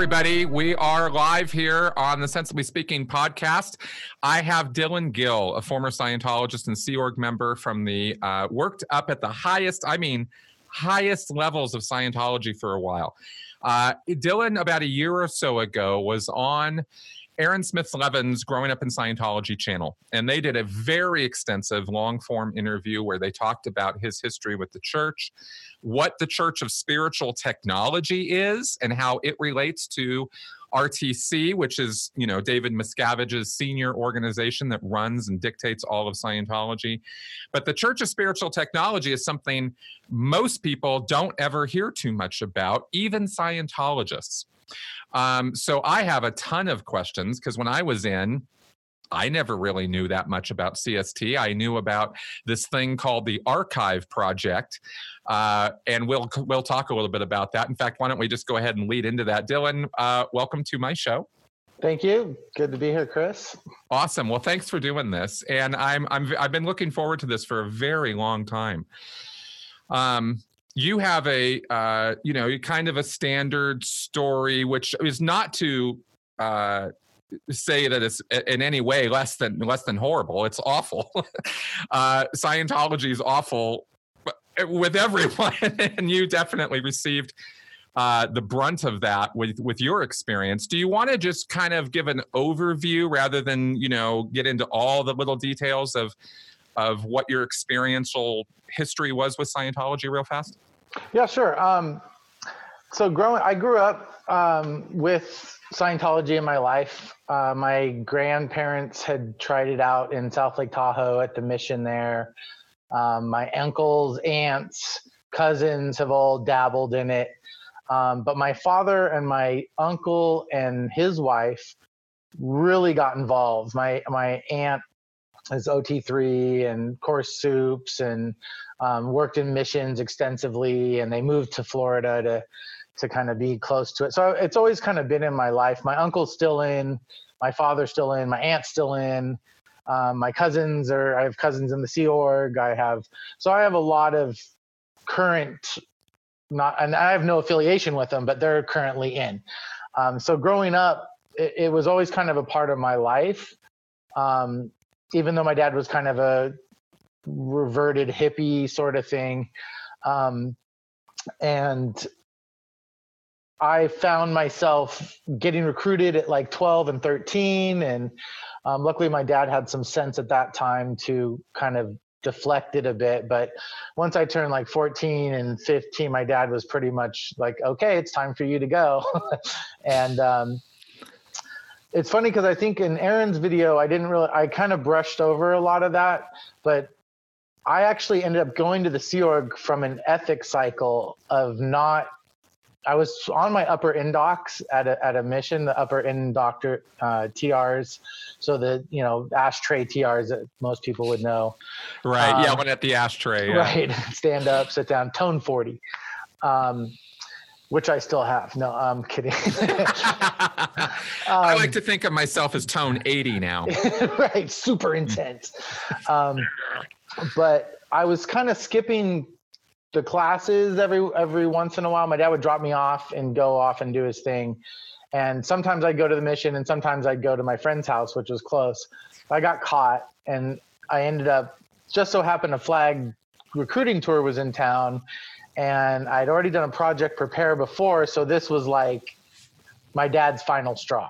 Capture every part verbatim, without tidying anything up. Everybody, we are live here on the Sensibly Speaking podcast. I have Dylan Gill, a former Scientologist and Sea Org member from the, uh, worked up at the highest, I mean, highest levels of Scientology for a while. Uh, Dylan, about a year or so ago, was on Aaron Smith-Levin's Growing Up in Scientology channel, and they did a very extensive long-form interview where they talked about his history with the church, what the Church of Spiritual Technology is, and how it relates to R T C, which is, you know, David Miscavige's senior organization that runs and dictates all of Scientology. But the Church of Spiritual Technology is something most people don't ever hear too much about, even Scientologists. Um, so I have a ton of questions because when I was in, I never really knew that much about C S T. I knew about this thing called the Archive Project, uh, and we'll we'll talk a little bit about that. In fact, why don't we just go ahead and lead into that? Dylan, uh, welcome to my show. Thank you. Good to be here, Chris. Awesome. Well, thanks for doing this, and I'm I'm I've been looking forward to this for a very long time. Um. You have a, uh, you know, kind of a standard story, which is not to uh, say that it's in any way less than less than horrible. It's awful. uh, Scientology is awful with everyone, and you definitely received uh, the brunt of that with, with your experience. Do you want to just kind of give an overview rather than, you know, get into all the little details of of what your experiential history was with Scientology real fast? Yeah, sure. Um, so growing, I grew up um, with Scientology in my life. Uh, my grandparents had tried it out in South Lake Tahoe at the mission there. Um, my uncles, aunts, cousins have all dabbled in it. Um, but my father and my uncle and his wife really got involved. My, my aunt, as O T three and Course Soups, and um, worked in missions extensively, and they moved to Florida to to kind of be close to it. So it's always kind of been in my life. My uncle's still in, my father's still in, my aunt's still in, um, my cousins are, I have cousins in the Sea Org, I have, so I have a lot of current, not, and I have no affiliation with them, but they're currently in. Um, so growing up, it, it was always kind of a part of my life. Um, even though my dad was kind of a reverted hippie sort of thing. Um, and I found myself getting recruited at like twelve and thirteen. And um, luckily my dad had some sense at that time to kind of deflect it a bit. But once I turned like fourteen and fifteen, my dad was pretty much like, okay, it's time for you to go. and, um, It's funny because I think in Aaron's video, I didn't really, I kind of brushed over a lot of that, but I actually ended up going to the Sea Org from an ethics cycle of not, I was on my upper indocs at a, at a mission, the upper end doctor uh, T Rs. So the, you know, ashtray T Rs that most people would know. Right. Um, yeah. One at the ashtray. Yeah. Right. Stand up, sit down, tone forty. Um, Which I still have. No, I'm kidding. um, I like to think of myself as tone eighty now. Right, super intense. Um, but I was kind of skipping the classes every every once in a while. My dad would drop me off and go off and do his thing. And sometimes I'd go to the mission and sometimes I'd go to my friend's house, which was close. I got caught and I ended up, just so happened a flag recruiting tour was in town. And I'd already done a project prepare before, so this was like my dad's final straw,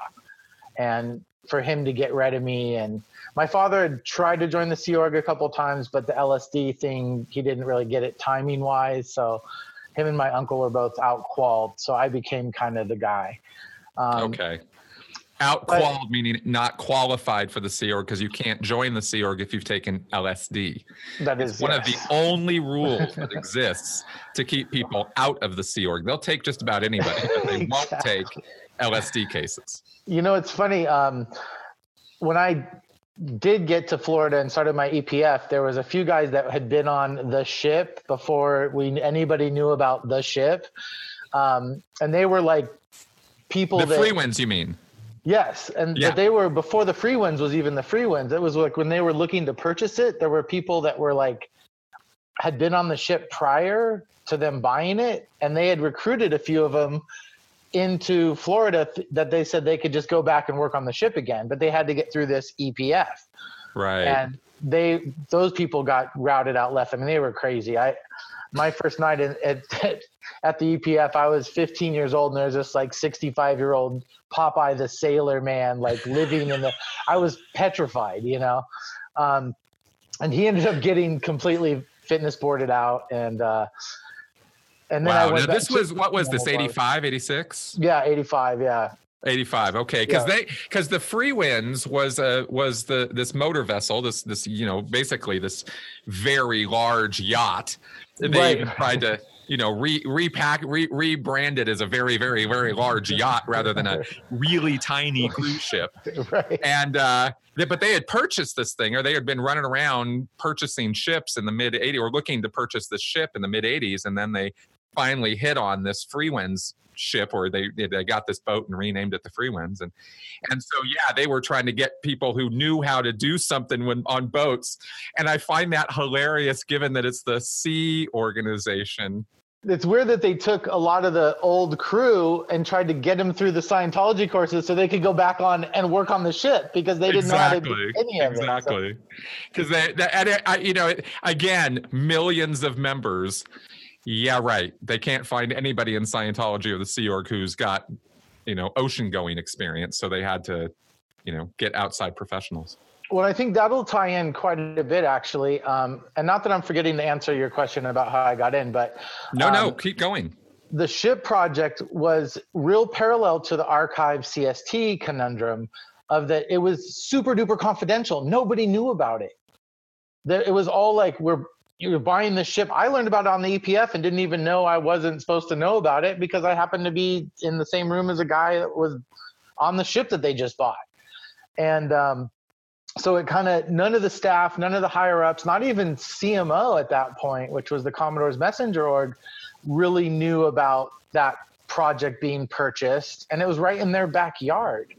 and for him to get rid of me. And my father had tried to join the Sea Org a couple times, but the L S D thing, he didn't really get it timing wise. So him and my uncle were both outqualled, so I became kind of the guy. Um, okay. Outqualled, but, meaning not qualified for the Sea Org, because you can't join the Sea Org if you've taken L S D. That is one yes. of the only rules that exists to keep people out of the Sea Org. They'll take just about anybody, but they exactly. won't take L S D cases. You know, it's funny. Um, when I did get to Florida and started my E P F, there was a few guys that had been on the ship before we anybody knew about the ship. Um, and they were like people the that- The free ones, you mean? Yes, and yeah. they were before the free wins was even the free wins. It was like when they were looking to purchase it, there were people that were like had been on the ship prior to them buying it, and they had recruited a few of them into Florida th- that they said they could just go back and work on the ship again, but they had to get through this E P F. Right. And they those people got routed out left. I mean, they were crazy. I my first night at, at at the E P F, I was fifteen years old, and there's this like sixty-five year old Popeye the Sailor Man, like living in the. I was petrified, you know, um, and he ended up getting completely fitness boarded out, and uh, and then wow. I went. Now, this to, was what was this eighty-five, eighty-six Yeah, eighty-five Yeah. eighty-five Okay, because yeah. they because the free winds was a uh, was the this motor vessel this this you know basically this very large yacht. They right. even tried to. You know, re repack, re rebrand it as a very, very, very large yacht rather than a really tiny cruise ship. Right. And uh, they, but they had purchased this thing, or they had been running around purchasing ships in the mid eighties, or looking to purchase this ship in the mid eighties, and then they finally hit on this Freewinds ship, or they they got this boat and renamed it the Freewinds, and and so yeah, they were trying to get people who knew how to do something when on boats, and I find that hilarious, given that it's the Sea Organization. It's weird that they took a lot of the old crew and tried to get them through the Scientology courses so they could go back on and work on the ship, because they didn't exactly. know how to do any of exactly. it. Exactly, so. Because they, they I, you know, it, again, millions of members. Yeah, right. They can't find anybody in Scientology or the Sea Org who's got, you know, ocean-going experience. So they had to, you know, get outside professionals. Well, I think that'll tie in quite a bit, actually. Um, and not that I'm forgetting to answer your question about how I got in, but... No, um, no, keep going. The ship project was real parallel to the archive C S T conundrum of that it was super-duper confidential. Nobody knew about it. There, it was all like, we're you're buying this ship. I learned about it on the E P F and didn't even know I wasn't supposed to know about it because I happened to be in the same room as a guy that was on the ship that they just bought. And... um So it kind of, none of the staff, none of the higher ups, not even C M O at that point, which was the Commodore's Messenger Org, really knew about that project being purchased, and it was right in their backyard.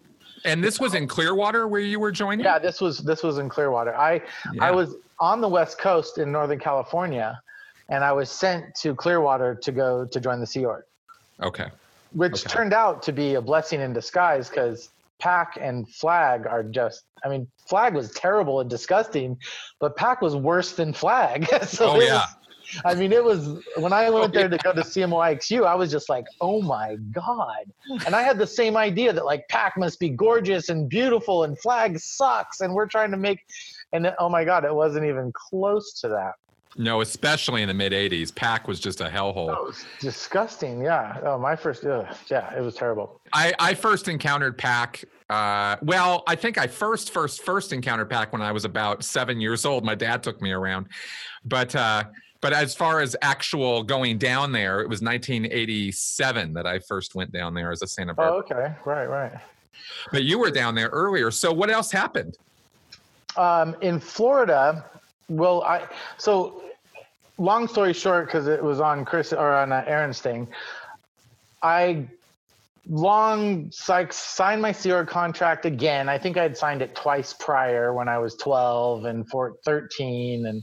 And this was in Clearwater where you were joining? Yeah, this was this was in Clearwater. I yeah. I was on the West Coast in Northern California, and I was sent to Clearwater to go to join the Sea Org. Okay. Which okay. turned out to be a blessing in disguise, because Pack and Flag are just, I mean, Flag was terrible and disgusting, but Pack was worse than Flag. so oh, yeah. Was, I mean, it was, when I went oh, there yeah. to go to C M O I X U, I was just like, oh my God. And I had the same idea that like Pack must be gorgeous and beautiful and Flag sucks. And we're trying to make, and oh my God, it wasn't even close to that. No, especially in the mid eighties, Pack was just a hellhole. Oh, it was disgusting. Yeah. Oh, my first. Ugh, yeah, it was terrible. I, I first encountered Pack. Uh, well, I think I first, first, first encountered Pack when I was about seven years old. My dad took me around, but uh, but as far as actual going down there, it was nineteen eighty-seven that I first went down there as a Santa Barbara. Oh, okay, right, right. But you were down there earlier. So what else happened? Um, in Florida. Well, I so long story short, because it was on Chris or on uh, Aaron's thing. I long like, signed my Sea Org contract again. I think I had signed it twice prior when I was twelve and four, thirteen, and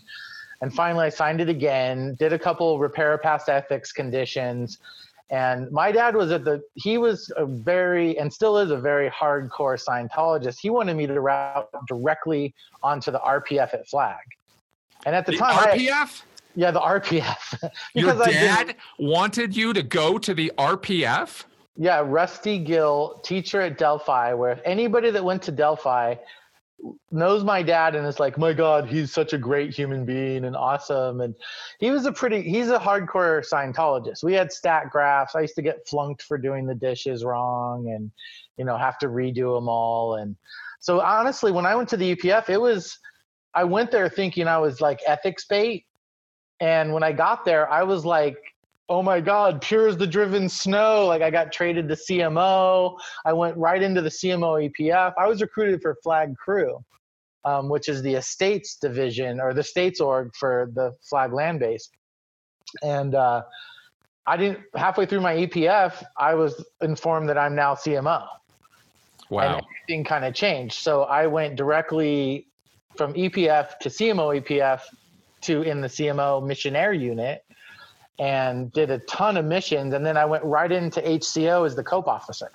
and finally I signed it again. Did a couple repair past ethics conditions, and my dad was at the he was a very and still is a very hardcore Scientologist. He wanted me to route directly onto the R P F at Flag. And at the, the time, R P F? I, yeah, the R P F. Your dad wanted you to go to the R P F? Yeah, Rusty Gill, teacher at Delphi, where anybody that went to Delphi knows my dad and is like, my God, he's such a great human being and awesome. And he was a pretty, he's a hardcore Scientologist. We had stat graphs. I used to get flunked for doing the dishes wrong and, you know, have to redo them all. And so honestly, when I went to the U P F, it was... I went there thinking I was like ethics bait. And when I got there, I was like, oh my God, pure as the driven snow. Like I got traded to C M O. I went right into the C M O E P F. I was recruited for Flag Crew, um, which is the estates division or the states org for the Flag land base. And uh, I didn't, halfway through my E P F, I was informed that I'm now C M O. Wow. And everything kind of changed. So I went directly from E P F to C M O E P F to in the C M O missionaire unit and did a ton of missions. And then I went right into H C O as the COPE officer.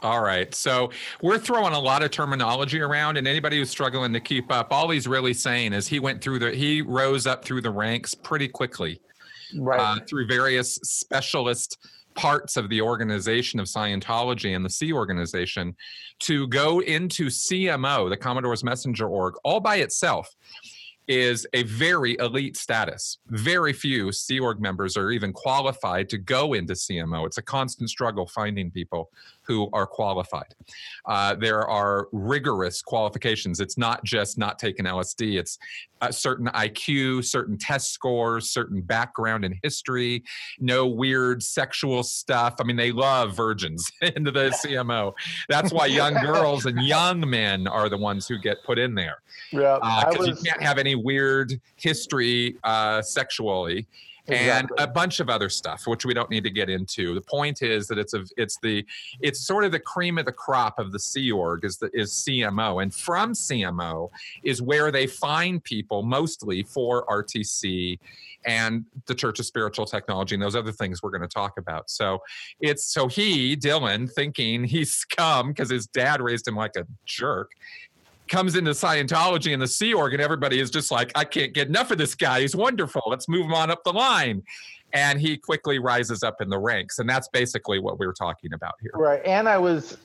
All right. So we're throwing a lot of terminology around, and anybody who's struggling to keep up, all he's really saying is he went through the, he rose up through the ranks pretty quickly, right? Uh, through various specialist parts of the organization of Scientology and the C organization to go into C M O, the Commodore's Messenger Org, all by itself is a very elite status. Very few C Org members are even qualified to go into C M O. It's a constant struggle finding people who are qualified. Uh, there are rigorous qualifications. It's not just not taking L S D. It's a certain I Q, certain test scores, certain background in history, no weird sexual stuff. I mean, they love virgins into the C M O. That's why young girls and young men are the ones who get put in there. Yeah, uh, 'cause you can't have any weird history uh, sexually. Exactly. And a bunch of other stuff, which we don't need to get into. The point is that it's a, it's the, it's sort of the cream of the crop of the C org is the, is C M O, and from C M O is where they find people mostly for R T C and the Church of Spiritual Technology and those other things we're going to talk about. So it's so he Dylan thinking he's scum because his dad raised him like a jerk, comes into Scientology and the Sea Org, and everybody is just like, I can't get enough of this guy. He's wonderful. Let's move him on up the line. And he quickly rises up in the ranks. And that's basically what we were talking about here. Right. And I was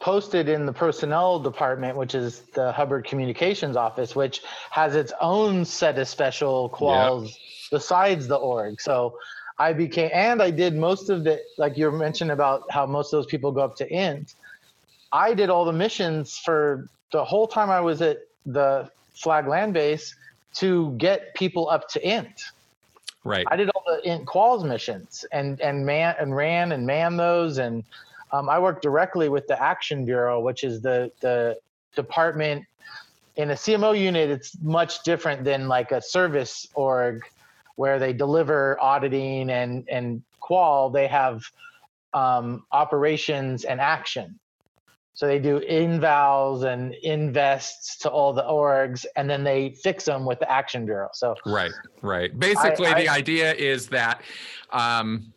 posted in the personnel department, which is the Hubbard Communications Office, which has its own set of special quals yep. besides the org. So I became, and I did most of the, like you mentioned about how most of those people go up to I N T. I did all the missions for the whole time I was at the Flag Land Base to get people up to I N T. Right. I did all the I N T quals missions and and man and ran and manned those, and um, I worked directly with the Action Bureau, which is the the department in a C M O unit. It's much different than like a service org where they deliver auditing and and qual. They have um, operations and action. So they do invals and invests to all the orgs, and then they fix them with the Action Bureau. So right, right. Basically, I, I, the idea is that um,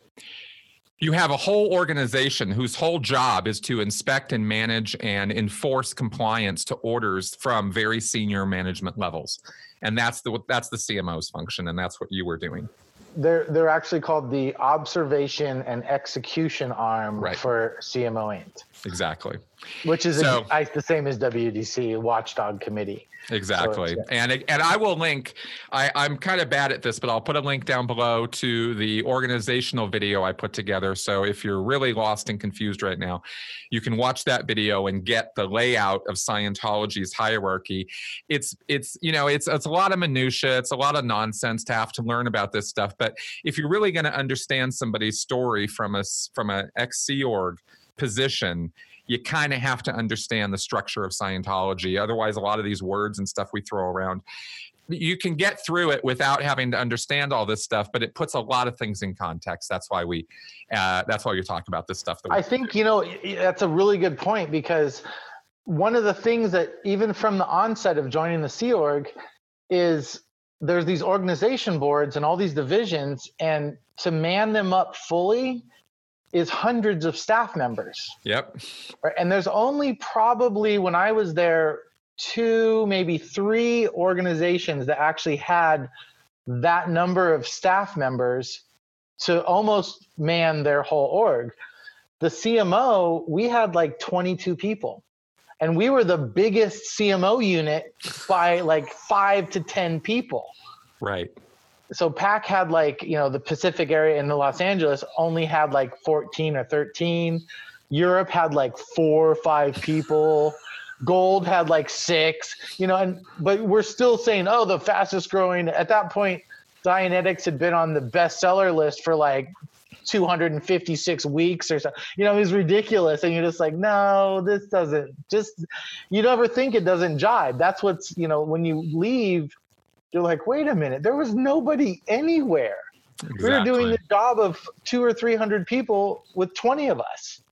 you have a whole organization whose whole job is to inspect and manage and enforce compliance to orders from very senior management levels, and that's the that's the C M O's function, and that's what you were doing. They're they're actually called the observation and execution arm right. for C M O I N T. Exactly. Which is so, a, I, the same as W D C, Watchdog Committee. Exactly. So, yeah. And and I will link, I, I'm kind of bad at this, but I'll put a link down below to the organizational video I put together. So if you're really lost and confused right now, you can watch that video and get the layout of Scientology's hierarchy. It's, it's you know, it's, it's a lot of minutia. It's a lot of nonsense to have to learn about this stuff. But if you're really going to understand somebody's story from a, from an X C org position, you kind of have to understand the structure of Scientology. Otherwise, a lot of these words and stuff we throw around, you can get through it without having to understand all this stuff, but it puts a lot of things in context. That's why we, uh, that's why you're talking about this stuff. That I think, you know, that's a really good point, because one of the things that even from the onset of joining the Sea Org is there's these organization boards and all these divisions, and to man them up fully is hundreds of staff members. Yep. And there's only probably, when I was there, two, maybe three organizations that actually had that number of staff members to almost man their whole org. The C M O, we had like twenty-two people, and we were the biggest C M O unit by like five to ten people. Right. So PAC had like, you know, the Pacific area in the Los Angeles only had like fourteen or thirteen. Europe had like four or five people. Gold had like six, you know, and but we're still saying, oh, the fastest growing. At that point, Dianetics had been on the bestseller list for like two hundred fifty-six weeks or something. You know, it was ridiculous. And you're just like, no, this doesn't just, you never think it doesn't jive. That's what's, you know, when you leave, you're like, wait a minute, there was nobody anywhere. Exactly. We were doing the job of two or three hundred people with twenty of us.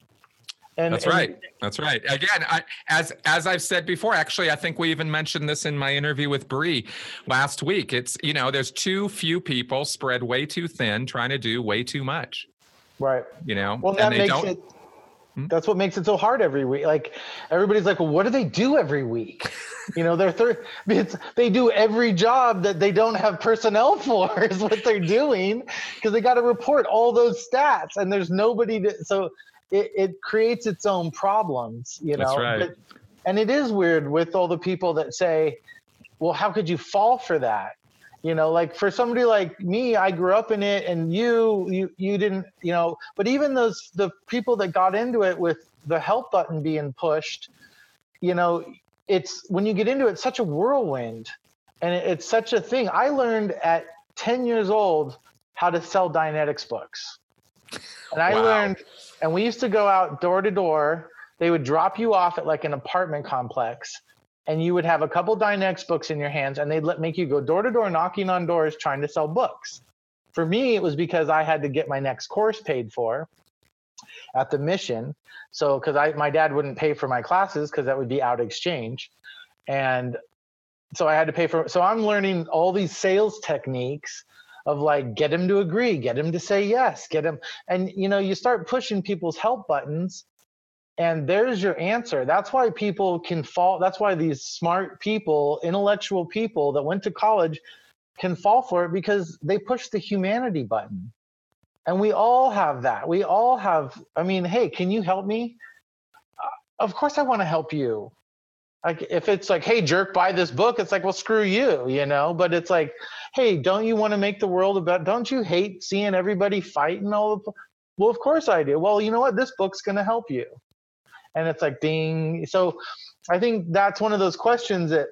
And, That's and, right. That's right. Again, I, as as I've said before, actually, I think we even mentioned this in my interview with Bree last week. It's, you know, there's too few people spread way too thin, trying to do way too much. Right. You know, well, that and they makes don't. It, hmm? That's what makes it so hard every week. Like, everybody's like, well, what do they do every week? You know, they're thir- it's, they do every job that they don't have personnel for is what they're doing, because they got to report all those stats, and there's nobody to. So. It, it creates its own problems, you know. That's right. But, and it is weird with all the people that say, well, how could you fall for that? You know, like for somebody like me, I grew up in it, and you, you, you didn't, you know, but even those, the people that got into it with the help button being pushed, you know, it's when you get into it, it's such a whirlwind, and it, it's such a thing. I learned at ten years old how to sell Dianetics books. And I wow. learned, and we used to go out door to door. They would drop you off at like an apartment complex, and you would have a couple Dianetics books in your hands, and they'd let make you go door to door knocking on doors trying to sell books. For me, it was because I had to get my next course paid for at the mission. So, because I my dad wouldn't pay for my classes because that would be out of exchange, and so I had to pay for. So I'm learning all these sales techniques. Of like, get him to agree, get him to say yes, get him. And, you know, you start pushing people's help buttons, and there's your answer. That's why people can fall. That's why these smart people, intellectual people that went to college can fall for it, because they push the humanity button. And we all have that. We all have, I mean, hey, can you help me? Uh, of course I want to help you. Like if it's like, hey, jerk, buy this book, it's like, well, screw you, you know? But it's like, hey, don't you want to make the world about, don't you hate seeing everybody fighting all the, well, of course I do. Well, you know what? This book's going to help you. And it's like, ding. So I think that's one of those questions that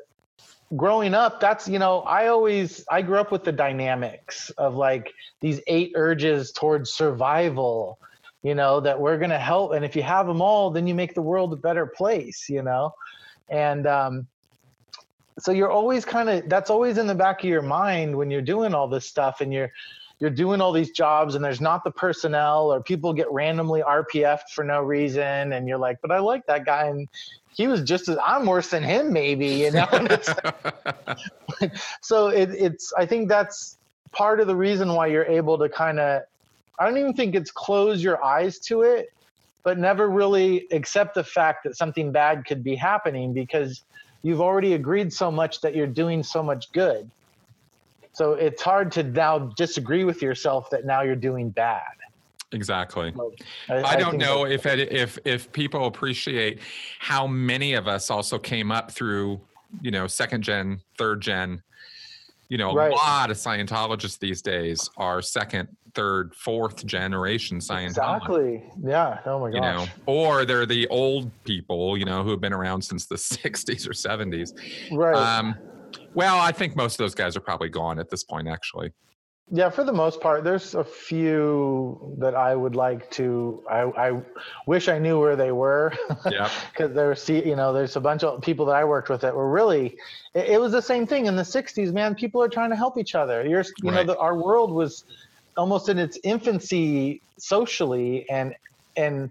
growing up, that's, you know, I always, I grew up with the dynamics of like these eight urges towards survival, you know, that we're going to help. And if you have them all, then you make the world a better place, you know? And um, so you're always kind of, that's always in the back of your mind when you're doing all this stuff, and you're you're doing all these jobs, and there's not the personnel, or people get randomly R P F'd for no reason, and you're like, but I like that guy, and he was just as, I'm worse than him maybe, you know? And it's like, so it, it's, I think that's part of the reason why you're able to kind of, I don't even think it's close your eyes to it, but never really accept the fact that something bad could be happening, because you've already agreed so much that you're doing so much good. So it's hard to now disagree with yourself that now you're doing bad. Exactly. So I, I don't I know if, if, if people appreciate how many of us also came up through, you know, second gen, third gen, you know, a right. lot of Scientologists these days are second, third, fourth generation Scientologists. Exactly. Yeah. Oh my gosh. You know, or they're the old people, you know, who have been around since the sixties or seventies. Right. Um, well, I think most of those guys are probably gone at this point, actually. Yeah, for the most part. There's a few that I would like to, I, I wish I knew where they were. Yeah. Because there were, you know, there's a bunch of people that I worked with that were really, it, it was the same thing in the sixties, man. People are trying to help each other. You're, you right. know, the, our world was almost in its infancy socially, and and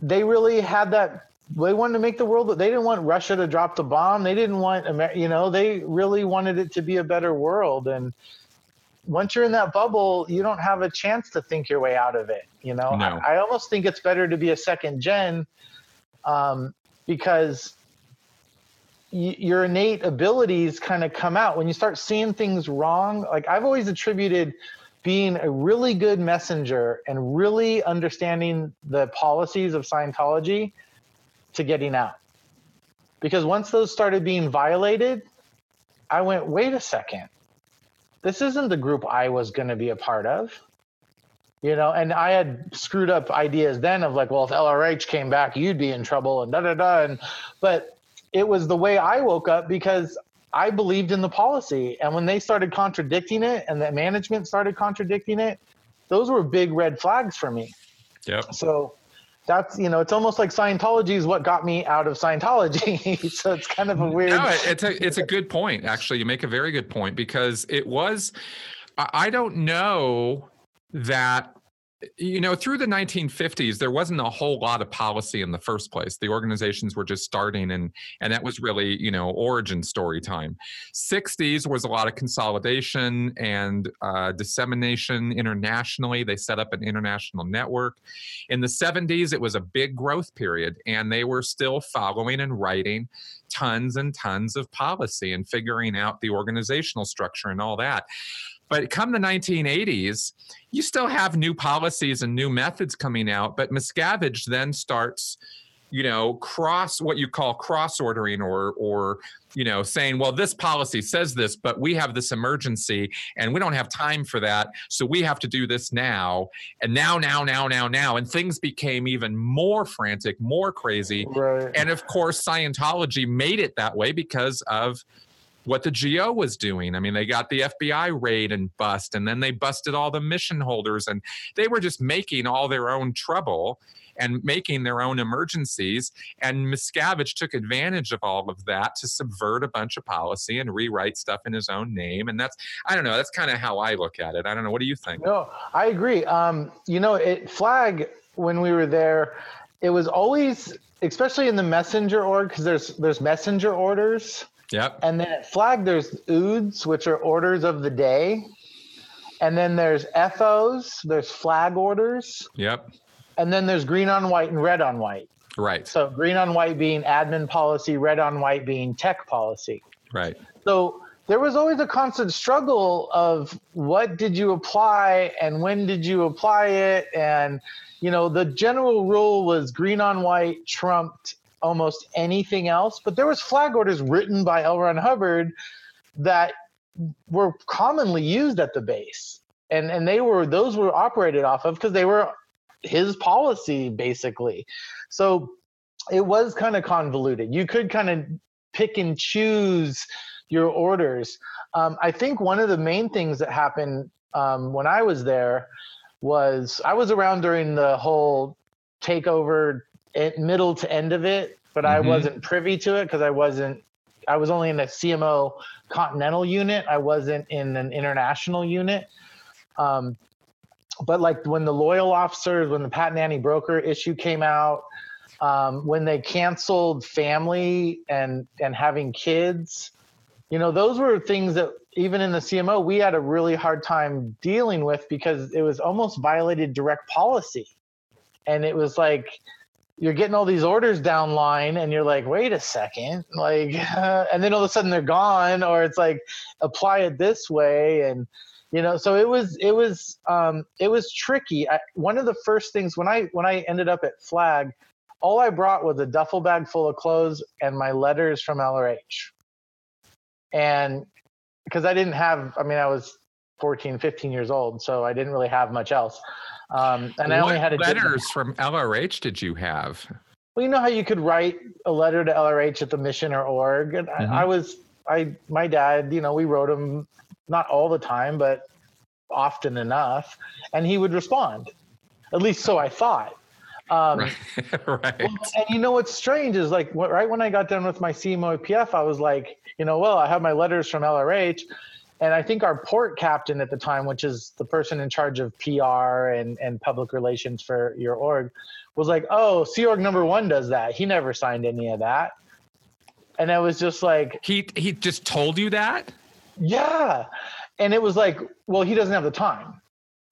they really had that, they wanted to make the world, they didn't want Russia to drop the bomb, they didn't want Amer- you know they really wanted it to be a better world. And once you're in that bubble, you don't have a chance to think your way out of it, you know. No. I, I almost think it's better to be a second gen, um because y- your innate abilities kind of come out when you start seeing things wrong. Like I've always attributed being a really good messenger and really understanding the policies of Scientology to getting out. Because once those started being violated, I went, wait a second, this isn't the group I was going to be a part of. You know, and I had screwed up ideas then of like, well, if L R H came back, you'd be in trouble and da da da. And, but it was the way I woke up, because I believed in the policy, and when they started contradicting it, and that management started contradicting it, those were big red flags for me. Yep. So that's, you know, it's almost like Scientology is what got me out of Scientology. So it's kind of a weird. No, it's a it's a good point. Actually, you make a very good point, because it was, I don't know that You know, through the nineteen fifties, there wasn't a whole lot of policy in the first place. The organizations were just starting, and and that was really, you know, origin story time. sixties was a lot of consolidation and uh, dissemination internationally. They set up an international network. In the seventies, it was a big growth period, and they were still following and writing tons and tons of policy and figuring out the organizational structure and all that. But come the nineteen eighties, you still have new policies and new methods coming out, but Miscavige then starts, you know, cross, what you call cross-ordering, or, or, you know, saying, well, this policy says this, but we have this emergency and we don't have time for that, so we have to do this now, and now, now, now, now, now. And things became even more frantic, more crazy. Right. And of course, Scientology made it that way because of what the G O was doing. I mean, they got the F B I raid and bust, and then they busted all the mission holders, and they were just making all their own trouble and making their own emergencies. And Miscavige took advantage of all of that to subvert a bunch of policy and rewrite stuff in his own name. And that's, I don't know, that's kind of how I look at it. I don't know. What do you think? No, I agree. Um, you know, it Flag, when we were there, it was always, especially in the messenger org, because there's there's messenger orders. Yep. And then at Flag, there's O O Ds, which are orders of the day. And then there's F Os, there's flag orders. Yep. And then there's green on white and red on white. Right. So green on white being admin policy, red on white being tech policy. Right. So there was always a constant struggle of what did you apply and when did you apply it? And, you know, the general rule was green on white trumped almost anything else, but there was flag orders written by L. Ron Hubbard that were commonly used at the base, and and they were those were operated off of because they were his policy basically. So it was kind of convoluted. You could kind of pick and choose your orders. Um, I think one of the main things that happened um, when I was there was I was around during the whole takeover. It middle to end of it, but mm-hmm. I wasn't privy to it because I wasn't, I was only in a C M O continental unit. I wasn't in an international unit. Um, but like when the loyal officers, when the patent anti-broker issue came out, um, when they canceled family and, and having kids, you know, those were things that even in the C M O, we had a really hard time dealing with because it was almost violated direct policy. And it was like, you're getting all these orders down line and you're like, wait a second, like, uh, and then all of a sudden they're gone, or it's like, apply it this way. And, you know, so it was, it was, um, it was tricky. I, one of the first things when I, when I ended up at Flag, all I brought was a duffel bag full of clothes and my letters from L R H. And because I didn't have, I mean, I was fourteen, fifteen years old, so I didn't really have much else. Um, and I what only had a letters from L R H. Did you have? Well, you know how you could write a letter to L R H at the mission or org. And mm-hmm. I, I was, I, my dad, you know, we wrote him not all the time, but often enough, and he would respond. At least so I thought. Um, right. right. Well, and you know, what's strange is like, right when I got done with my C M O P F, I was like, you know, well, I have my letters from L R H. And I think our port captain at the time, which is the person in charge of P R and, and public relations for your org, was like, oh, Sea Org number one does that. He never signed any of that. And I was just like... He he just told you that? Yeah. And it was like, well, he doesn't have the time.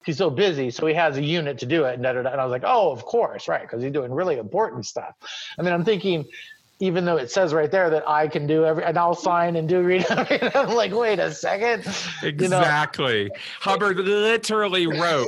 He's so busy, so he has a unit to do it. And, da, da, da. And I was like, oh, of course, right, because he's doing really important stuff. And then I'm thinking... even though it says right there that I can do every, and I'll sign and do read. I'm like, wait a second. Exactly. You know? Hubbard literally wrote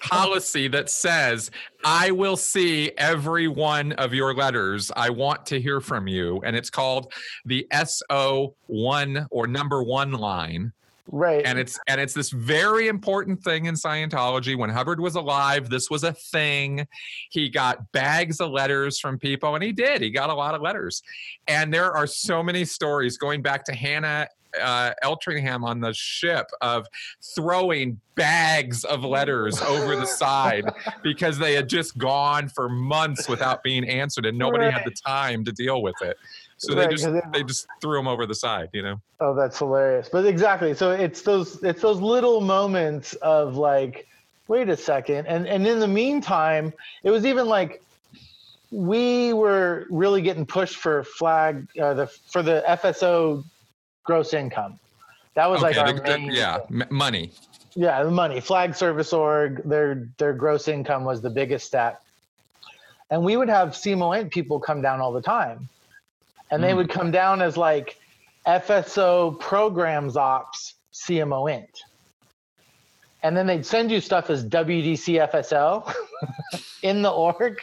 policy that says, I will see every one of your letters. I want to hear from you. And it's called the S O one or number one line. Right. And it's and it's this very important thing in Scientology. When Hubbard was alive, this was a thing. He got bags of letters from people, and he did. He got a lot of letters. And there are so many stories going back to Hannah uh, Eltringham on the ship of throwing bags of letters over the side because they had just gone for months without being answered, and nobody right. had the time to deal with it. So right, they just they, they just threw them over the side, you know. Oh, that's hilarious. But exactly. So it's those it's those little moments of like, wait a second. And and in the meantime, it was even like we were really getting pushed for flag uh, the for the F S O gross income. That was okay, like our the, main the, yeah m- money. Yeah, the money. Flag Service Org. Their their gross income was the biggest stat. And we would have C M O N people come down all the time, and they mm. would come down as like F S O programs ops C M O N. And then they'd send you stuff as W D C F S O in the org.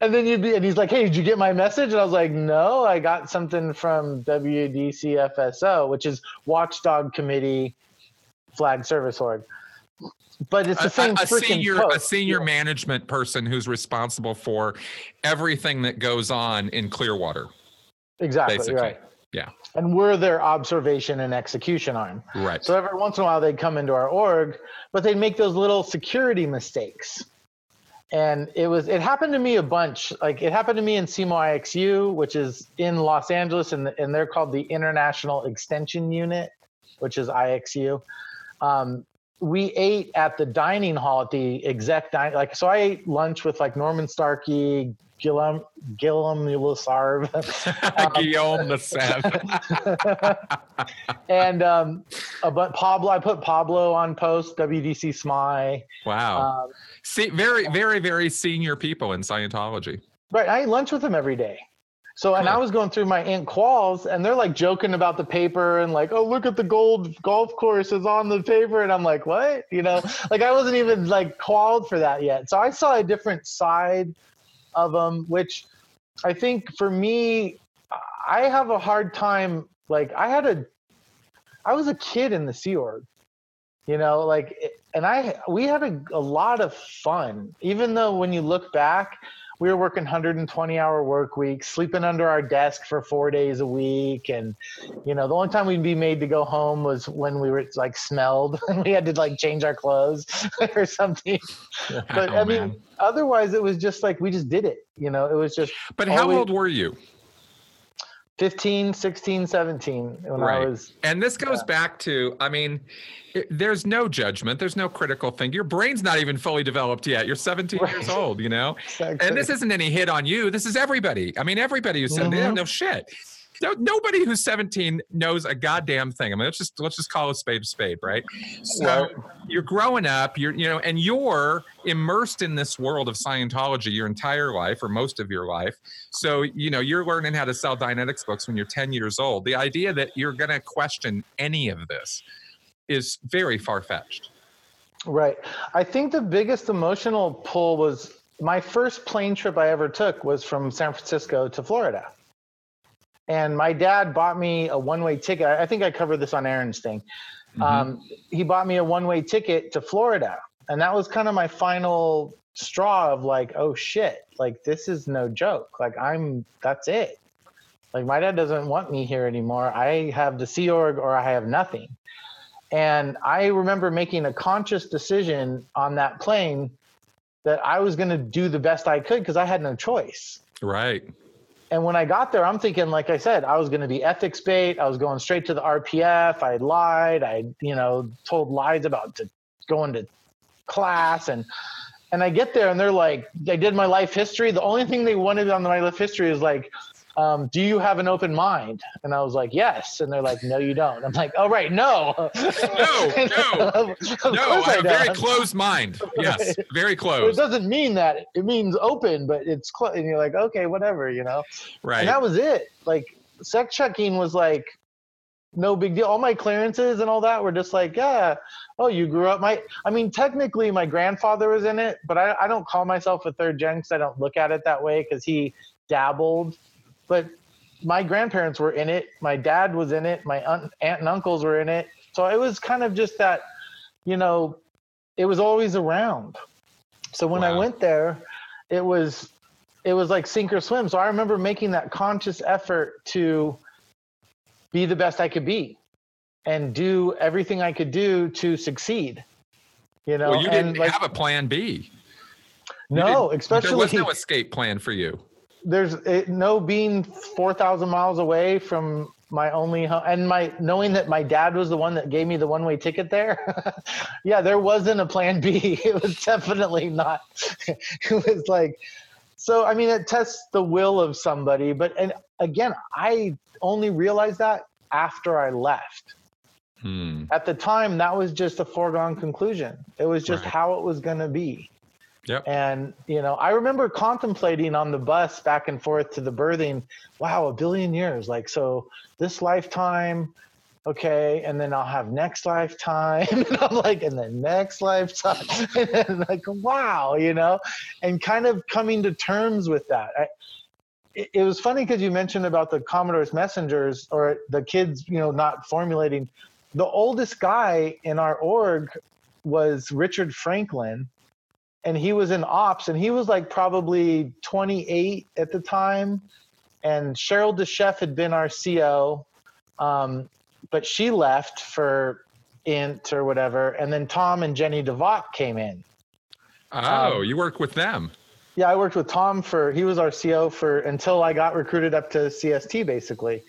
And then you'd be, and he's like, hey, did you get my message? And I was like, no, I got something from W D C F S O, which is Watchdog Committee Flag Service Org. But it's the same a, a senior, post. a senior yeah. management person who's responsible for everything that goes on in Clearwater. Exactly. Basically. Right. Yeah. And we're their observation and execution arm. Right. So every once in a while they'd come into our org, but they'd make those little security mistakes. And it was, it happened to me a bunch. Like it happened to me in C M O I X U, which is in Los Angeles, and the, and they're called the International Extension Unit, which is I X U. Um, we ate at the dining hall at the exec dining, like, so I ate lunch with like Norman Starkey, Guillaume, Guillaume Lassarve. Um, Guillaume Lassarve. And um, but Pablo, I put Pablo on post, W D C S M I. Wow. Um, See, very, very, very senior people in Scientology. Right. I ate lunch with them every day. So, and I was going through my Inc quals, and they're like joking about the paper and like, oh, look at the gold golf course is on the paper. And I'm like, what? You know, like I wasn't even like qualified for that yet. So I saw a different side of them, which I think for me, I have a hard time. Like I had a, I was a kid in the Sea Org, you know, like, and I, we had a, a lot of fun, even though when you look back, we were working one hundred twenty hour work weeks, sleeping under our desk for four days a week. And, you know, the only time we'd be made to go home was when we were like smelled and we had to like change our clothes or something. But oh, I mean, man. Otherwise it was just like, we just did it, you know, it was just. But how old were you? fifteen, sixteen, seventeen when right. I was. And this goes yeah. back to, I mean, it, there's no judgment. There's no critical thing. Your brain's not even fully developed yet. You're seventeen right. years old, you know? Exactly. And this isn't any hit on you. This is everybody. I mean, everybody who's seventeen, mm-hmm. they don't know shit. No, nobody who's seventeen knows a goddamn thing. I mean, let's just, let's just call a spade a spade, right? So well, you're growing up, you're, you know, and you're immersed in this world of Scientology your entire life or most of your life. So, you know, you're learning how to sell Dianetics books when you're ten years old. The idea that you're going to question any of this is very far-fetched. Right. I think the biggest emotional pull was my first plane trip I ever took was from San Francisco to Florida. And my dad bought me a one-way ticket. I think I covered this on Aaron's thing. Mm-hmm. Um, he bought me a one-way ticket to Florida. And that was kind of my final straw of like, oh shit, like this is no joke. Like I'm, that's it. Like my dad doesn't want me here anymore. I have the Sea Org or I have nothing. And I remember making a conscious decision on that plane that I was going to do the best I could because I had no choice. Right. And when I got there, I'm thinking, like I said, I was going to be ethics bait. I was going straight to the R P F. I lied. I, you know, told lies about to going to class. And and I get there and they're like, they did my life history. The only thing they wanted on my life history is like, um, do you have an open mind? And I was like, yes. And they're like, no, you don't. I'm like, oh, right. No, no, no, of, of no, I have a very closed mind. Yes. Very closed. It doesn't mean that it means open, but it's closed. And you're like, okay, whatever, you know? Right. And that was it. Like sec checking was like, no big deal. All my clearances and all that were just like, yeah. Oh, you grew up. My, I mean, technically my grandfather was in it, but I, I don't call myself a third gen because I don't look at it that way because he dabbled. But my grandparents were in it. My dad was in it. My aunt, aunt and uncles were in it. So it was kind of just that, you know, it was always around. So when wow. I went there, it was, it was like sink or swim. So I remember making that conscious effort to be the best I could be and do everything I could do to succeed. You know, well, you didn't and like, have a plan B. No, especially there was no escape plan for you. There's it, no being four thousand miles away from my only home, and my knowing that my dad was the one that gave me the one-way ticket there. Yeah, there wasn't a plan B. It was definitely not. It was like, so I mean, it tests the will of somebody. But and again, I only realized that after I left. Hmm. At the time, that was just a foregone conclusion. It was just right. how it was going to be. Yep. And, you know, I remember contemplating on the bus back and forth to the birthing, wow, a billion years. Like, so this lifetime, okay, and then I'll have next lifetime. And I'm like, and then next lifetime. And then like, wow, you know, and kind of coming to terms with that. I, it, it was funny because you mentioned about the Commodore's messengers or the kids, you know, not formulating. The oldest guy in our org was Richard Franklin. And he was in ops, and he was like probably twenty-eight at the time. And Cheryl DeChef had been our C O, um, but she left for I N T or whatever. And then Tom and Jenny DeVot came in. Oh, um, you worked with them? Yeah, I worked with Tom for, he was our C O for, until I got recruited up to C S T basically.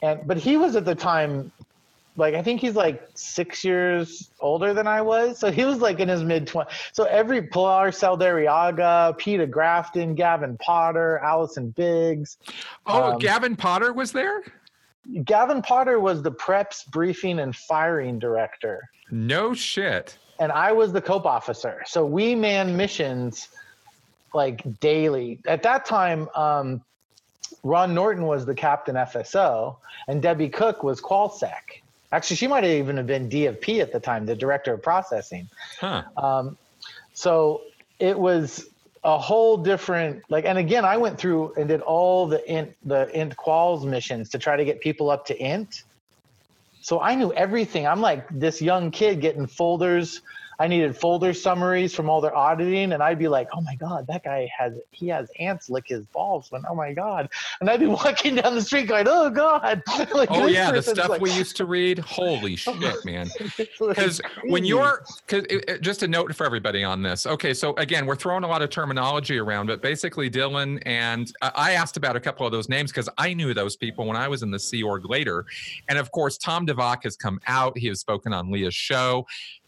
And, but he was at the time, like, I think he's like six years older than I was. So he was like in his mid-twenties. So every Pilar Celdariaga, Peter Grafton, Gavin Potter, Allison Biggs. Oh, um, Gavin Potter was there? Gavin Potter was the preps, briefing, and firing director. No shit. And I was the COPE officer. So we manned missions like daily. At that time, um, Ron Norton was the captain F S O, and Debbie Cook was QualSec. Actually, she might have even have been D F P at the time, the director of processing. Huh. Um, so it was a whole different, like, and again, I went through and did all the int, the int quals missions to try to get people up to int. So I knew everything. I'm like this young kid getting folders. I needed folder summaries from all their auditing, and I'd be like, oh my God, that guy has, he has ants lick his balls. When, oh my God. And I'd be walking down the street going, oh God. Like, oh yeah, the stuff like... we used to read. Holy shit, man. Because when you're, cause it, it, just a note for everybody on this. Okay, so again, we're throwing a lot of terminology around, but basically Dylan and uh, I asked about a couple of those names because I knew those people when I was in the Sea Org later. And of course, Tom DeVock has come out. He has spoken on Leah's show.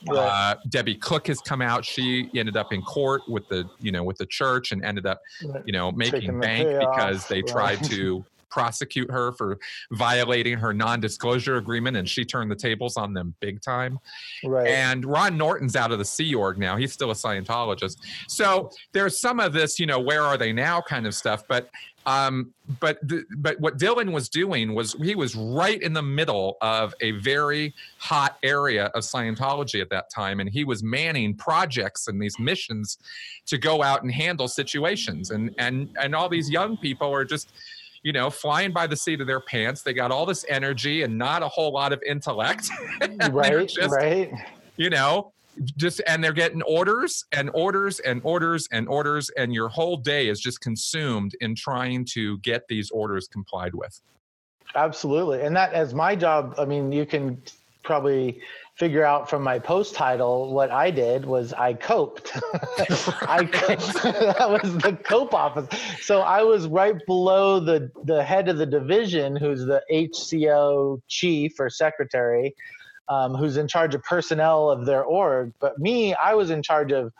Right. Uh, Debbie Cook has come out. She ended up in court with the, you know, with the church and ended up, you know, making Taking bank the because off. They tried to prosecute her for violating her non-disclosure agreement, and she turned the tables on them big time. Right. And Ron Norton's out of the Sea Org now. He's still a Scientologist. So there's some of this, you know, where are they now kind of stuff. But um, but the, but what Dylan was doing was he was right in the middle of a very hot area of Scientology at that time, and he was manning projects and these missions to go out and handle situations. And and and all these young people are just, you know, flying by the seat of their pants. They got all this energy and not a whole lot of intellect. Right, just, right. You know, just, and they're getting orders and orders and orders and orders. And your whole day is just consumed in trying to get these orders complied with. Absolutely. And that as my job, I mean, you can probably figure out from my post title, what I did was I coped. I coped. That was the COPE office. So I was right below the, the head of the division, who's the H C O chief or secretary, um, who's in charge of personnel of their org. But me, I was in charge of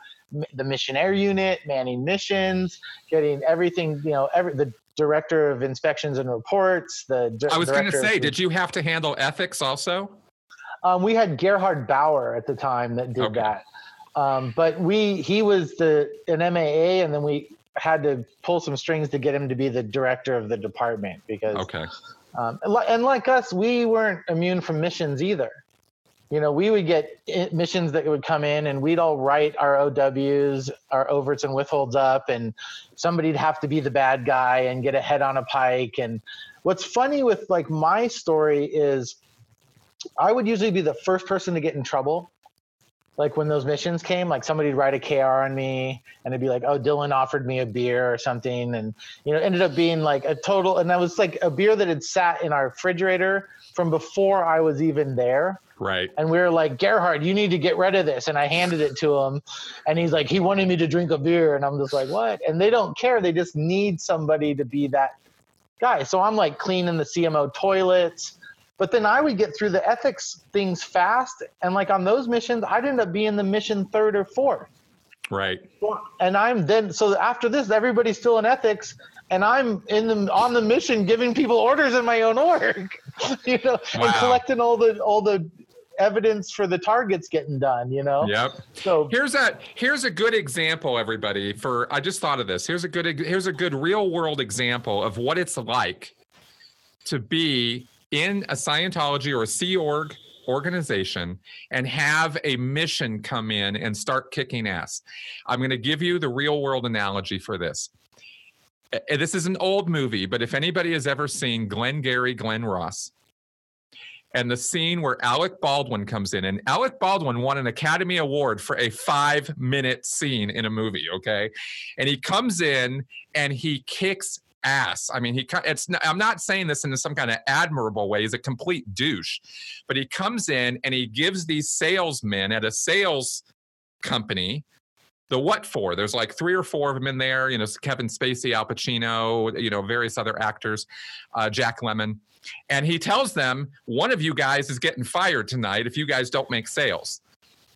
the missionaire unit, manning missions, getting everything, you know, every the director of inspections and reports. The di- I was going to say, of, did you have to handle ethics also? Um, we had Gerhard Bauer at the time that did okay. that. Um, but we he was the an M A A, and then we had to pull some strings to get him to be the director of the department because okay. um, and, li- and like us, we weren't immune from missions either. You know, we would get missions that would come in, and we'd all write our O Ws, our overts and withholds up, and somebody'd have to be the bad guy and get a head on a pike. And what's funny with like my story is I would usually be the first person to get in trouble. Like when those missions came, like somebody would write a K R on me, and it'd be like, oh, Dylan offered me a beer or something. And, you know, ended up being like a total, and that was like a beer that had sat in our refrigerator from before I was even there. Right. And we were like, Gerhard, you need to get rid of this. And I handed it to him, and he's like, he wanted me to drink a beer. And I'm just like, what? And they don't care. They just need somebody to be that guy. So I'm like cleaning the C M O toilets. But then I would get through the ethics things fast. And like on those missions, I'd end up being the mission third or fourth. Right. And I'm then, so after this, everybody's still in ethics and I'm in the, on the mission, giving people orders in my own org, you know, wow. and collecting all the, all the evidence for the targets getting done, you know? Yep. So here's a, here's a good example, everybody, for, I just thought of this. Here's a good, here's a good real world example of what it's like to be in a Scientology or a Sea Org organization and have a mission come in and start kicking ass. I'm going to give you the real world analogy for this. This is an old movie, but if anybody has ever seen Glengarry Glen Ross and the scene where Alec Baldwin comes in, and Alec Baldwin won an Academy Award for a five minute scene in a movie. Okay. And he comes in and he kicks ass. I mean, he, it's, I'm not saying this in some kind of admirable way. He's a complete douche, but he comes in and he gives these salesmen at a sales company the what for. There's like three or four of them in there, you know, Kevin Spacey, Al Pacino, you know, various other actors, uh, Jack Lemmon. And he tells them, one of you guys is getting fired tonight if you guys don't make sales.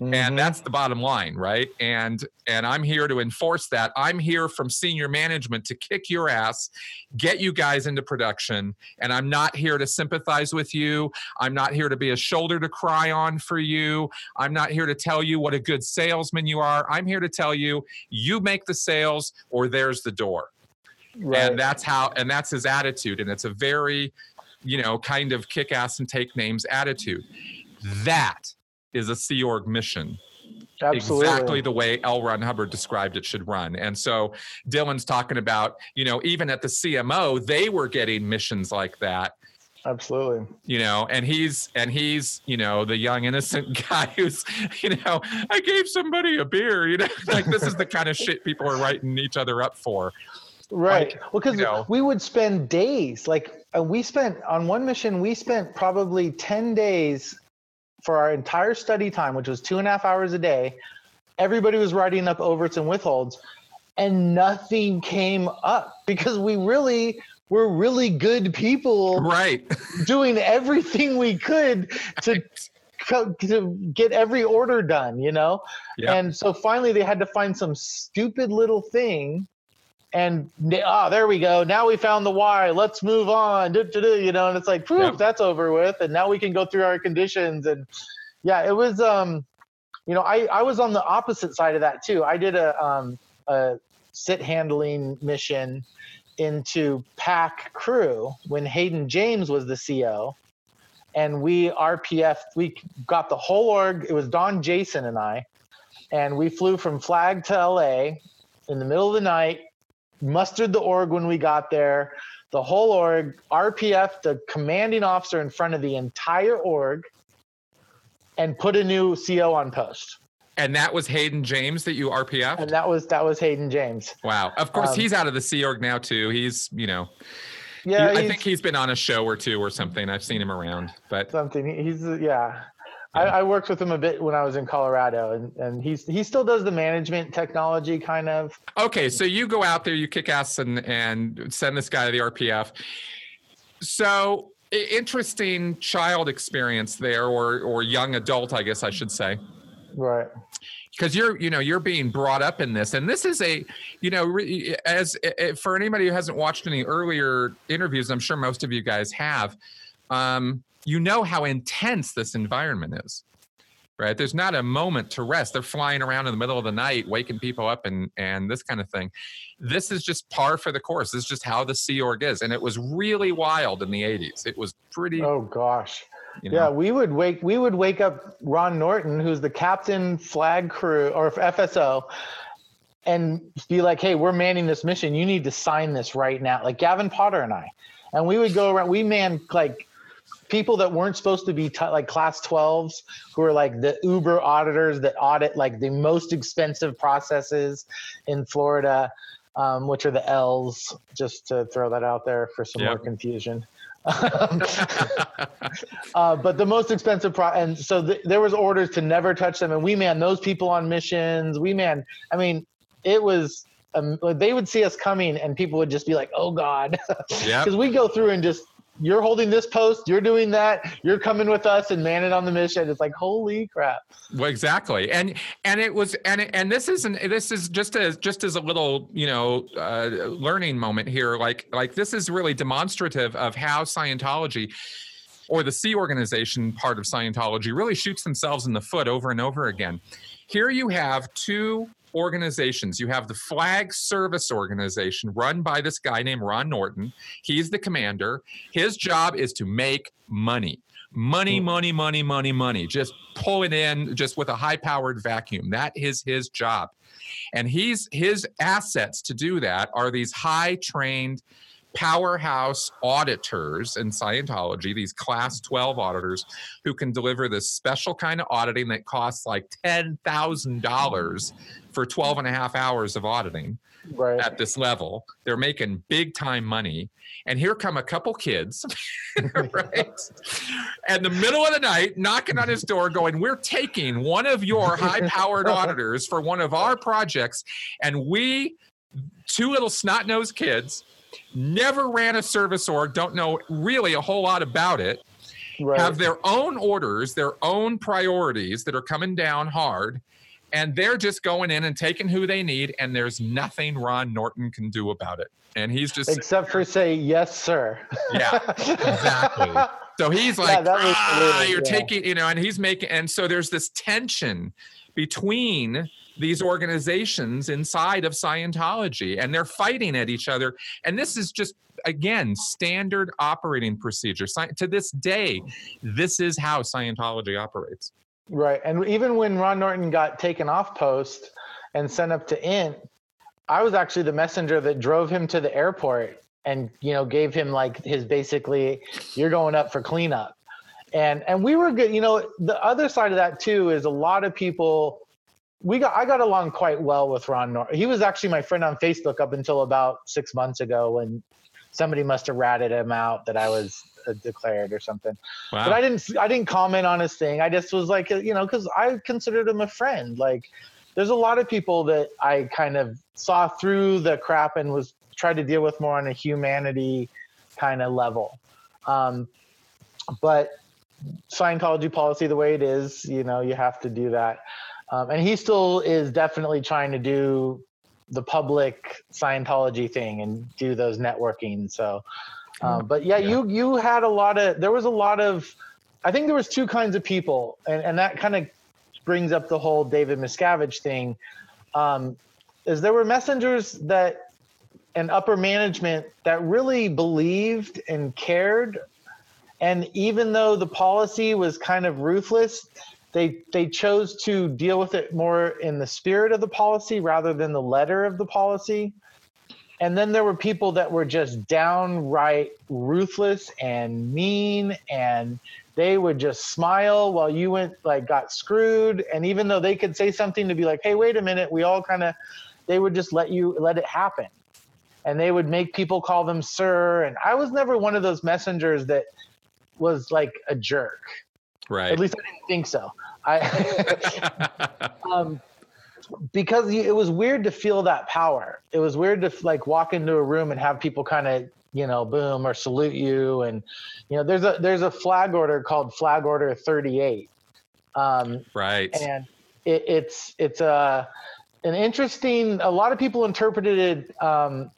Mm-hmm. And that's the bottom line, right? And and I'm here to enforce that. I'm here from senior management to kick your ass, get you guys into production. And I'm not here to sympathize with you. I'm not here to be a shoulder to cry on for you. I'm not here to tell you what a good salesman you are. I'm here to tell you, you make the sales or there's the door. Right. And that's how, and that's his attitude. And it's a very, you know, kind of kick ass and take names attitude. That is a Sea Org mission. Absolutely. Exactly the way L. Ron Hubbard described it should run. And so Dylan's talking about, you know, even at the C M O, they were getting missions like that. Absolutely. You know, and he's, and he's, you know, the young innocent guy who's, you know, I gave somebody a beer, you know, like this is the kind of shit people are writing each other up for. Right. Like, well, because you know, we would spend days, like we spent on one mission, we spent probably ten days for our entire study time, which was two and a half hours a day. Everybody was writing up overts and withholds and nothing came up because we really were really good people, right? Doing everything we could to, co- to get every order done, you know? Yep. And so finally they had to find some stupid little thing and ah, oh, there we go. Now we found the why. Let's move on. Do, do, do, you know, and it's like, poof, yep. That's over with. And now we can go through our conditions. And yeah, it was, um, you know, I, I was on the opposite side of that too. I did a, um, a sit handling mission into PAC Crew when Hayden James was the C O, and we R P F, we got the whole org. It was Don Jason and I, and we flew from Flag to L A in the middle of the night. Mustered the org when we got there, the whole org, R P F, the commanding officer in front of the entire org, and put a new C O on post. And that was Hayden James that you R P F'd? And that was that was Hayden James. Wow. Of course, um, he's out of the Sea Org now too. He's, you know, yeah, he, I think he's been on a show or two or something. I've seen him around, but something. He's yeah. yeah. I, I worked with him a bit when I was in Colorado, and, and he's he still does the management technology kind of. Okay, so you go out there, you kick ass, and and send this guy to the R P F. So interesting child experience there, or or young adult, I guess I should say. Right. Because you're, you know, you're being brought up in this, and this is a, you know, as for anybody who hasn't watched any earlier interviews, I'm sure most of you guys have. Um, You know how intense this environment is, right? There's not a moment to rest. They're flying around in the middle of the night, waking people up and and this kind of thing. This is just par for the course. This is just how the Sea Org is. And it was really wild in the eighties. It was pretty. Oh, gosh. You know? Yeah, we would wake we would wake up Ron Norton, who's the captain flag crew or F S O, and be like, hey, we're manning this mission. You need to sign this right now. Like Gavin Potter and I. And we would go around. We manned like people that weren't supposed to be t- like class twelves, who are like the Uber auditors that audit like the most expensive processes in Florida, um, which are the L's, just to throw that out there for some yep. more confusion. uh, but the most expensive pro- and so th- there was orders to never touch them. And we manned those people on missions. We manned, I mean, it was um, like they would see us coming and people would just be like, oh God, because yep. we go through and just, you're holding this post, you're doing that, you're coming with us and manning on the mission. It's like, holy crap. Well, exactly. And, and it was, and, and this isn't, this is just as, just as a little, you know, uh, learning moment here. Like, like this is really demonstrative of how Scientology or the C organization part of Scientology really shoots themselves in the foot over and over again. Here you have two organizations. You have the Flag Service Organization run by this guy named Ron Norton. He's the commander. His job is to make money. Money, money, money, money, money. Just pull it in just with a high-powered vacuum. That is his job. And he's his assets to do that are these high-trained powerhouse auditors in Scientology, these class twelve auditors who can deliver this special kind of auditing that costs like ten thousand dollars for twelve and a half hours of auditing right. at this level. They're making big time money. And here come a couple kids, right? And the middle of the night, knocking on his door going, we're taking one of your high-powered auditors for one of our projects. And we, two little snot-nosed kids, never ran a service org, don't know really a whole lot about it, right. have their own orders, their own priorities that are coming down hard, and they're just going in and taking who they need, and there's nothing Ron Norton can do about it. And he's just... Except for say, yes, sir. Yeah, exactly. So he's like, yeah, that was ah, hilarious. You're yeah. taking, you know, and he's making... And so there's this tension between... these organizations inside of Scientology, and they're fighting at each other. And this is just, again, standard operating procedure. To this day, this is how Scientology operates. Right. And even when Ron Norton got taken off post and sent up to I N T, I was actually the messenger that drove him to the airport and, you know, gave him like his basically, you're going up for cleanup. And, and we were good. You know, the other side of that too, is a lot of people, We got. I got along quite well with Ron Norton. He was actually my friend on Facebook up until about six months ago when somebody must have ratted him out that I was declared or something. Wow. But I didn't. I didn't comment on his thing. I just was like, you know, because I considered him a friend. Like, there's a lot of people that I kind of saw through the crap and was tried to deal with more on a humanity kind of level. Um, but Scientology policy, the way it is, you know, you have to do that. Um, and he still is definitely trying to do the public Scientology thing and do those networking. So, um, but yeah, yeah, you you had a lot of, there was a lot of, I think there was two kinds of people. And, and that kind of brings up the whole David Miscavige thing, um, is there were messengers that, and upper management that really believed and cared. And even though the policy was kind of ruthless, They they chose to deal with it more in the spirit of the policy rather than the letter of the policy. And then there were people that were just downright ruthless and mean, and they would just smile while you went like got screwed. And even though they could say something to be like, hey, wait a minute, we all kind of, they would just let you let it happen. And they would make people call them sir. And I was never one of those messengers that was like a jerk. Right. At least I didn't think so. I, um, because it was weird to feel that power. It was weird to like walk into a room and have people kind of, you know, boom or salute you. And, you know, there's a, there's a flag order called Flag Order thirty-eight. Um, right. And it, it's, it's a, an interesting, a lot of people interpreted it um,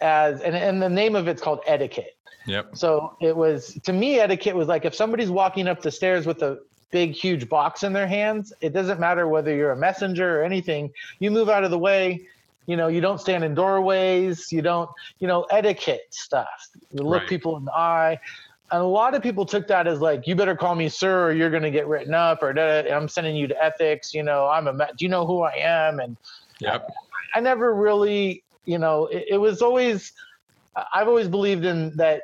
as, and, and the name of it's called etiquette. Yep. So it was, to me, etiquette was like if somebody's walking up the stairs with a big, huge box in their hands, it doesn't matter whether you're a messenger or anything. You move out of the way. You know, you don't stand in doorways. You don't, you know, etiquette stuff. You look right. people in the eye. And a lot of people took that as like, you better call me sir or you're going to get written up or I'm sending you to ethics. You know, I'm a, do you know who I am? And yep. I, I never really, you know, it, it was always, I've always believed in that.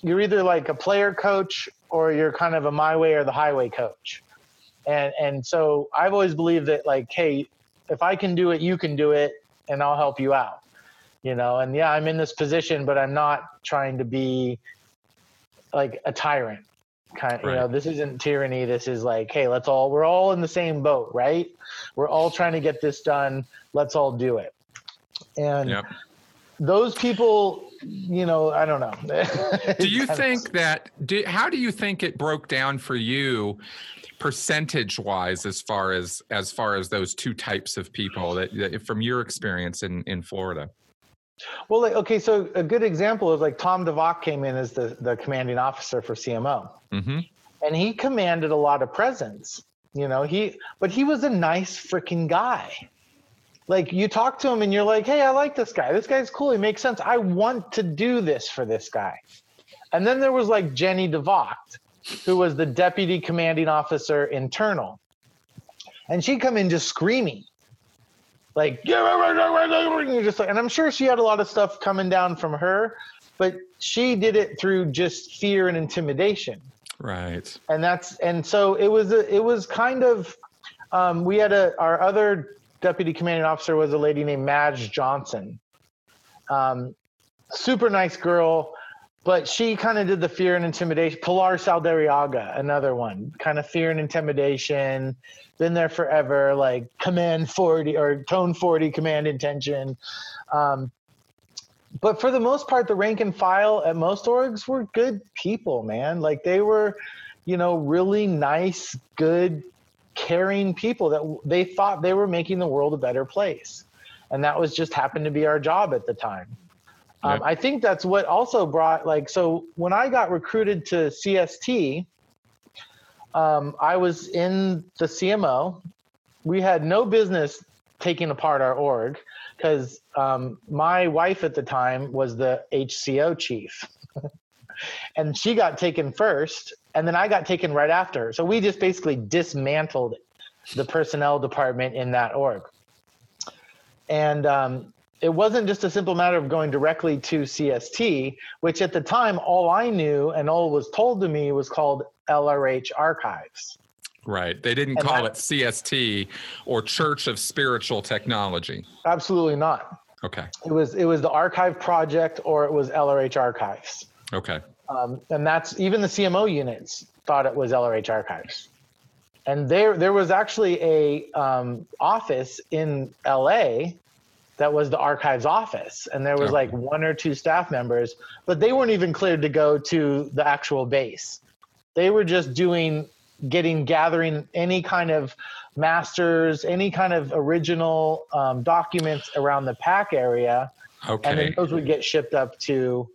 You're either like a player coach or you're kind of a my way or the highway coach. And and so I've always believed that like, hey, if I can do it, you can do it and I'll help you out, you know? And yeah, I'm in this position, but I'm not trying to be like a tyrant kind of, right. you know, this isn't tyranny. This is like, hey, let's all, we're all in the same boat, right? We're all trying to get this done. Let's all do it. And yep. those people, you know, I don't know. do you think that, do, how do you think it broke down for you percentage wise, as far as, as far as those two types of people that, that from your experience in, in Florida? Well, like, okay. So a good example is like Tom DeVock came in as the, the commanding officer for C M O mm-hmm. and he commanded a lot of presence, you know, he, but he was a nice freaking guy. Like you talk to him and you're like, hey, I like this guy. This guy's cool. He makes sense. I want to do this for this guy. And then there was like Jenny DeVocht, who was the deputy commanding officer internal. And she'd come in just screaming. Like, just like, and I'm sure she had a lot of stuff coming down from her, but she did it through just fear and intimidation. Right. And that's, and so it was, a, it was kind of, um, we had a, our other deputy commanding officer was a lady named Madge Johnson. Um, super nice girl, but she kind of did the fear and intimidation. Pilar Saldariaga, another one, kind of fear and intimidation. Been there forever, like command forty or tone forty, command intention. Um, but for the most part, the rank and file at most orgs were good people, man. Like they were, you know, really nice, good, caring people that they thought they were making the world a better place. And that was just happened to be our job at the time. Yep. Um, I think that's what also brought like, so when I got recruited to C S T, Um, I was in the C M O. We had no business taking apart our org because um, my wife at the time was the H C O chief. And she got taken first, and then I got taken right after her. So we just basically dismantled the personnel department in that org. And um, it wasn't just a simple matter of going directly to C S T, which at the time, all I knew and all was told to me was called L R H Archives. Right. They didn't and call that, it C S T or Church of Spiritual Technology. Absolutely not. Okay. It was it was the Archive Project or it was L R H Archives. Okay. Um, and that's even the C M O units thought it was L R H Archives. And there there was actually a um, office in L A that was the archives office. And there was okay. like one or two staff members, but they weren't even cleared to go to the actual base. They were just doing, getting, gathering any kind of masters, any kind of original um, documents around the PAC area. Okay. And then those would get shipped up to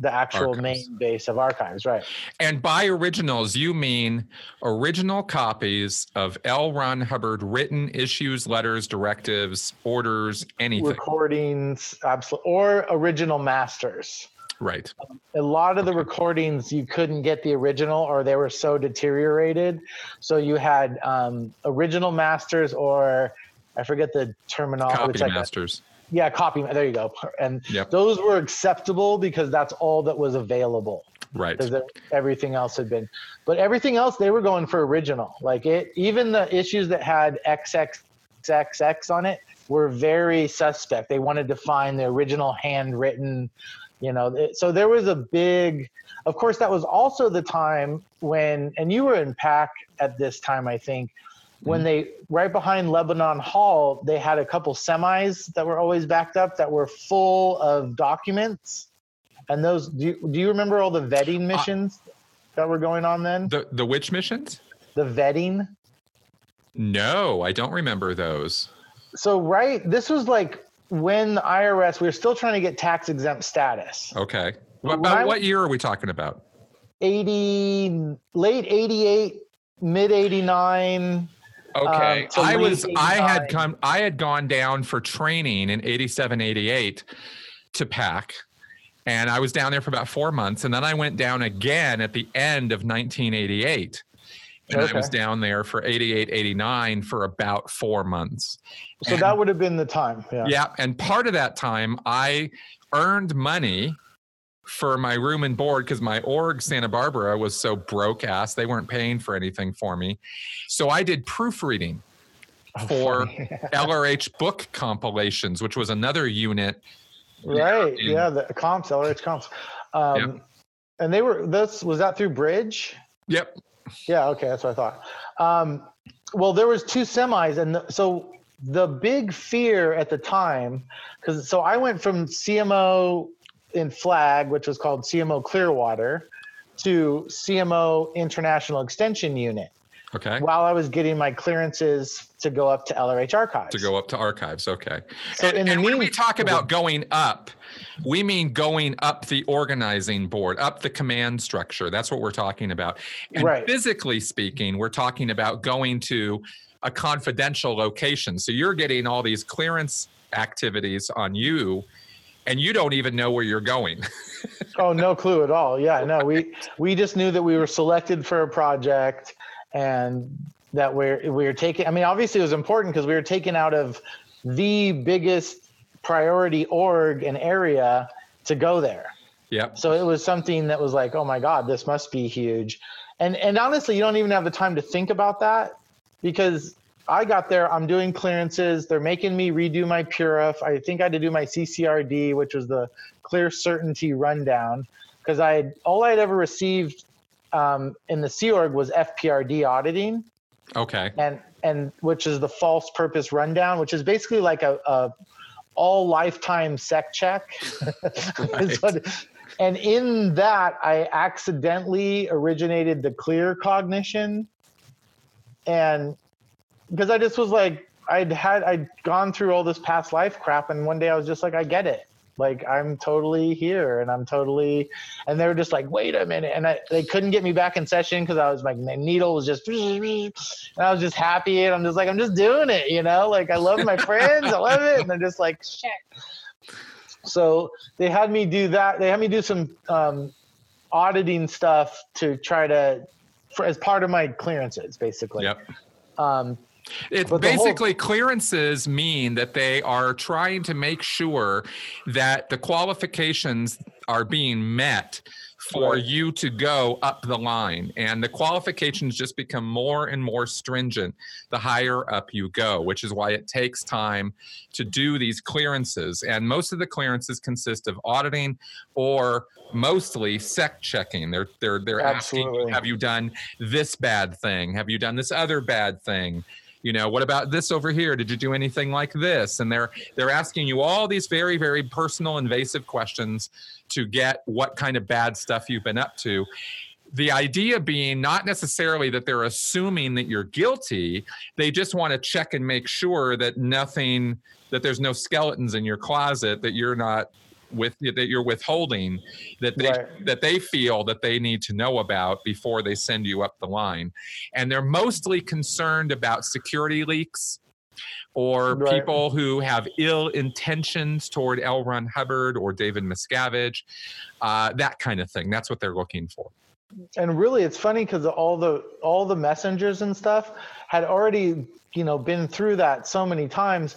the actual archives. Main base of archives, right. And by originals, you mean original copies of L. Ron Hubbard written issues, letters, directives, orders, anything. Recordings, absolutely, or original masters. Right. Um, a lot of the recordings, you couldn't get the original or they were so deteriorated. So you had um, original masters or I forget the terminology. Copy like masters. A, yeah, copy. There you go. And yep. those were acceptable because that's all that was available. Right. Because everything else had been. But everything else, they were going for original. Like it, even the issues that had triple X on it were very suspect. They wanted to find the original handwritten. You know, so there was a big, of course, that was also the time when, and you were in PAC at this time, I think, when mm-hmm. they, right behind Lebanon Hall, they had a couple semis that were always backed up that were full of documents. And those, do you, do you remember all the vetting missions uh, that were going on then? The, the which missions? The vetting. No, I don't remember those. So, right, this was like, when the I R S, we were still trying to get tax exempt status. Okay. About what, what year are we talking about? eighty, late eighty-eight, mid eighty-nine. Okay. Um, I was, eighty-nine. I had come, I had gone down for training in eighty-seven, eighty-eight to PAC. And I was down there for about four months. And then I went down again at the end of nineteen eighty-eight. And okay. I was down there for eighty-eight, eighty-nine for about four months. So and, that would have been the time. Yeah. yeah. And part of that time, I earned money for my room and board because my org Santa Barbara was so broke ass. They weren't paying for anything for me. So I did proofreading for L R H book compilations, which was another unit. Right. In, yeah. The comps, L R H comps. Um, yep. And they were, this was that through Bridge? Yep. Yeah. Okay. That's what I thought. Um, well, there was two semis and the, so The big fear at the time, because so I went from C M O in Flag, which was called C M O Clearwater, to C M O International Extension Unit. Okay. While I was getting my clearances to go up to L R H Archives. To go up to Archives, okay. So and, in the and mean- when we talk about going up, we mean going up the organizing board, up the command structure. That's what we're talking about. And right. Physically speaking, we're talking about going to a confidential location. So you're getting all these clearance activities on you, and you don't even know where you're going. Oh, no clue at all. Yeah, no, we we just knew that we were selected for a project. And that we're, we we're taking, I mean, obviously it was important because we were taken out of the biggest priority org and area to go there. Yeah. So it was something that was like, oh my God, this must be huge. And, and honestly, you don't even have the time to think about that because I got there, I'm doing clearances. They're making me redo my Purif. I think I had to do my C C R D, which was the Clear Certainty Rundown, because I had, all I'd ever received Um, in the Sea Org was F P R D auditing. Okay. And and which is the false purpose rundown, which is basically like a, a all lifetime sec check. Right. What, and in that, I accidentally originated the clear cognition. And because I just was like, I'd had, I'd gone through all this past life crap. And one day I was just like, I get it. Like, I'm totally here and I'm totally, and they were just like, wait a minute. And I, they couldn't get me back in session because I was like, my needle was just, and I was just happy. And I'm just like, I'm just doing it, you know, like I love my friends. I love it. And they're just like, shit. So they had me do that. They had me do some um, auditing stuff to try to, for, as part of my clearances, basically. Yep. Um, It's basically whole- clearances mean that they are trying to make sure that the qualifications are being met for right. you to go up the line. And the qualifications just become more and more stringent the higher up you go, which is why it takes time to do these clearances. And most of the clearances consist of auditing or mostly sec checking. They're they're they're Absolutely. asking, have you done this bad thing? Have you done this other bad thing? You know, what about this over here? Did you do anything like this? And they're they're asking you all these very, very personal, invasive questions to get what kind of bad stuff you've been up to. The idea being not necessarily that they're assuming that you're guilty. They just want to check and make sure that nothing, that there's no skeletons in your closet, that you're not with, that you're withholding, that they right. that they feel that they need to know about before they send you up the line. And they're mostly concerned about security leaks or right. people who have ill intentions toward L. Ron Hubbard or David Miscavige, uh, that kind of thing. That's what they're looking for. And really, it's funny because all the all the messengers and stuff had already, you know, been through that so many times.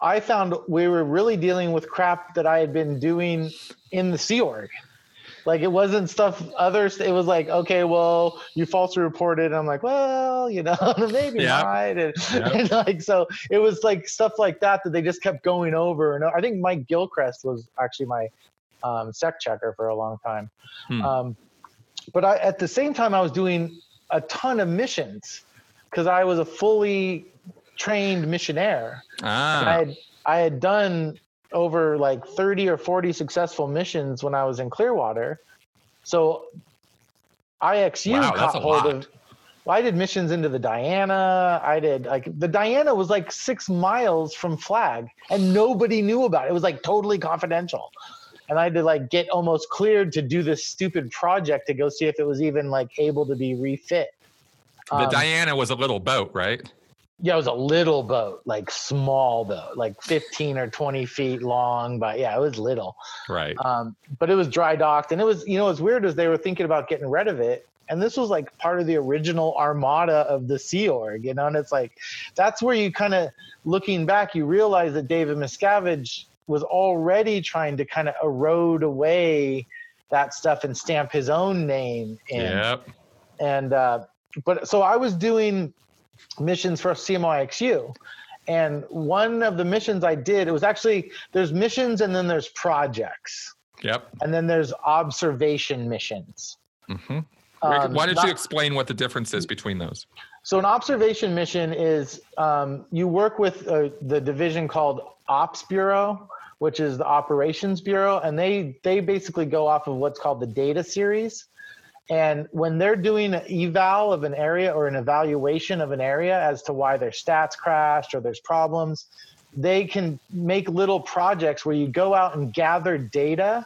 I found we were really dealing with crap that I had been doing in the Sea Org. Like it wasn't stuff others. It was like, okay, well, you falsely reported. And I'm like, well, you know, maybe yeah. not. And, yeah. and like, so it was like stuff like that, that they just kept going over. And I think Mike Gilchrist was actually my um, sec checker for a long time. Hmm. Um, but I, at the same time, I was doing a ton of missions because I was a fully trained missionaire. Ah. I had I had done over like thirty or forty successful missions when I was in Clearwater. So I X U wow, caught hold of well, I did missions into the Diana. I did like the Diana was like six miles from Flag and nobody knew about it. It was like totally confidential. And I had to like get almost cleared to do this stupid project to go see if it was even like able to be refit. The um, Diana was a little boat, right? Yeah, it was a little boat, like small boat, like fifteen or twenty feet long. But yeah, it was little. Right. Um, but it was dry docked. And it was, you know, as weird as they were thinking about getting rid of it. And this was like part of the original armada of the Sea Org, you know. And it's like, that's where you kind of, looking back, you realize that David Miscavige was already trying to kind of erode away that stuff and stamp his own name in. Yep. And, uh, but so I was doing missions for C M O I X U. And one of the missions I did, it was actually, there's missions and then there's projects. Yep. And then there's observation missions. Mm-hmm. Um, Why don't you explain what the difference is between those? So an observation mission is um, you work with uh, the division called Ops Bureau, which is the Operations Bureau, and they they basically go off of what's called the data series. And when they're doing an eval of an area or an evaluation of an area as to why their stats crashed or there's problems, they can make little projects where you go out and gather data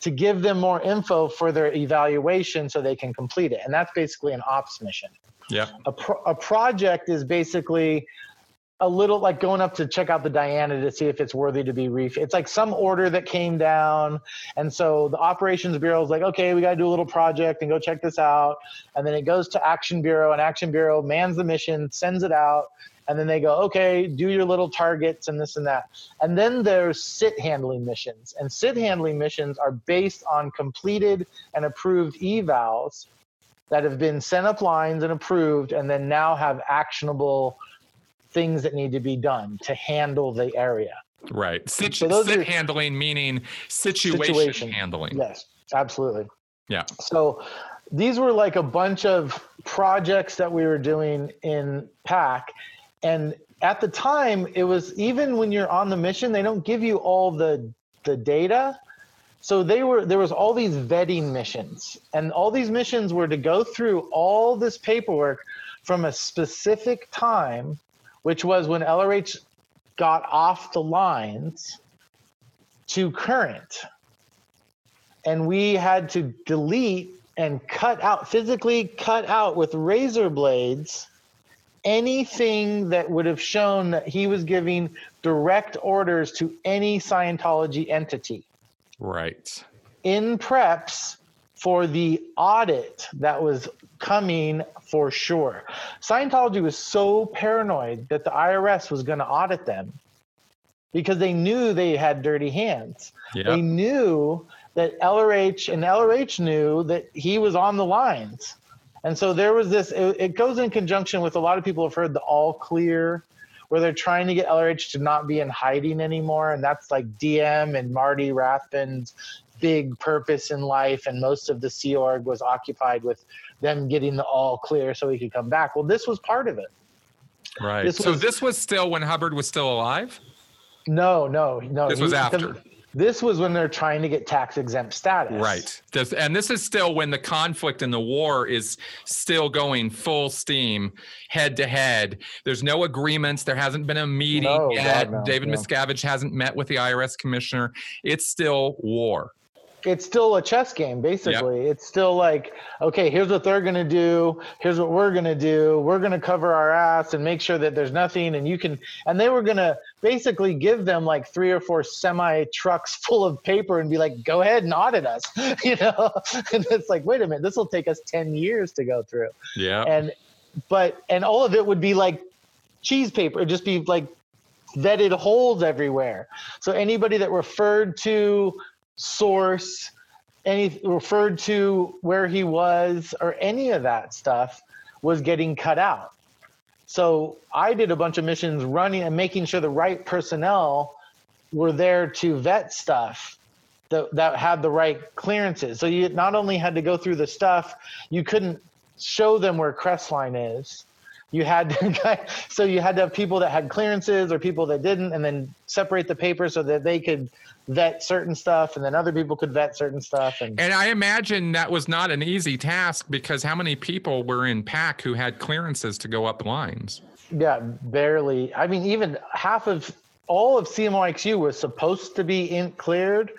to give them more info for their evaluation so they can complete it. And that's basically an ops mission. Yeah. A, pro- a project is basically a little like going up to check out the Diana to see if it's worthy to be refit. It's like some order that came down. And so the Operations Bureau is like, okay, we got to do a little project and go check this out. And then it goes to Action Bureau, and Action Bureau mans the mission, sends it out. And then they go, okay, do your little targets and this and that. And then there's sit handling missions. And sit handling missions are based on completed and approved evals that have been sent up lines and approved, and then now have actionable things that need to be done to handle the area. Right. Situ- so sit are, handling meaning situation, situation handling. Yes, absolutely. Yeah. So these were like a bunch of projects that we were doing in PAC. And at the time, it was even when you're on the mission, they don't give you all the the data. So they were there was all these vetting missions, and all these missions were to go through all this paperwork from a specific time, which was when L R H got off the lines to current. And we had to delete and cut out, physically cut out with razor blades, anything that would have shown that he was giving direct orders to any Scientology entity. Right. In preps for the audit that was coming for sure. Scientology was so paranoid that the I R S was going to audit them because they knew they had dirty hands. Yep. They knew that L R H, and L R H knew that he was on the lines. And so there was this, it, it goes in conjunction with a lot of people have heard the all clear, where they're trying to get L R H to not be in hiding anymore. And that's like D M and Marty Rathbun's big purpose in life. And most of the Sea Org was occupied with them getting the all clear so he could come back. Well, this was part of it. Right. This so was, this was still when Hubbard was still alive? No, no, no. This he, was after. The, This was when they're trying to get tax exempt status. Right. This, and this is still when the conflict and the war is still going full steam, head to head. There's no agreements. There hasn't been a meeting no, yet. No, David no. Miscavige hasn't met with the I R S commissioner. It's still war. It's still a chess game, basically. Yep. It's still like, okay, here's what they're going to do. Here's what we're going to do. We're going to cover our ass and make sure that there's nothing. And you can, and they were going to basically give them like three or four semi trucks full of paper and be like, go ahead and audit us, you know? And it's like, wait a minute, this will take us ten years to go through. Yeah. And, but, and all of it would be like cheese paper. It'd just be like vetted holes everywhere. So anybody that referred to source, any referred to where he was, or any of that stuff was getting cut out. So I did a bunch of missions running and making sure the right personnel were there to vet stuff that, that had the right clearances. So you not only had to go through the stuff, you couldn't show them where Crestline is. You had to, so you had to have people that had clearances or people that didn't, and then separate the paper so that they could vet certain stuff, and then other people could vet certain stuff. And, and I imagine that was not an easy task, because how many people were in PAC who had clearances to go up lines? Yeah, barely. I mean, even half of all of C M Y X U was supposed to be in cleared,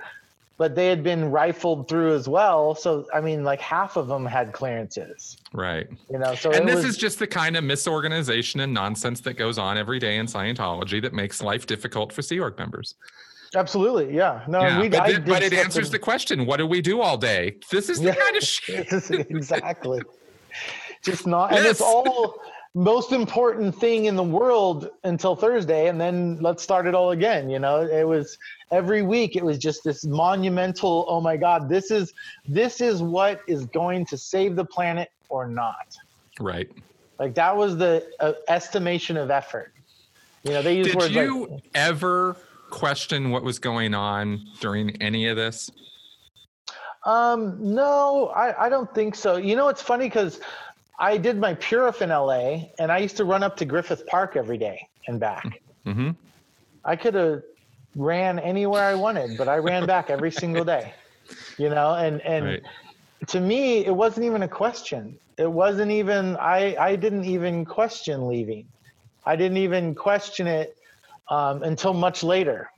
but they had been rifled through as well. So, I mean, like half of them had clearances. Right. You know, so and this was, is just the kind of misorganization and nonsense that goes on every day in Scientology that makes life difficult for Sea Org members. Absolutely. Yeah. No, yeah, we, but, I did, but it answers in. the question, what do we do all day? This is the yeah, kind of shit. Exactly. Just not, yes. And it's all most important thing in the world until Thursday. And then let's start it all again. You know, it was every week. It was just this monumental, oh my God, this is, this is what is going to save the planet or not. Right. Like that was the uh, estimation of effort. You know, they used words like- Did you ever question what was going on during any of this? Um, no, I, I don't think so. You know, it's funny because I did my Purif in L A, and I used to run up to Griffith Park every day and back. Mm-hmm. I could have ran anywhere I wanted, but I ran back every single day, you know, and, and right. to me, it wasn't even a question. It wasn't even, I, I didn't even question leaving. I didn't even question it um, until much later,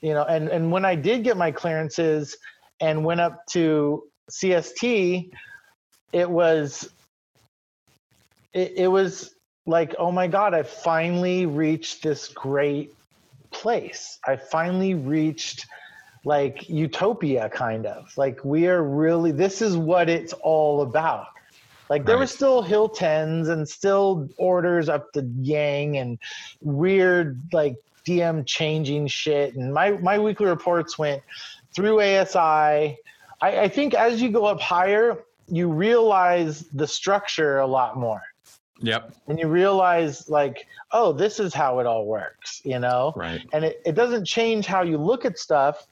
you know, and, and when I did get my clearances and went up to C S T, it was, it, it was like, oh my God, I finally reached this great place. I finally reached like utopia, kind of like we are really, this is what it's all about. Like there right. were still hill tens and still orders up the yang and weird like D M changing shit. And my, my weekly reports went through A S I. I, I think as you go up higher, you realize the structure a lot more. Yep. And you realize like, oh, this is how it all works, you know? Right. And it, it doesn't change how you look at stuff.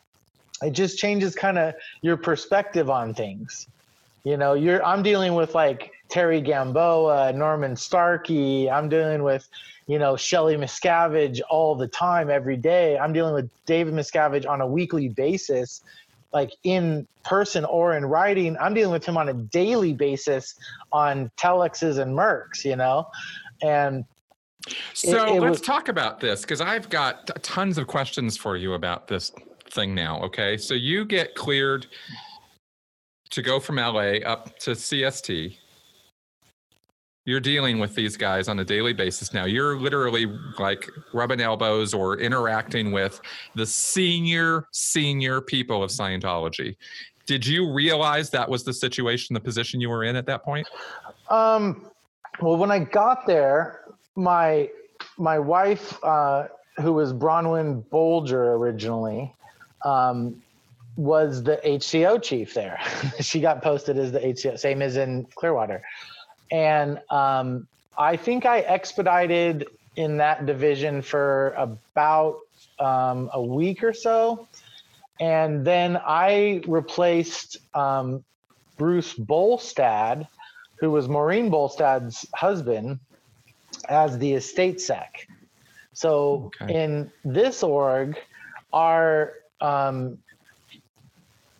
It just changes kind of your perspective on things. You know, you're, I'm dealing with like Terry Gamboa, Norman Starkey. I'm dealing with, you know, Shelley Miscavige all the time, every day. I'm dealing with David Miscavige on a weekly basis, like in person or in writing. I'm dealing with him on a daily basis on telexes and mercs, you know? And so it, it let's was, talk about this because I've got tons of questions for you about this thing now. Okay. So you get cleared to go from L A up to C S T. You're dealing with these guys on a daily basis now. You're literally like rubbing elbows or interacting with the senior, senior people of Scientology. Did you realize that was the situation, the position you were in at that point? Um, well, when I got there, my my wife, uh, who was Bronwyn Bolger originally, um, was the H C O chief there. She got posted as the H C O, same as in Clearwater. And um, I think I expedited in that division for about um, a week or so. And then I replaced um, Bruce Bolstad, who was Maureen Bolstad's husband, as the estate sec. So okay. in this org, our um,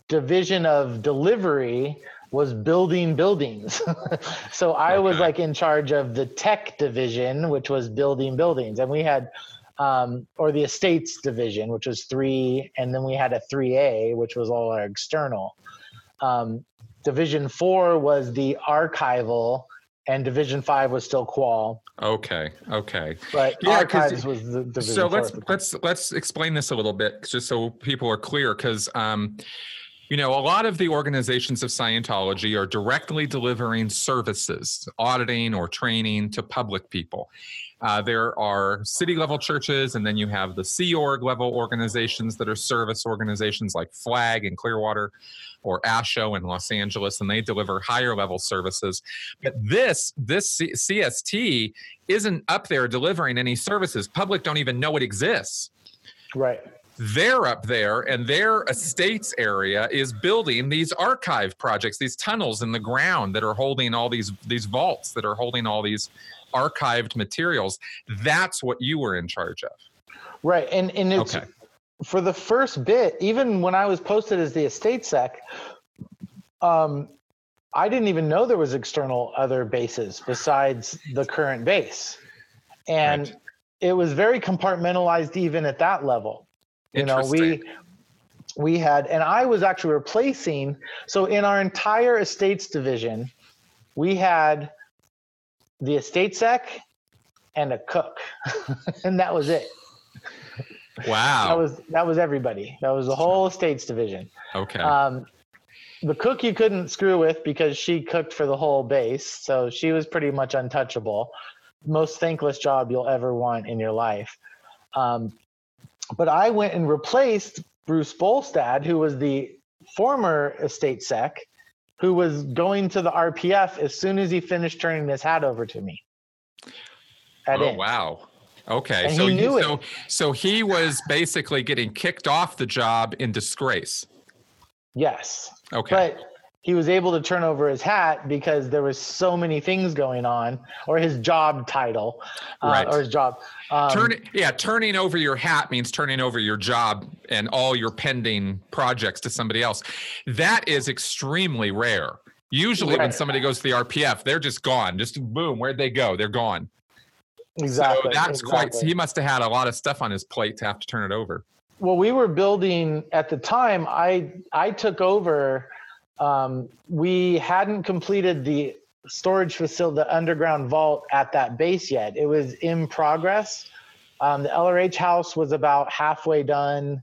division of delivery was building buildings. So I okay. was like in charge of the tech division, which was building buildings. And we had, um, or the estates division, which was three. And then we had a three A, which was all our external. Um, division four was the archival and division five was still qual. Okay. Okay. But yeah, archives was the division so four. So let's, let's, let's explain this a little bit just so people are clear. Cause, um, you know, a lot of the organizations of Scientology are directly delivering services, auditing or training to public people. Uh, there are city-level churches, and then you have the Sea Org level organizations that are service organizations like Flag in Clearwater or ASHO in Los Angeles, and they deliver higher-level services. But this, this C- CST isn't up there delivering any services. Public don't even know it exists. Right. They're up there, and their estates area is building these archive projects, these tunnels in the ground that are holding all these these vaults that are holding all these archived materials. That's what you were in charge of. Right. And and it's, okay. for the first bit, even when I was posted as the estate sec, um, I didn't even know there was external other bases besides the current base. And right. it was very compartmentalized even at that level. You know, we we had, and I was actually replacing, so in our entire estates division, we had the estate sec and a cook, and that was it. Wow. That was that was everybody. That was the whole estates division. Okay. Um, the cook you couldn't screw with because she cooked for the whole base, so she was pretty much untouchable. Most thankless job you'll ever want in your life. Um But I went and replaced Bruce Bolstad, who was the former estate sec, who was going to the R P F as soon as he finished turning his hat over to me. That oh, is. Wow. Okay. And so, he knew so, it. so he was basically getting kicked off the job in disgrace. Yes. Okay. But he was able to turn over his hat because there was so many things going on, or his job title, uh, right. or his job. Um, turn, yeah, turning over your hat means turning over your job and all your pending projects to somebody else. That is extremely rare. Usually right. when somebody goes to the R P F, they're just gone. Just boom, where'd they go? They're gone. Exactly. So that's exactly. quite, he must have had a lot of stuff on his plate to have to turn it over. Well, we were building at the time, I I took over. Um, we hadn't completed the storage facility, the underground vault at that base yet. It was in progress. Um, the L R H house was about halfway done.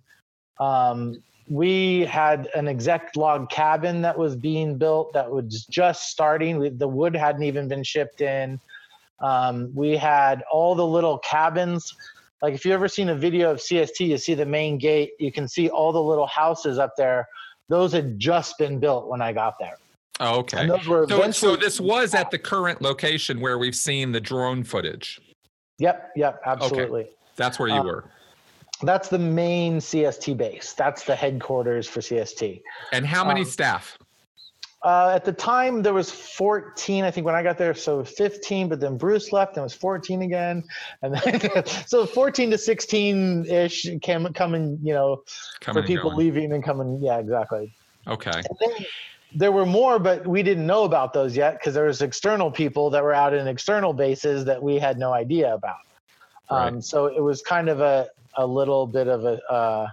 Um, we had an exec log cabin that was being built that was just starting. We, the wood hadn't even been shipped in. Um, we had all the little cabins. Like if you've ever seen a video of C S T, you see the main gate, you can see all the little houses up there. Those had just been built when I got there. Oh, okay. And those were so, so this was at the current location where we've seen the drone footage. Yep, yep, absolutely. Okay. That's where you um, were. That's the main C S T base. That's the headquarters for C S T. And how many um, staff? Uh, at the time, there was fourteen, I think, when I got there. So fifteen, but then Bruce left and it was fourteen again. And then, so fourteen to sixteen-ish came, coming, you know, coming for people going. Leaving and coming. Yeah, exactly. Okay. There were more, but we didn't know about those yet because there was external people that were out in external bases that we had no idea about. Right. Um, so it was kind of a, a little bit of a uh,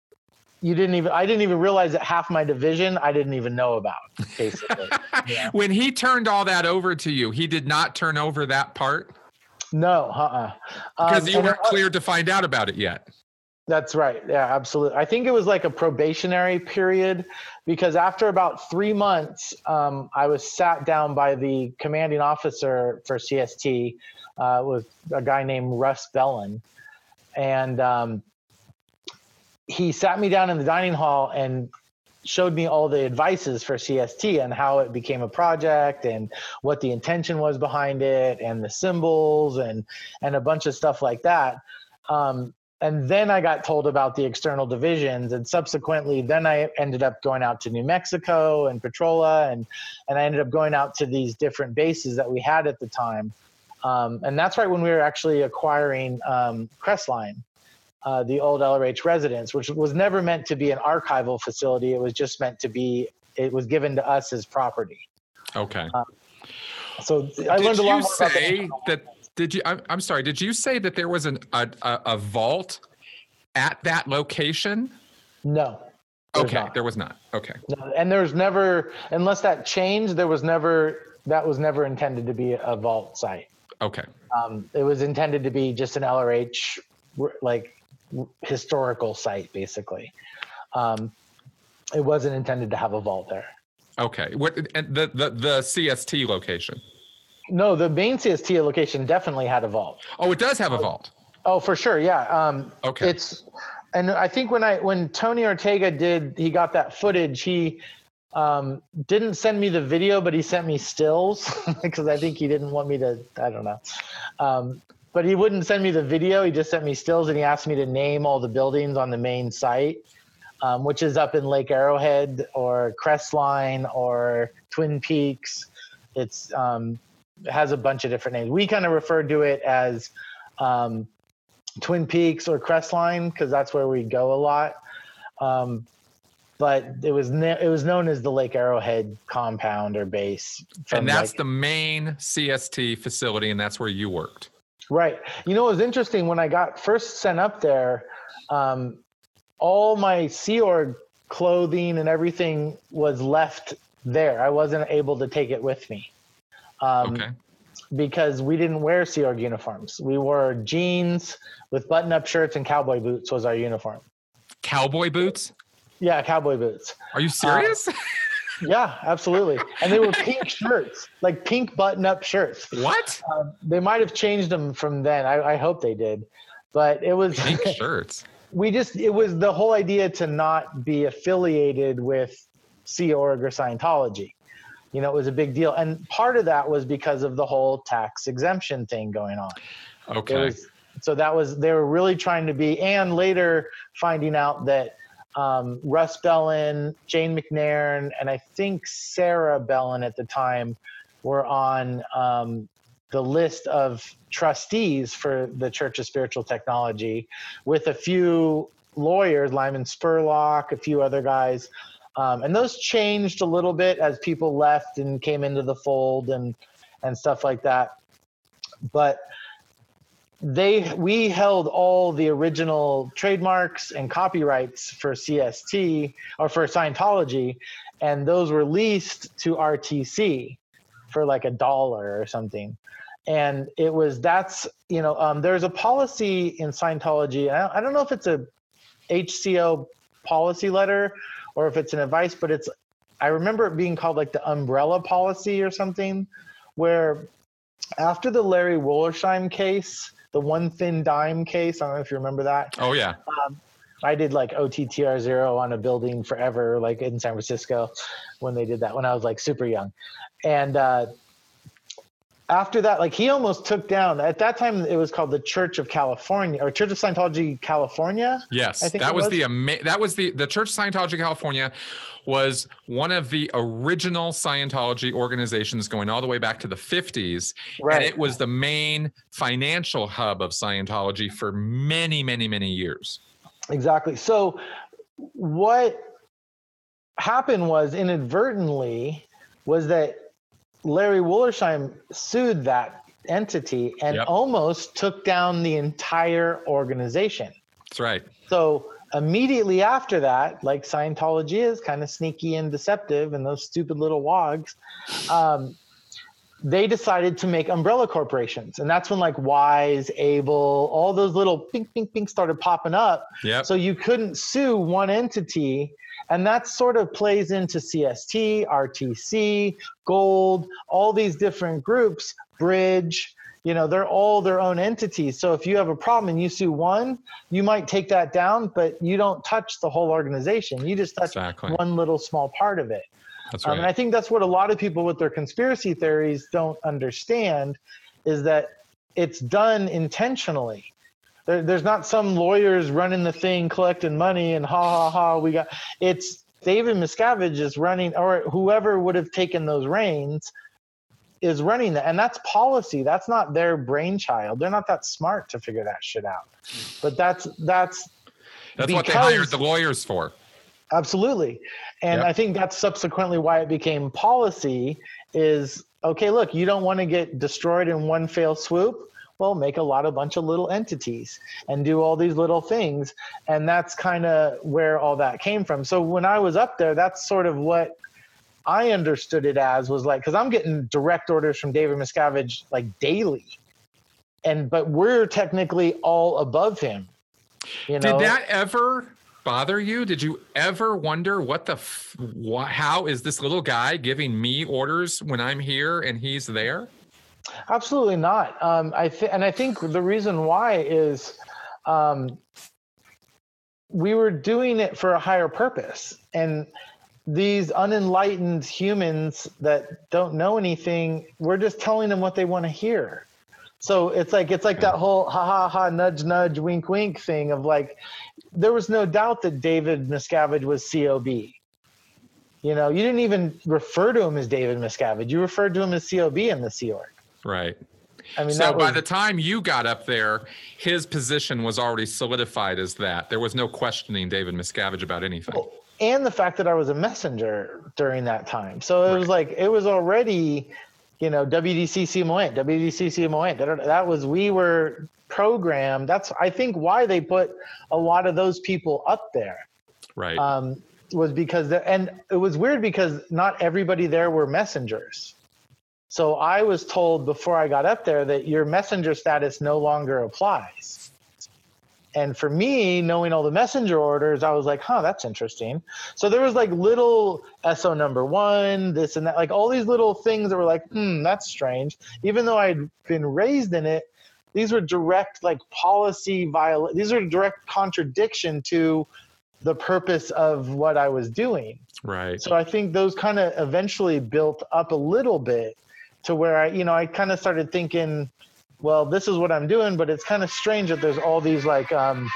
– You didn't even, I didn't even realize that half my division I didn't even know about, basically. Yeah. When he turned all that over to you, he did not turn over that part? No, uh-uh. Because um, you weren't uh, cleared to find out about it yet. That's right. Yeah, absolutely. I think it was like a probationary period because after about three months, um, I was sat down by the commanding officer for C S T uh, with a guy named Russ Bellin. And, um, he sat me down in the dining hall and showed me all the advices for C S T and how it became a project and what the intention was behind it and the symbols and, and a bunch of stuff like that. Um, and then I got told about the external divisions and subsequently then I ended up going out to New Mexico and Petrola and, and I ended up going out to these different bases that we had at the time. Um, and that's right when we were actually acquiring um, Crestline. Uh, the old L R H residence, which was never meant to be an archival facility. It was just meant to be, it was given to us as property. Okay. Um, so I did learned a lot more about that. Did you say that, did you, I'm, I'm sorry, did you say that there was an, a, a, a vault at that location? No. Okay, there was not. Okay. No, and there's never, unless that changed, there was never, that was never intended to be a vault site. Okay. Um, it was intended to be just an L R H, like, historical site basically. Um, it wasn't intended to have a vault there. Okay. What and the, the the C S T location? No, the main C S T location definitely had a vault. Oh, it does have a vault. Oh, for sure, yeah. Um, okay. It's and I think when I when Tony Ortega did he got that footage he um, didn't send me the video but he sent me stills because I think he didn't want me to I don't know. Um, But he wouldn't send me the video. He just sent me stills, and he asked me to name all the buildings on the main site, um, which is up in Lake Arrowhead or Crestline or Twin Peaks. It's um, it has a bunch of different names. We kind of referred to it as um, Twin Peaks or Crestline because that's where we go a lot. Um, but it was ne- it was known as the Lake Arrowhead compound or base. And that's like- the main C S T facility, and that's where you worked. Right. You know, it was interesting when I got first sent up there, um, all my Sea Org clothing and everything was left there. I wasn't able to take it with me um, okay. because we didn't wear Sea Org uniforms. We wore jeans with button-up shirts and cowboy boots was our uniform. Cowboy boots? Yeah, cowboy boots. Are you serious? Uh, Yeah, absolutely. And they were pink shirts, like pink button-up shirts. What? Uh, they might have changed them from then. I, I hope they did. But it was... Pink shirts. We just... It was the whole idea to not be affiliated with Sea Org or Scientology. You know, it was a big deal. And part of that was because of the whole tax exemption thing going on. Okay. Was, so that was... They were really trying to be... And later finding out that um, Russ Bellin, Jane McNairn, and I think Sarah Bellin at the time were on um, the list of trustees for the Church of Spiritual Technology, with a few lawyers, Lyman Spurlock, a few other guys. Um, and those changed a little bit as people left and came into the fold and, and stuff like that. But they we held all the original trademarks and copyrights for C S T, or for Scientology, and those were leased to R T C for like a dollar or something. And it was, that's, you know, um, there's a policy in Scientology. I don't know if it's a H C O policy letter or if it's an advice, but it's, I remember it being called like the umbrella policy or something, where after the Larry Wollersheim case, the one thin dime case, I don't know if you remember that. Oh yeah. Um, I did like O T T R zero on a building forever, like in San Francisco when they did that, when I was like super young. And uh, after that, like he almost took down, at that time it was called the Church of California, or Church of Scientology California. Yes, I think that was, was the ama- that was the the Church of Scientology California was one of the original Scientology organizations going all the way back to the fifties, right. And it was the main financial hub of Scientology for many, many, many years. Exactly. So what happened was inadvertently was that Larry Wollersheim sued that entity and yep. almost took down the entire organization. That's right. So immediately after that, like Scientology is kind of sneaky and deceptive and those stupid little wogs, um, they decided to make umbrella corporations. And that's when like Wise, Able, all those little pink, pink, pink started popping up. Yep. So you couldn't sue one entity. And that sort of plays into C S T, R T C, Gold, all these different groups, Bridge, you know, they're all their own entities. So if you have a problem and you sue one, you might take that down, but you don't touch the whole organization. You just touch exactly. one little small part of it. That's right. Um, and I think that's what a lot of people with their conspiracy theories don't understand, is that it's done intentionally. There's not some lawyers running the thing, collecting money, and ha ha ha. We got it's David Miscavige is running, or whoever would have taken those reins is running that, and that's policy. That's not their brainchild. They're not that smart to figure that shit out. But that's that's that's what they hired the lawyers for. Absolutely, and yep. I think that's subsequently why it became policy. Is okay. Look, you don't want to get destroyed in one fell swoop. Well, make a lot of bunch of little entities and do all these little things. And that's kind of where all that came from. So when I was up there, that's sort of what I understood it as, was like, because I'm getting direct orders from David Miscavige like daily. And but we're technically all above him. You know? Did that ever bother you? Did you ever wonder what the f- wh- how is this little guy giving me orders when I'm here and he's there? Absolutely not. Um, I th- and I think the reason why is um, we were doing it for a higher purpose. And these unenlightened humans that don't know anything, we're just telling them what they want to hear. So it's like it's like that whole ha ha ha, nudge nudge, wink wink thing of like, there was no doubt that David Miscavige was C O B. You know, you didn't even refer to him as David Miscavige. You referred to him as C O B in the Sea Org. Right. I mean, so was, by the time you got up there, his position was already solidified as that. There was no questioning David Miscavige about anything. And the fact that I was a messenger during that time. So it right. was like, it was already, you know, W D C C Moent, W D C C Moent. That was, we were programmed. That's, I think, why they put a lot of those people up there. Right. Um, was because, the, and it was weird because not everybody there were messengers. So I was told before I got up there that your messenger status no longer applies. And for me, knowing all the messenger orders, I was like, huh, that's interesting. So there was like little S O number one, this and that, like all these little things that were like, hmm, that's strange. Even though I'd been raised in it, these were direct like policy viola- these are direct contradiction to the purpose of what I was doing. Right. So I think those kind of eventually built up a little bit, to where I, you know, I kind of started thinking, well, this is what I'm doing, but it's kind of strange that there's all these like um,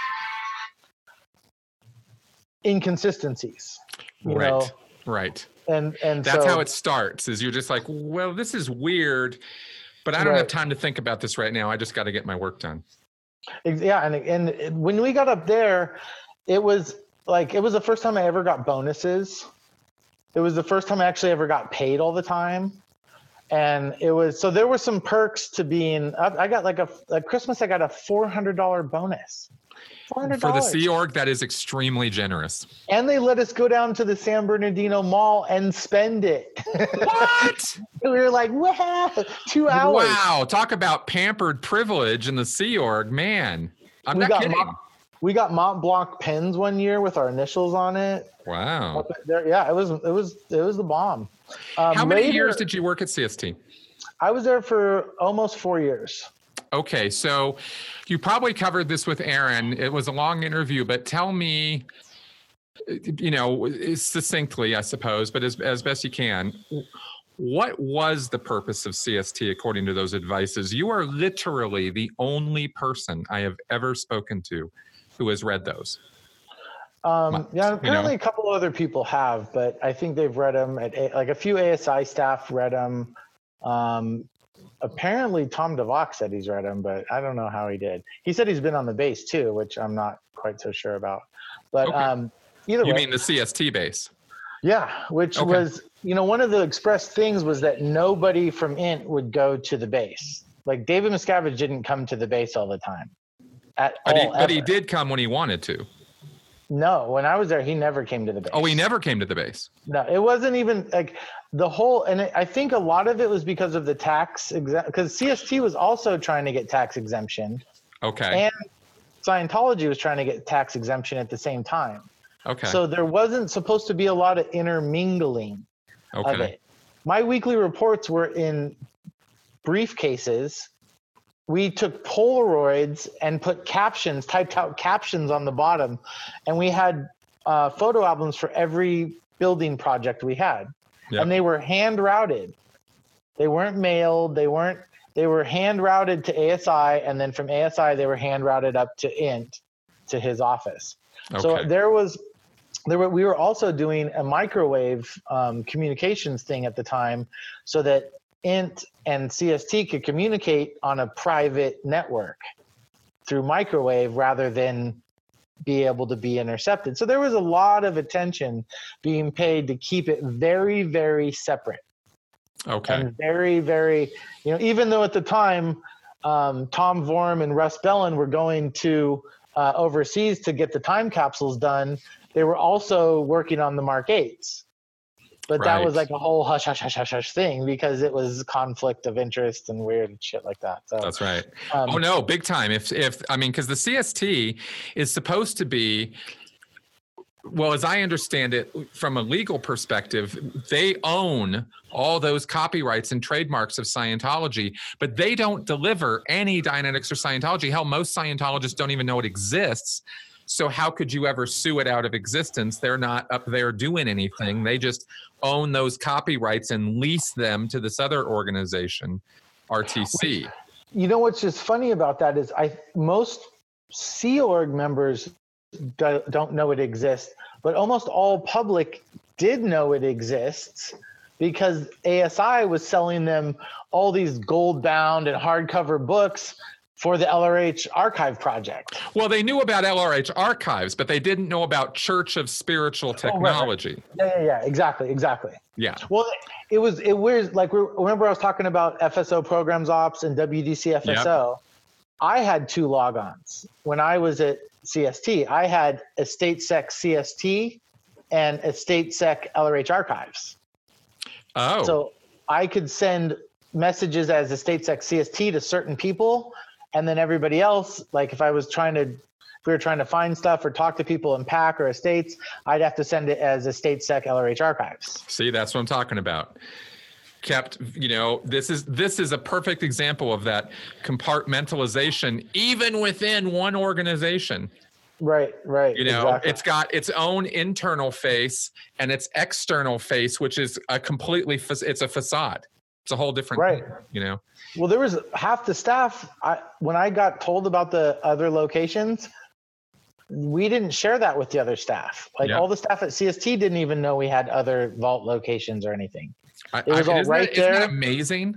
inconsistencies. You right. know? Right. And and that's so, how it starts, is you're just like, well, this is weird, but I don't right. have time to think about this right now. I just got to get my work done. Yeah. And and when we got up there, it was like, it was the first time I ever got bonuses. It was the first time I actually ever got paid all the time. And it was, so there were some perks to being, I, I got like a, like Christmas, I got a four hundred dollars bonus. four hundred dollars. For the Sea Org, that is extremely generous. And they let us go down to the San Bernardino Mall and spend it. What? We were like, wow, two hours. Wow, talk about pampered privilege in the Sea Org, man. I'm we not kidding. Mom- We got Mont Blanc pens one year with our initials on it. Wow. There, yeah, it was it was it was the bomb. Um, How many later, years did you work at C S T? I was there for almost four years. Okay, so you probably covered this with Aaron. It was a long interview, but tell me, you know, succinctly, I suppose, but as as best you can, what was the purpose of C S T according to those advices? You are literally the only person I have ever spoken to who has read those. Um, yeah, apparently you know. a couple other people have, but I think they've read them. At a, like a few A S I staff read them. Um, apparently Tom DeVock said he's read them, but I don't know how he did. He said he's been on the base too, which I'm not quite so sure about. But okay. um, either you way. You mean the C S T base? Yeah, which okay. was, you know, one of the expressed things was that nobody from I N T would go to the base. Like David Miscavige didn't come to the base all the time. At but, all, he, but he did come when he wanted to. No, when I was there, he never came to the base. Oh, he never came to the base. No, it wasn't even like the whole, and it, I think a lot of it was because of the tax, because C S T was also trying to get tax exemption. Okay. And Scientology was trying to get tax exemption at the same time. Okay. So there wasn't supposed to be a lot of intermingling okay. of it. My weekly reports were in briefcases. We took Polaroids and put captions, typed out captions on the bottom, and we had uh, photo albums for every building project we had. Yep. And they were hand routed. They weren't mailed. They weren't. They were hand routed to A S I, and then from A S I they were hand routed up to I N T, to his office. Okay. So there was, there were. We were also doing a microwave um, communications thing at the time, so that I N T and C S T could communicate on a private network through microwave rather than be able to be intercepted. So there was a lot of attention being paid to keep it very, very separate. Okay. And very, very, you know, even though at the time um, Tom Vorm and Russ Bellin were going to uh, overseas to get the time capsules done, they were also working on the Mark eights. But right. that was like a whole hush, hush, hush, hush, hush thing because it was conflict of interest and weird shit like that. So that's right. Um, oh no, big time. If, if, I mean, because the C S T is supposed to be, well, as I understand it from a legal perspective, they own all those copyrights and trademarks of Scientology, but they don't deliver any Dianetics or Scientology. Hell, most Scientologists don't even know it exists. So how could you ever sue it out of existence? They're not up there doing anything. They just own those copyrights and lease them to this other organization, R T C. You know what's just funny about that is I most Sea Org members do, don't know it exists, but almost all public did know it exists because A S I was selling them all these gold-bound and hardcover books for the L R H archive project. Well, they knew about L R H archives, but they didn't know about Church of Spiritual Technology. Oh, right, right. Yeah, yeah, yeah, exactly, exactly. Yeah. Well, it was it was like remember I was talking about F S O Programs Ops and W D C F S O. Yep. I had two logons when I was at C S T. I had Estate Sec C S T and Estate Sec L R H archives. Oh. So I could send messages as Estate Sec C S T to certain people. And then everybody else, like if I was trying to, if we were trying to find stuff or talk to people in PAC or estates, I'd have to send it as Estate Sec L R H archives. See, that's what I'm talking about. Kept, you know, this is this is a perfect example of that compartmentalization, even within one organization. Right, right. You know, exactly. It's got its own internal face and its external face, which is a completely, it's a facade. It's a whole different right. thing, you know? Well, there was half the staff, I, when I got told about the other locations, we didn't share that with the other staff. Like yeah. all the staff at C S T didn't even know we had other vault locations or anything. I, it was I, all right that, there. Isn't that amazing?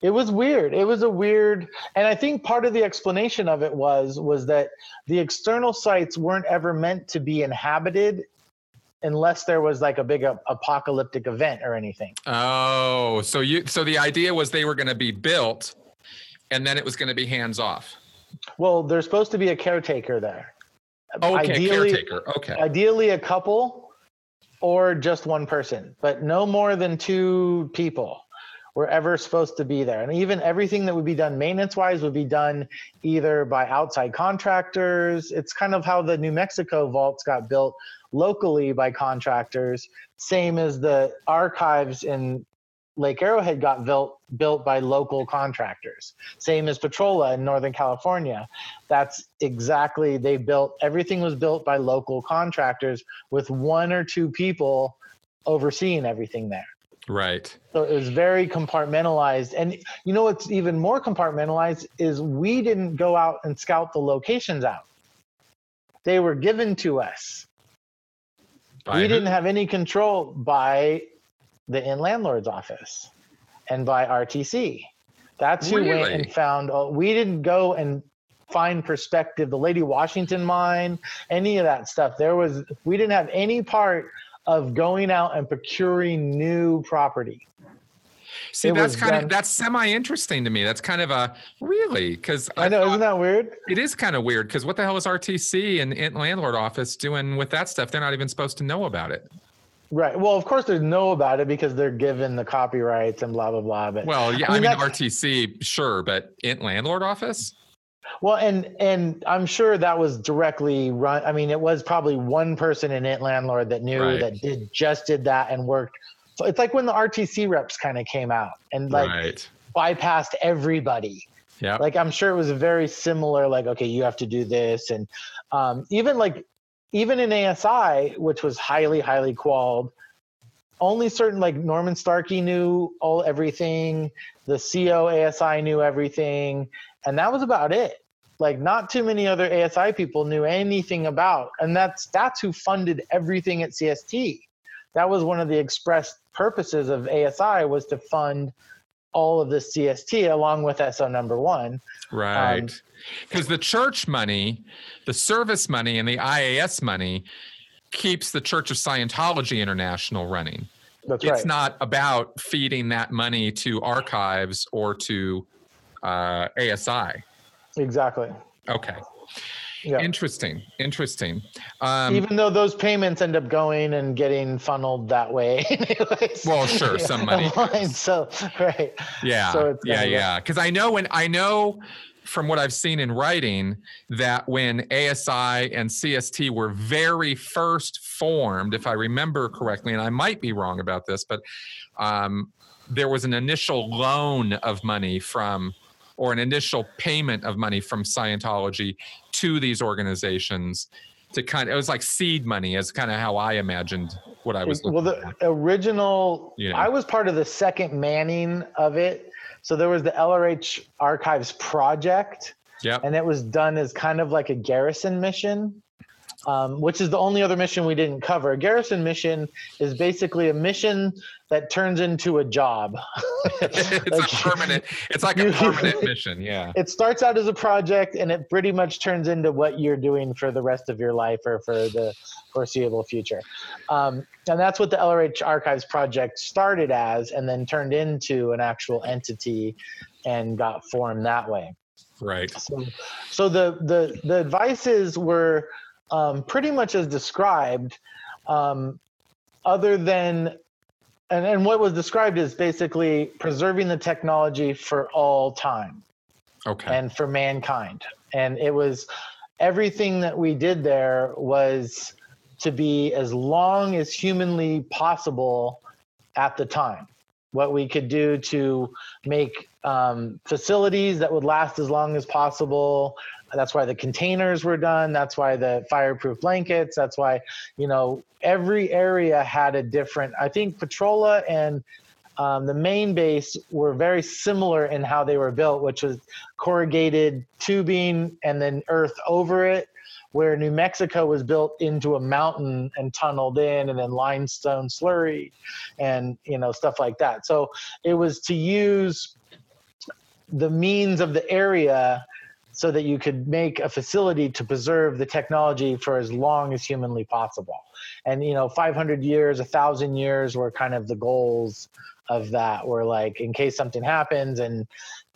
It was weird. It was a weird, and I think part of the explanation of it was was that the external sites weren't ever meant to be inhabited unless there was like a big a, apocalyptic event or anything. Oh, so you so the idea was they were going to be built, and then it was going to be hands off. Well, there's supposed to be a caretaker there. Oh, okay, ideally, caretaker. Okay. Ideally, a couple or just one person, but no more than two people were ever supposed to be there. And even everything that would be done maintenance-wise would be done either by outside contractors. It's kind of how the New Mexico vaults got built locally by contractors, same as the archives in Lake Arrowhead got built built by local contractors, same as Petrola in Northern California. That's exactly, they built, everything was built by local contractors with one or two people overseeing everything there. Right. So it was very compartmentalized. And you know what's even more compartmentalized is we didn't go out and scout the locations out. They were given to us. By we who? Didn't have any control by the Inn Landlord's office and by R T C. That's who really? Went and found. Oh, we didn't go and find Perspective, the Lady Washington mine, any of that stuff. There was, we didn't have any part of going out and procuring new property. See, it that's kind done. Of, that's semi-interesting to me. That's kind of a, really? Because I, I know, thought, isn't that weird? It is kind of weird, because what the hell is R T C and Inn Landlord office doing with that stuff? They're not even supposed to know about it. Right. Well, of course they know about it because they're given the copyrights and blah, blah, blah. But well, yeah, I mean, I mean R T C, sure, but Inn Landlord office? Well, and and I'm sure that was directly run. I mean, it was probably one person in Inn Landlord that knew right. that did just did that and worked. So it's like when the R T C reps kind of came out and like right. bypassed everybody. Yeah. Like I'm sure it was very similar. Like, okay, you have to do this, and um, even like even in A S I, which was highly highly qualled, only certain like Norman Starkey knew all everything. The C O A S I knew everything. And that was about it. Like not too many other A S I people knew anything about, and that's that's who funded everything at C S T. That was one of the express purposes of A S I, was to fund all of the C S T along with S O number one. Right. Because um, the church money, the service money, and the I A S money keeps the Church of Scientology International running. That's right. It's not about feeding that money to archives or to uh A S I. Exactly. Okay. Yeah. Interesting. Interesting. Um, Even though those payments end up going and getting funneled that way. Anyways. Well, sure, yeah. some money. So right. Yeah. So it's yeah, yeah. Because I know when I know from what I've seen in writing that when A S I and C S T were very first formed, if I remember correctly, and I might be wrong about this, but um, there was an initial loan of money from. Or an initial payment of money from Scientology to these organizations to kind of, it was like seed money is kind of how I imagined what I was looking Well, the for. Original, you know. I was part of the second Manning of it. So there was the L R H Archives Project. Yep. And it was done as kind of like a garrison mission, um, which is the only other mission we didn't cover. A garrison mission is basically a mission that turns into a job. It's like, a permanent, it's like a permanent mission. Yeah. It starts out as a project and it pretty much turns into what you're doing for the rest of your life or for the foreseeable future. Um, and that's what the L R H Archives Project started as, and then turned into an actual entity and got formed that way. Right. So, so the, the, the advices were um, pretty much as described, um, other than, And, and what was described is basically preserving the technology for all time, okay, and for mankind. And it was everything that we did there was to be as long as humanly possible at the time. What we could do to make um, facilities that would last as long as possible. That's why the containers were done. That's why the fireproof blankets. That's why, you know, every area had a different, I think Petrola and um, the main base were very similar in how they were built, which was corrugated tubing and then earth over it, where New Mexico was built into a mountain and tunneled in, and then limestone slurry and, you know, stuff like that. So it was to use the means of the area so that you could make a facility to preserve the technology for as long as humanly possible. And, you know, five hundred years, a thousand years were kind of the goals of that, were like, in case something happens and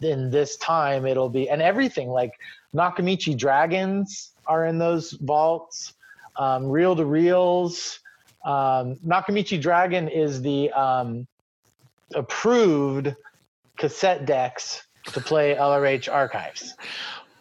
in this time it'll be, and everything like Nakamichi dragons are in those vaults, um, reel to reels. Um, Nakamichi dragon is the um, approved cassette decks to play L R H archives.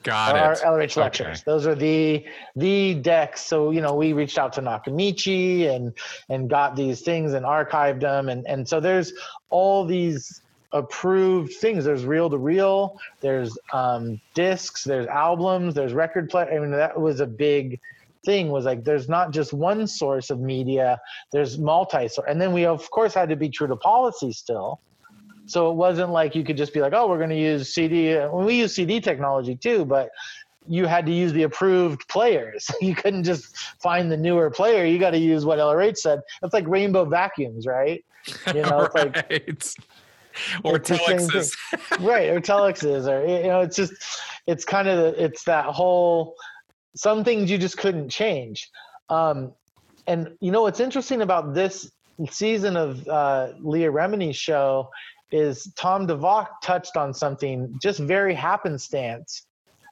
Got it. Our L R H lectures. Okay. Those are the the decks. So, you know, we reached out to Nakamichi and and got these things and archived them. And and so there's all these approved things. There's reel to reel. There's um, discs. There's albums. There's record play. I mean, that was a big thing. Was like, there's not just one source of media. There's multi source. And then we of course had to be true to policy still. So it wasn't like you could just be like, oh, we're going to use C D. Well, we use C D technology too, but you had to use the approved players. You couldn't just find the newer player. You got to use what L R H said. It's like rainbow vacuums, right? You know, it's right. like or telexes, right? Or telexes, or you know, it's just, it's kind of, it's that whole. Some things you just couldn't change, um, and you know what's interesting about this season of uh, Leah Remini's show is Tom DeVock touched on something just very happenstance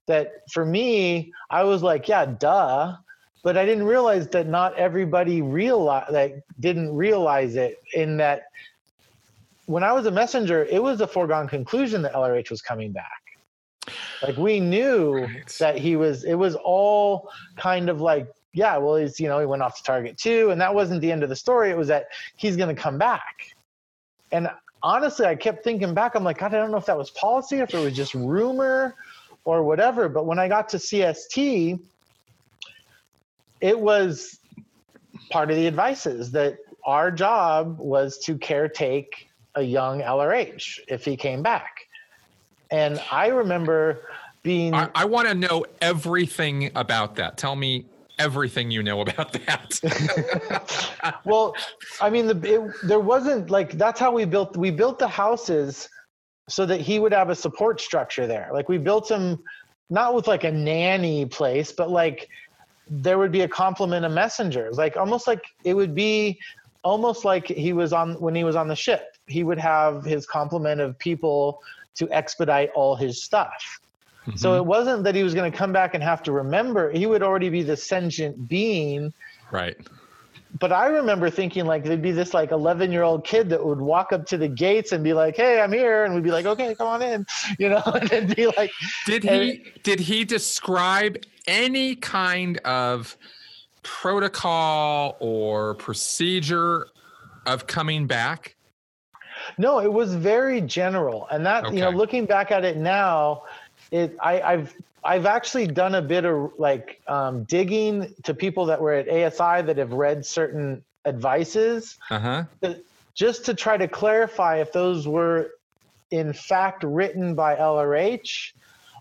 that for me, I was like, yeah, duh. But I didn't realize that not everybody realized that, like, didn't realize it, in that when I was a messenger, it was a foregone conclusion that L R H was coming back. Like we knew right. that he was, it was all kind of like, yeah, well, he's, you know, he went off to Target too. And that wasn't the end of the story. It was that he's going to come back. And honestly, I kept thinking back. I'm like, God, I don't know if that was policy, if it was just rumor or whatever. But when I got to C S T, it was part of the advices that our job was to caretake a young L R H if he came back. And I remember being... I, I want to know everything about that. Tell me everything you know about that. Well, I mean, the, it, there wasn't like, that's how we built, we built the houses so that he would have a support structure there. Like we built him not with like a nanny place, but like there would be a complement of messengers, like almost like it would be almost like he was on, when he was on the ship, he would have his complement of people to expedite all his stuff. Mm-hmm. So it wasn't that he was going to come back and have to remember. He would already be the sentient being. Right. But I remember thinking like there'd be this like eleven-year-old kid that would walk up to the gates and be like, "Hey, I'm here," and we'd be like, "Okay, come on in," you know. And it'd be like, did he did he describe any kind of protocol or procedure of coming back? No, it was very general, and that okay. you know, looking back at it now. It, I, I've I've actually done a bit of like um, digging to people that were at A S I that have read certain advices, uh-huh. just to try to clarify if those were in fact written by L R H,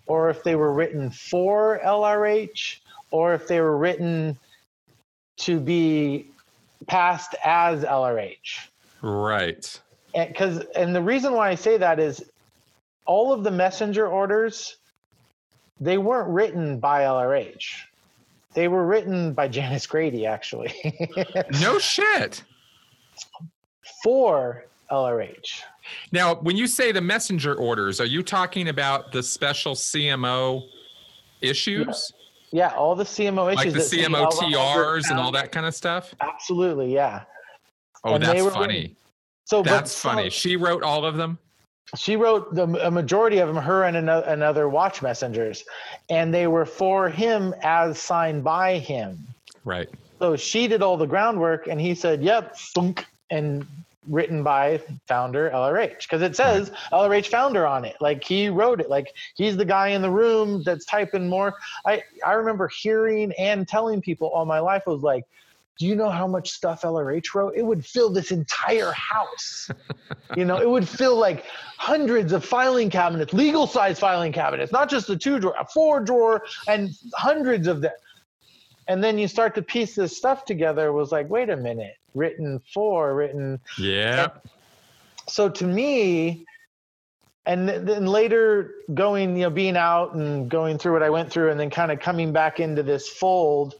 or if they were written for L R H, or if they were written to be passed as L R H. Right. And, 'cause, and the reason why I say that is all of the messenger orders, they weren't written by L R H. They were written by Janice Grady, actually. No shit. For L R H. Now, when you say the messenger orders, are you talking about the special C M O issues? Yeah, yeah, all the C M O issues. Like the C M O T Rs and all that kind of stuff? Absolutely, yeah. Oh, and that's funny. So That's but, funny. So, she wrote all of them? She wrote the a majority of them, her and another, another watch messengers, and they were for him as signed by him. Right. So she did all the groundwork, and he said, "Yep, thunk," and written by founder L R H, because it says right. L R H founder on it. Like he wrote it. Like he's the guy in the room that's typing more. I I remember hearing and telling people all my life, I was like, do you know how much stuff L R H wrote? It would fill this entire house. You know, it would fill like hundreds of filing cabinets, legal size filing cabinets, not just the two drawer, a four drawer, and hundreds of them. And then you start to piece this stuff together. Was like, wait a minute, written for, written. Yeah. And so to me, and then later going, you know, being out and going through what I went through and then kind of coming back into this fold,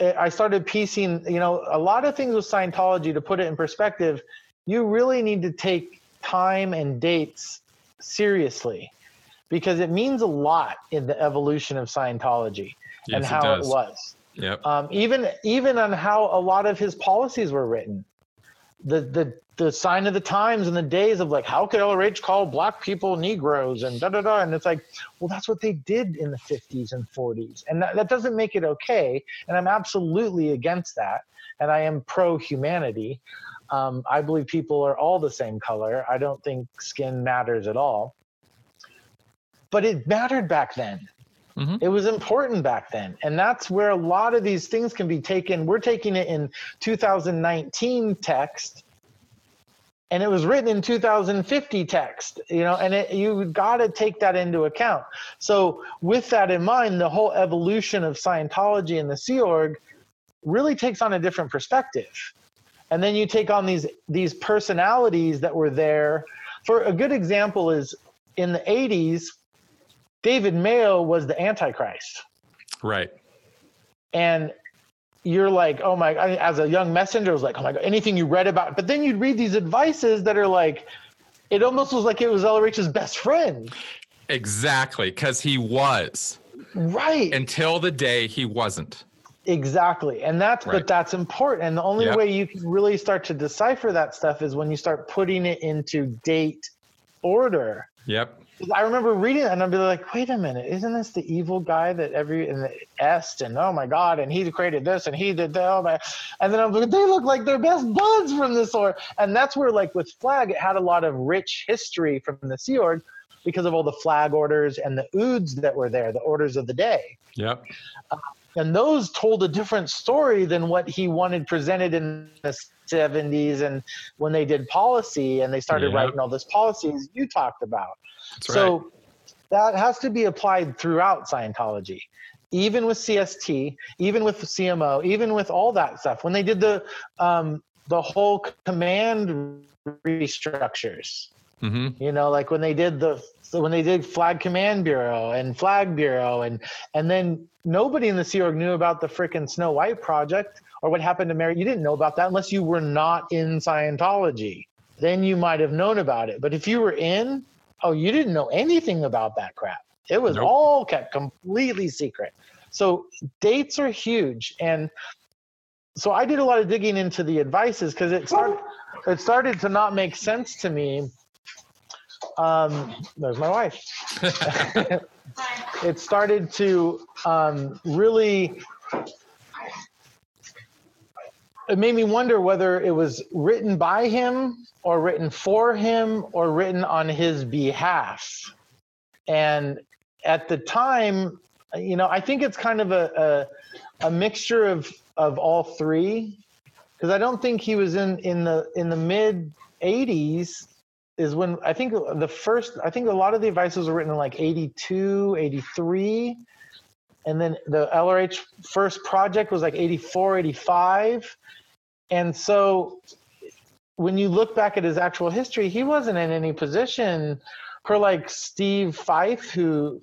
I started piecing, you know, a lot of things with Scientology, to put it in perspective, you really need to take time and dates seriously, because it means a lot in the evolution of Scientology. Yes, and how it, it was. Yep. Um, even even on how a lot of his policies were written. The the the sign of the times and the days of like, how could L R H call black people Negroes and da-da-da. And it's like, well, that's what they did in the fifties and forties. And that, that doesn't make it okay. And I'm absolutely against that. And I am pro-humanity. Um, I believe people are all the same color. I don't think skin matters at all. But it mattered back then. Mm-hmm. It was important back then. And that's where a lot of these things can be taken. We're taking it in two thousand nineteen text, and it was written in two thousand fifty text, you know, and it, you got to take that into account. So with that in mind, the whole evolution of Scientology and the Sea Org really takes on a different perspective. And then you take on these, these personalities that were there. For a good example is in the eighties, David Mayo was the Antichrist. Right. And you're like, oh my, I, as a young messenger, I was like, oh my God, anything you read about. But then you'd read these advices that are like, it almost was like it was L R H's best friend. Exactly, because he was. Right. Until the day he wasn't. Exactly. And that's, right. But that's important. And the only yep. way you can really start to decipher that stuff is when you start putting it into date order. Yep. I remember reading it and I'd be like, wait a minute, isn't this the evil guy that every and the est and oh my God, and he created this and he did that, oh my, and then I'm like, they look like their best buds from this org. And that's where, like with Flag, it had a lot of rich history from the Sea Org because of all the Flag orders and the Ouds that were there, the orders of the day. Yep. Uh, and those told a different story than what he wanted presented in the seventies and when they did policy and they started yep. writing all those policies you talked about. That's so right. That has to be applied throughout Scientology, even with C S T, even with C M O, even with all that stuff. When they did the um, the whole command restructures, mm-hmm. you know, like when they did the when they did Flag Command Bureau and Flag Bureau, and and then nobody in the Sea Org knew about the frickin' Snow White Project or what happened to Mary. You didn't know about that unless you were not in Scientology. Then you might have known about it. But if you were in, oh, you didn't know anything about that crap. It was nope. all kept completely secret. So dates are huge. And so I did a lot of digging into the advices because it, start, it started to not make sense to me. Um, there's my wife. It started to um, really... It made me wonder whether it was written by him or written for him or written on his behalf. And at the time, you know, I think it's kind of a a, a mixture of, of all three, because I don't think he was in, in the in the mid eighties is when I think the first, I think a lot of the advices were written in like eighty-two, eighty-three. And then the L R H first project was like eighty-four, eighty-five. And so when you look back at his actual history, he wasn't in any position per like Steve Fife, who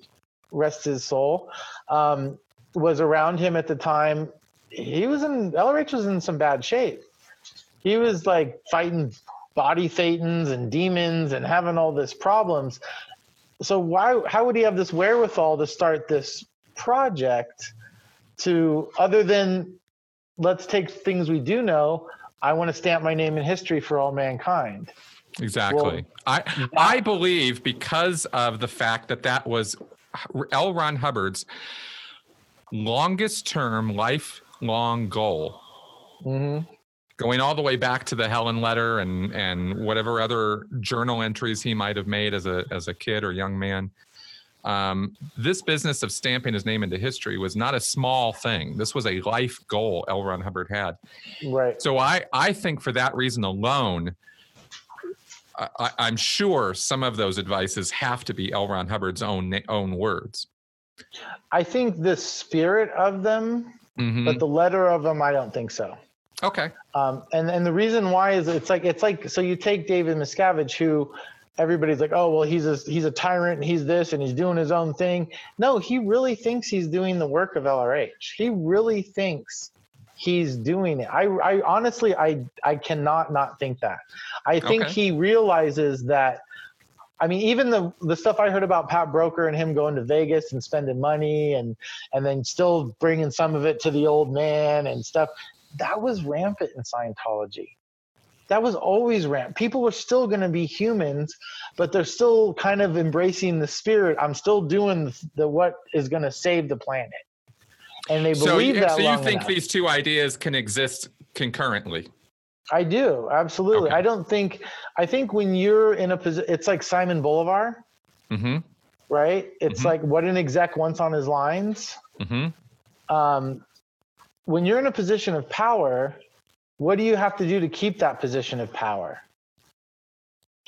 rests his soul, um, was around him at the time. He was in, L R H was in some bad shape. He was like fighting body thetans and demons and having all this problems. So why, how would he have this wherewithal to start this project to, other than let's take things we do know, I want to stamp my name in history for all mankind. Exactly. Well, I I believe because of the fact that that was L. Ron Hubbard's longest term, lifelong goal, mm-hmm. going all the way back to the Helen letter and, and whatever other journal entries he might have made as a as a kid or young man. Um, this business of stamping his name into history was not a small thing. This was a life goal L. Ron Hubbard had. Right. So I, I think for that reason alone, I, I'm sure some of those advices have to be L. Ron Hubbard's own own words. I think the spirit of them Mm-hmm. But the letter of them, I don't think so. Okay. Um, and, and the reason why is it's like, it's like, so you take David Miscavige, who everybody's like, oh, well, he's a, he's a tyrant and he's this and he's doing his own thing. No, he really thinks he's doing the work of L R H. He really thinks he's doing it. I, I honestly, I, I cannot not think that. I think okay. he realizes that. I mean, even the, the stuff I heard about Pat Broker and him going to Vegas and spending money and, and then still bringing some of it to the old man and stuff. That was rampant in Scientology. That was always rampant. People were still going to be humans, but they're still kind of embracing the spirit. I'm still doing the, the what is going to save the planet. And they believe so, that. So you long think enough. These two ideas can exist concurrently? I do. Absolutely. Okay. I don't think, I think when you're in a position, it's like Simon Bolivar, mm-hmm. right? It's mm-hmm. like what an exec wants on his lines. Mm-hmm. Um, when you're in a position of power, what do you have to do to keep that position of power?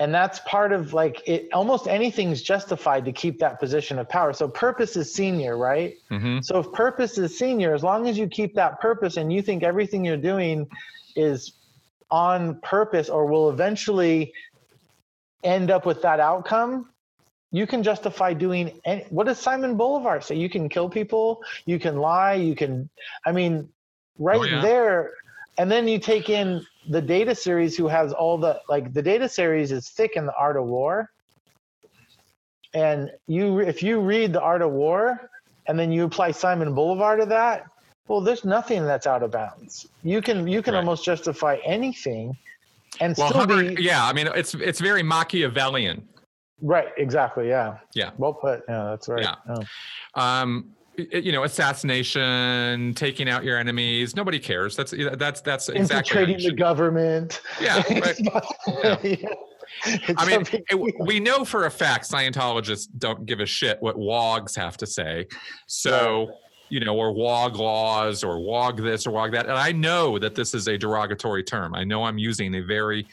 And that's part of like it. Almost anything's justified to keep that position of power. So purpose is senior, right? Mm-hmm. So if purpose is senior, as long as you keep that purpose and you think everything you're doing is on purpose or will eventually end up with that outcome, you can justify doing any, what does Simon Bolivar say? You can kill people, you can lie, you can, I mean, right oh, yeah. there. And then you take in the Data series, who has all the, like the Data series is thick in the Art of War. And you, if you read the Art of War and then you apply Simon Bolivar to that, well, there's nothing that's out of bounds. You can, you can right. almost justify anything and well, still Hubbard, be, yeah. I mean, it's, it's very Machiavellian. Right. Exactly. Yeah. Yeah. Well put. Yeah, that's right. Yeah. Oh. Um, you know, assassination, taking out your enemies. Nobody cares. That's that's that's exactly the government. Yeah, right. yeah. yeah. I mean, it, we know for a fact Scientologists don't give a shit what wogs have to say. So, yeah. you know, or wog laws, or wog this, or wog that. And I know that this is a derogatory term. I know I'm using a very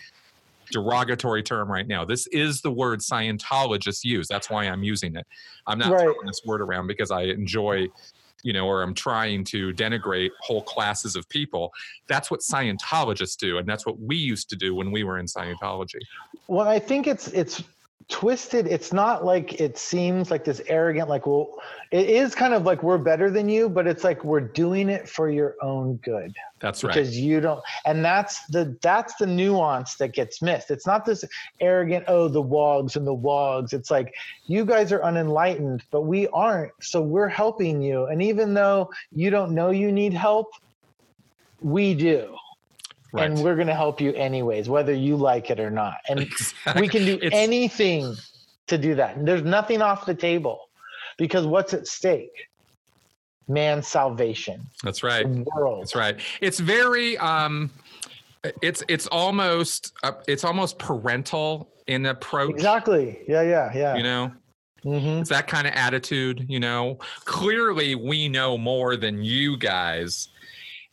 derogatory term right now. This is the word Scientologists use. That's why I'm using it. I'm not right. throwing this word around because I enjoy, you know, or I'm trying to denigrate whole classes of people. That's what Scientologists do, and that's what we used to do when we were in Scientology. Well, I think it's it's twisted. It's not like it seems like this arrogant, like, well, it is kind of like we're better than you, but it's like we're doing it for your own good. That's right. Because you don't, and that's the that's the nuance that gets missed. It's not this arrogant, oh, the wogs and the wogs. It's like, you guys are unenlightened, but we aren't, so we're helping you. And even though you don't know you need help, we do. Right. And we're going to help you anyways, whether you like it or not. And exactly. we can do it's... anything to do that. And there's nothing off the table, because what's at stake? Man's salvation. That's right. The world. That's right. It's very, um, it's, it's almost, uh, it's almost parental in approach. Exactly. Yeah. Yeah. Yeah. You know, mm-hmm. it's that kind of attitude, you know, clearly we know more than you guys.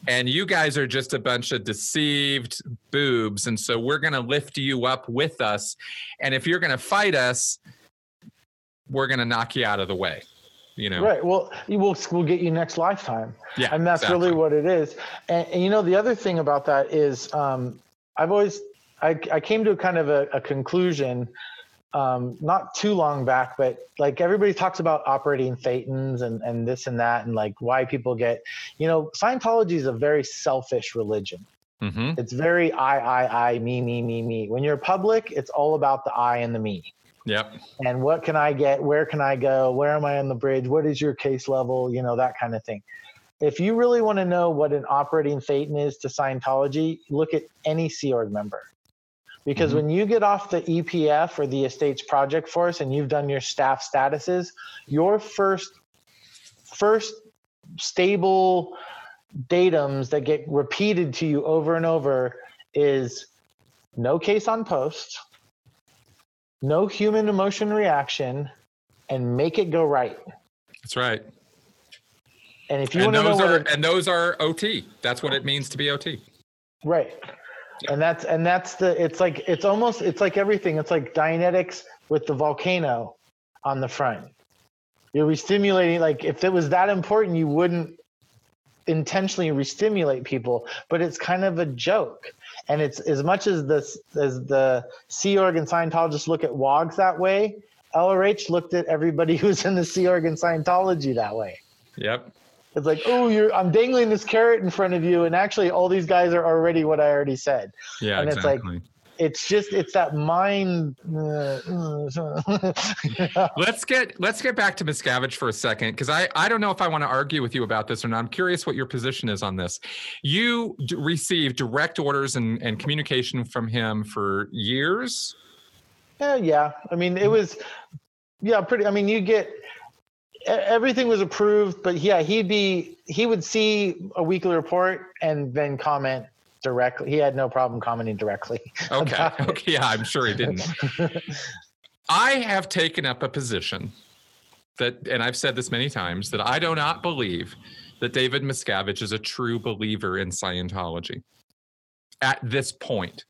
And you guys are just a bunch of deceived boobs. And so we're going to lift you up with us. And if you're going to fight us, we're going to knock you out of the way. You know, right. Well, we'll, we'll get you next lifetime. Yeah, and that's exactly. really what it is. And, and, you know, the other thing about that is um, I've always I, I came to kind of a, a conclusion um, not too long back, but like everybody talks about operating thetans and, and this and that, and like why people get, you know, Scientology is a very selfish religion. Mm-hmm. It's very I, I, I, me, me, me, me. When you're public, it's all about the I and the me. Yep. And what can I get? Where can I go? Where am I on the bridge? What is your case level? You know, that kind of thing. If you really want to know what an operating thetan is to Scientology, look at any Sea Org member. Because mm-hmm. when you get off the E P F or the Estates Project Force and you've done your staff statuses, your first first stable datums that get repeated to you over and over is no case on post, no human emotion reaction, and make it go right. That's right. And if you and want those to know are, it, and those are O T. That's what it means to be O T. Right. And that's and that's the it's like it's almost it's like everything. It's like Dianetics with the volcano on the front. You're re-stimulating, like if it was that important, you wouldn't intentionally re-stimulate people, but it's kind of a joke. And it's as much as this as the Sea Org and Scientologists look at wogs that way, L R H looked at everybody who's in the Sea Org and Scientology that way. Yep. It's like, oh, you're I'm dangling this carrot in front of you, and actually all these guys are already what I already said. Yeah, and exactly. It's like, it's just it's that mind. yeah. Let's get let's get back to Miscavige for a second, because I, I don't know if I want to argue with you about this, and I'm curious what your position is on this. You d- received direct orders and, and communication from him for years. Yeah, yeah. I mean, it was yeah, pretty. I mean, you get everything was approved, but yeah, he'd be he would see a weekly report and then comment directly. He had no problem commenting directly. Okay. Okay. Yeah, I'm sure he didn't. I have taken up a position that, and I've said this many times, that I do not believe that David Miscavige is a true believer in Scientology at this point.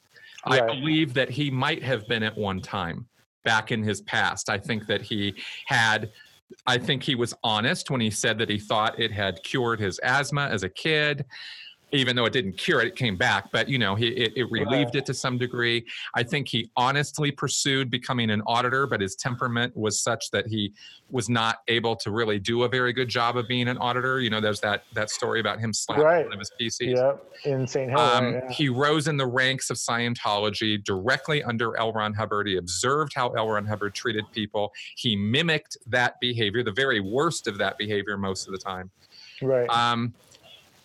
Right. I believe that he might have been at one time back in his past. I think that he had, I think he was honest when he said that he thought it had cured his asthma as a kid. Even though it didn't cure it, it came back. But, you know, he, it, it relieved yeah. it to some degree. I think he honestly pursued becoming an auditor, but his temperament was such that he was not able to really do a very good job of being an auditor. You know, there's that that story about him slapping right. one of his P Cs. Yep, in Saint Helena. Um, yeah. He rose in the ranks of Scientology directly under L. Ron Hubbard. He observed how L. Ron Hubbard treated people. He mimicked that behavior, the very worst of that behavior most of the time. Right. Um,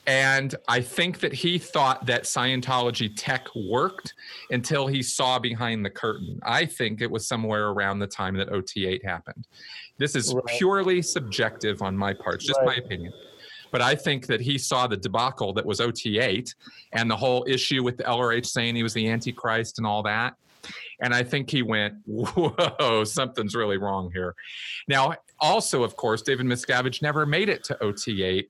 And I think that he thought that Scientology tech worked until he saw behind the curtain. I think it was somewhere around the time that O T eight happened. This is right. purely subjective on my part, it's just right. my opinion. But I think that he saw the debacle that was O T eight and the whole issue with the L R H saying he was the Antichrist and all that. And I think he went, whoa, something's really wrong here. Now, also, of course, David Miscavige never made it to O T eight.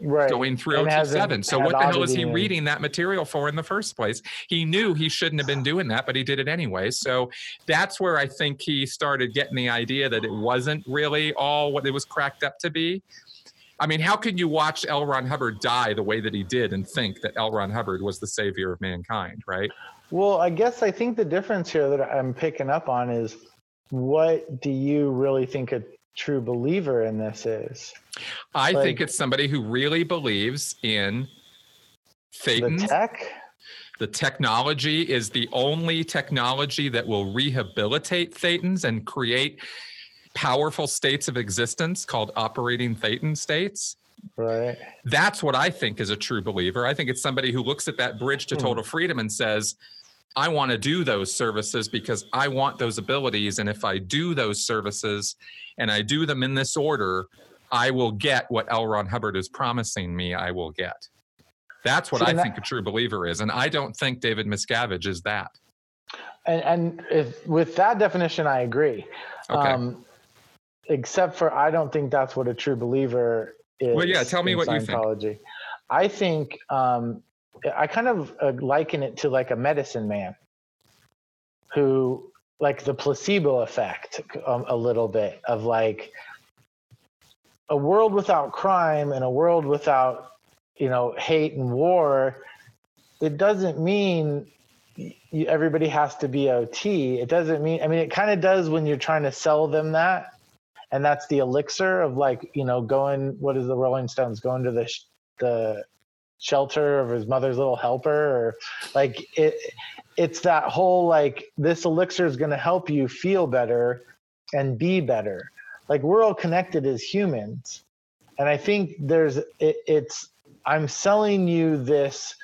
Right. Going through O T seven. So what the hell is he reading that material for in the first place? He knew he shouldn't have been doing that, but he did it anyway. So that's where I think he started getting the idea that it wasn't really all what it was cracked up to be. I mean, how could you watch L. Ron Hubbard die the way that he did and think that L. Ron Hubbard was the savior of mankind, right? Well, I guess I think the difference here that I'm picking up on is, what do you really think a true believer in this is? I like, think it's somebody who really believes in Satan. The tech? The technology is the only technology that will rehabilitate Thetans and create powerful states of existence called operating Thetan states. Right. That's what I think is a true believer. I think it's somebody who looks at that bridge to hmm. total freedom and says, I want to do those services because I want those abilities. And if I do those services and I do them in this order, I will get what L. Ron Hubbard is promising me I will get. That's what See, I that, think a true believer is. And I don't think David Miscavige is that. And, and if, with that definition, I agree. Okay. Um, except for I don't think that's what a true believer is. Well, yeah, tell me what you think. I think um, I kind of liken it to like a medicine man who, like the placebo effect um, a little bit of like, a world without crime and a world without, you know, hate and war, it doesn't mean you, everybody has to be O T. It doesn't mean, I mean, it kind of does when you're trying to sell them that. And that's the elixir of like, you know, going, what is the Rolling Stones, going to the, sh- the shelter of his mother's little helper, or like it, it's that whole, like this elixir is going to help you feel better and be better. Like we're all connected as humans. And I think there's, it, it's, I'm selling you this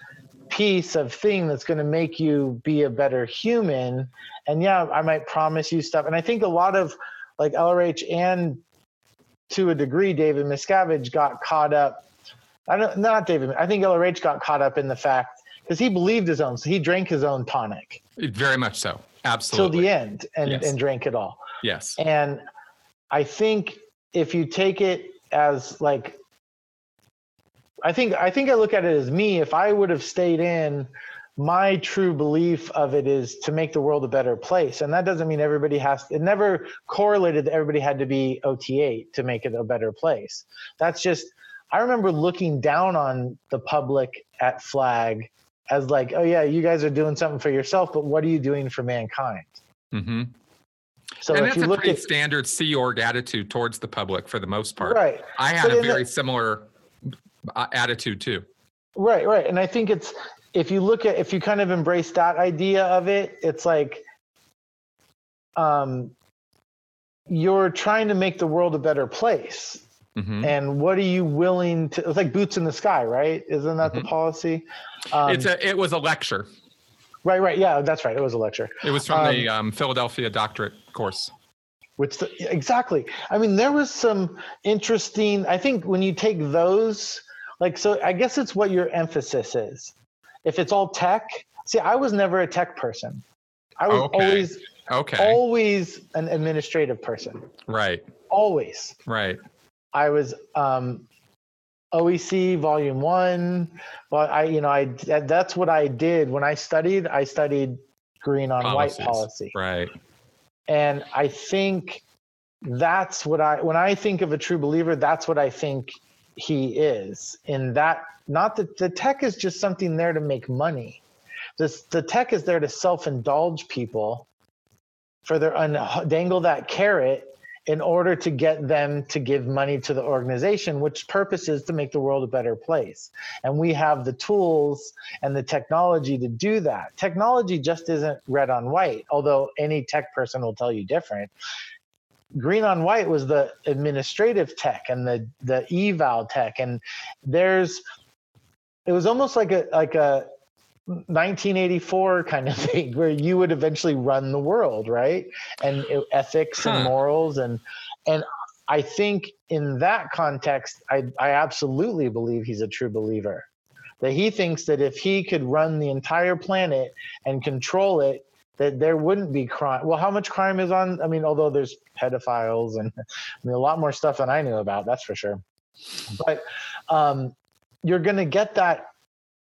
piece of thing that's going to make you be a better human. And yeah, I might promise you stuff. And I think a lot of like L R H and to a degree, David Miscavige got caught up. I don't, not David, I think L R H got caught up in the fact, because he believed his own, so he drank his own tonic. Very much so. Absolutely. Till the end and, yes. and drank it all. Yes. And I think if you take it as like, I think I think I look at it as me, if I would have stayed in, my true belief of it is to make the world a better place. And that doesn't mean everybody has, it never correlated that everybody had to be O T eight to make it a better place. That's just, I remember looking down on the public at Flag as like, oh yeah, you guys are doing something for yourself, but what are you doing for mankind? Mm-hmm. So and if that's you a look pretty at standard Sea Org attitude towards the public for the most part. Right. I had but a very the, similar attitude too. Right, right. And I think it's, if you look at, if you kind of embrace that idea of it, it's like, um, you're trying to make the world a better place. Mm-hmm. And what are you willing to, it's like boots in the sky, right? Isn't that mm-hmm. the policy? Um, it's a, it was a lecture. Right, right. Yeah, that's right. It was a lecture. It was from um, the um, Philadelphia doctorate course. Which the, exactly. I mean, there was some interesting, I think when you take those, like, so I guess it's what your emphasis is. If it's all tech, see, I was never a tech person. I was okay. always, okay. always an administrative person. Right. Always. Right. I was um, O E C Volume One. Well, I, you know, I that's what I did when I studied. I studied green on Policies. White policy, right? And I think that's what I when I think of a true believer, that's what I think he is. In that, not that the tech is just something there to make money. This the tech is there to self-indulge people, for their un, dangle that carrot. In order to get them to give money to the organization, which purpose is to make the world a better place. And we have the tools and the technology to do that. Technology just isn't red on white, although any tech person will tell you different. Green on white was the administrative tech and the, the eval tech. And there's, it was almost like a, like a, nineteen eighty-four kind of thing where you would eventually run the world, right? And it, ethics huh. and morals and and I think in that context I, I absolutely believe he's a true believer, that he thinks that if he could run the entire planet and control it, that there wouldn't be crime. Well, how much crime is on, I mean, although there's pedophiles and I mean, a lot more stuff than I knew about, that's for sure, but um, you're going to get that,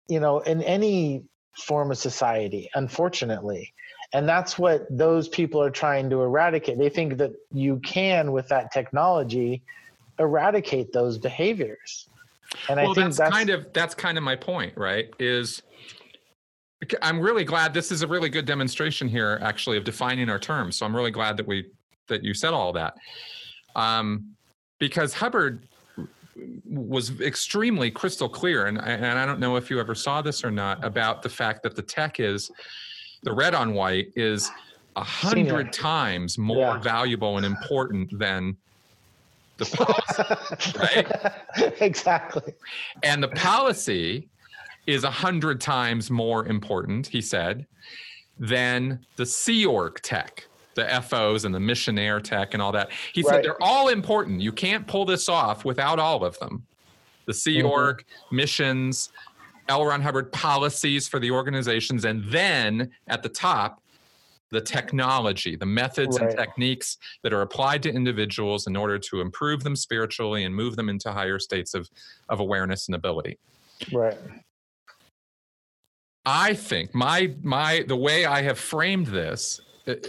you know, in any form of society, unfortunately. And that's what those people are trying to eradicate. They think that you can, with that technology, eradicate those behaviors. And well, I think that's, that's kind of that's kind of my point, right? Is I'm really glad this is a really good demonstration here, actually, of defining our terms. So I'm really glad that we that you said all that, um, because Hubbard was extremely crystal clear, and I, and I don't know if you ever saw this or not, about the fact that the tech is, the red on white is a hundred times more yeah. valuable and important than the policy, right? Exactly. And the policy is a hundred times more important, he said, than the Sea Org tech, the F Os and the missionaire tech and all that. He right. said, they're all important. You can't pull this off without all of them. The Sea Org, mm-hmm. missions, L. Ron Hubbard policies for the organizations. And then at the top, the technology, the methods right. and techniques that are applied to individuals in order to improve them spiritually and move them into higher states of, of awareness and ability. Right. I think my, my, the way I have framed this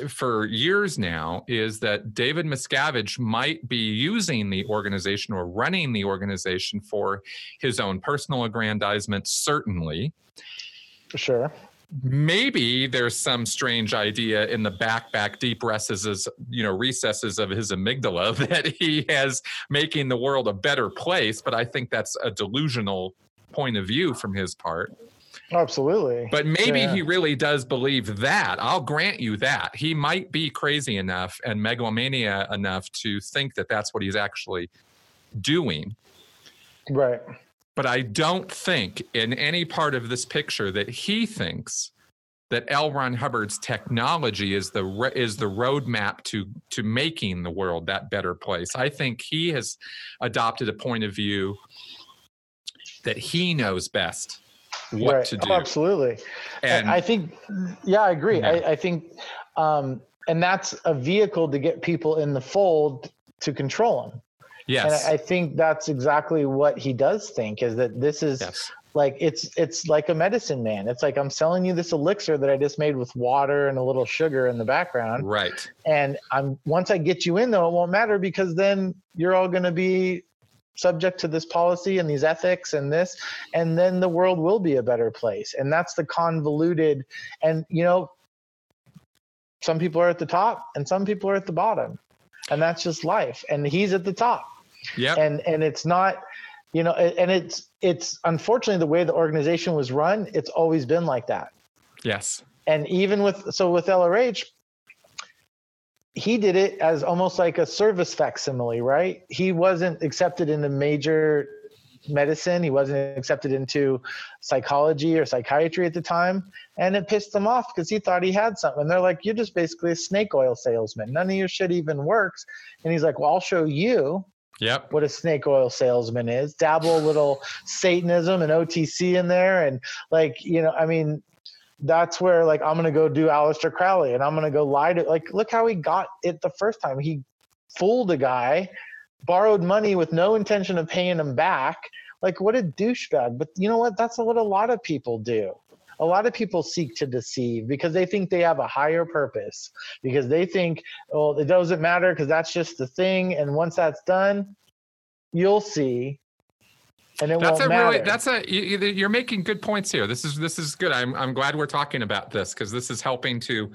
for years now is that David Miscavige might be using the organization or running the organization for his own personal aggrandizement, certainly. Sure. Maybe there's some strange idea in the back, back deep recesses, you know, recesses of his amygdala that he has making the world a better place, but I think that's a delusional point of view from his part. Absolutely. But maybe yeah. he really does believe that. I'll grant you that. He might be crazy enough and megalomania enough to think that that's what he's actually doing. Right. But I don't think in any part of this picture that he thinks that L. Ron Hubbard's technology is the re- is the roadmap to to making the world that better place. I think he has adopted a point of view that he knows best what right. to do. Oh, absolutely. And I think, yeah, I agree. Yeah. I, I think, um, and that's a vehicle to get people in the fold to control them. Yes. And I, I think that's exactly what he does think, is that this is yes. like, it's, it's like a medicine man. It's like, I'm selling you this elixir that I just made with water and a little sugar in the background. Right. And I'm, once I get you in though, it won't matter because then you're all going to be subject to this policy and these ethics and this, and then the world will be a better place. And that's the convoluted, and you know, some people are at the top and some people are at the bottom, and that's just life. And he's at the top. Yeah. And, and it's not, you know, and it's, it's unfortunately the way the organization was run, it's always been like that. Yes. And even with, so with L R H, he did it as almost like a service facsimile, right? He wasn't accepted into major medicine. He wasn't accepted into psychology or psychiatry at the time. And it pissed them off because he thought he had something. And they're like, you're just basically a snake oil salesman. None of your shit even works. And he's like, well, I'll show you yep. what a snake oil salesman is. Dabble a little Satanism and O T C in there. And like, you know, I mean, that's where like, I'm going to go do Aleister Crowley and I'm going to go lie to, like, look how he got it the first time. He fooled a guy, borrowed money with no intention of paying him back. Like, what a douchebag. But you know what? That's what a lot of people do. A lot of people seek to deceive because they think they have a higher purpose, because they think, well, it doesn't matter because that's just the thing. And once that's done, you'll see. And it that's won't a matter. Really, that's a, you're making good points here. This is, this is good. I'm, I'm glad we're talking about this because this is helping to,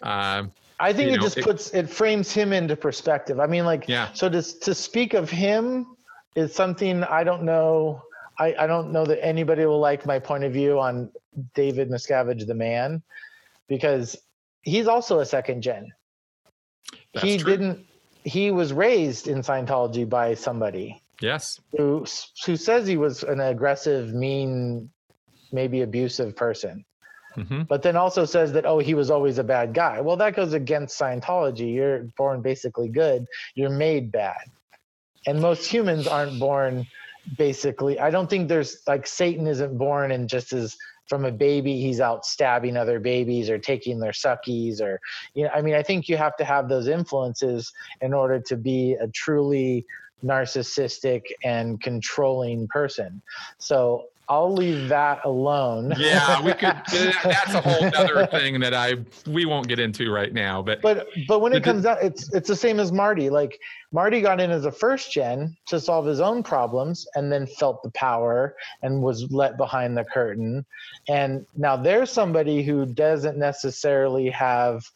um, I think it know, just it, puts, it frames him into perspective. I mean, like, yeah. so to, to speak of him is something I don't know. I, I don't know that anybody will like my point of view on David Miscavige, the man, because he's also a second gen. That's he true. didn't, he was raised in Scientology by somebody. Yes. Who who says he was an aggressive, mean, maybe abusive person, mm-hmm. but then also says that, oh, he was always a bad guy. Well, that goes against Scientology. You're born basically good. You're made bad. And most humans aren't born basically. I don't think there's like Satan isn't born and just as from a baby, he's out stabbing other babies or taking their suckies or, you know, I mean, I think you have to have those influences in order to be a truly narcissistic and controlling person. So I'll leave that alone. Yeah, we could. That's a whole other thing that I we won't get into right now. But but but when it comes out, it's it's the same as Marty. Like Marty got in as a first gen to solve his own problems, and then felt the power and was let behind the curtain. And now there's somebody who doesn't necessarily have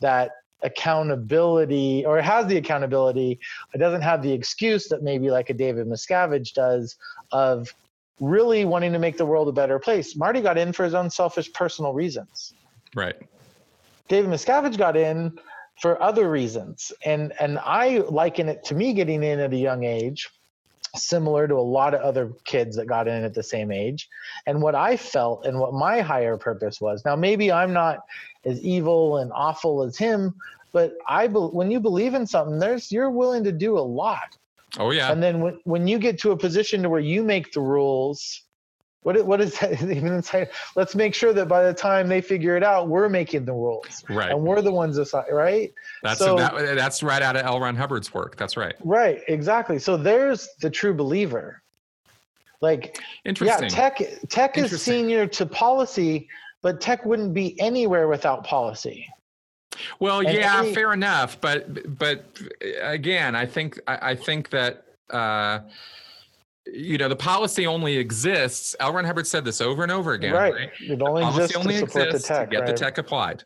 that accountability, or has the accountability, it doesn't have the excuse that maybe like a David Miscavige does of really wanting to make the world a better place. Marty got in for his own selfish personal reasons. Right. David Miscavige got in for other reasons. And and I liken it to me getting in at a young age, similar to a lot of other kids that got in at the same age, and what I felt and what my higher purpose was. Now, maybe I'm not as evil and awful as him, but I, be- when you believe in something, there's, you're willing to do a lot. Oh yeah. And then when, when you get to a position to where you make the rules, what, what is that even inside? Let's make sure that by the time they figure it out, we're making the rules, right? And we're the ones that, right? That's so, that, that's right out of L. Ron Hubbard's work. That's right. Right. Exactly. So there's the true believer. Like, interesting. Yeah, tech, tech is senior to policy, but tech wouldn't be anywhere without policy. Well, and yeah, any, fair enough. But, but again, I think, I, I think that, uh, you know, the policy only exists. L. Ron Hubbard said this over and over again. Right. right? It only exists only to support exists the tech. To get right? the tech applied.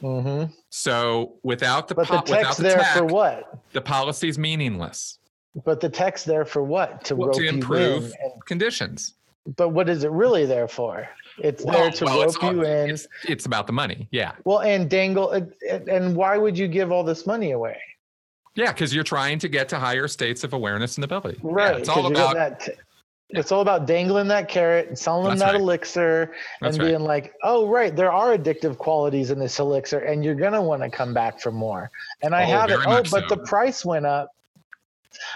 Mm-hmm. So without the, but po- the tech's without the there tech, for what? The policy is meaningless. But the tech's there for what? To, well, rope to improve you in and, conditions. But what is it really there for? It's well, there to well, rope you in. It's, it's about the money. Yeah. Well, and dangle. And why would you give all this money away? Yeah, because you're trying to get to higher states of awareness and ability. Right. Yeah, it's all about that t- yeah. it's all about dangling that carrot and selling them that right. elixir That's and being right. like, oh, right, there are addictive qualities in this elixir, and you're gonna want to come back for more. And I oh, have it. Oh, but so. the price went up.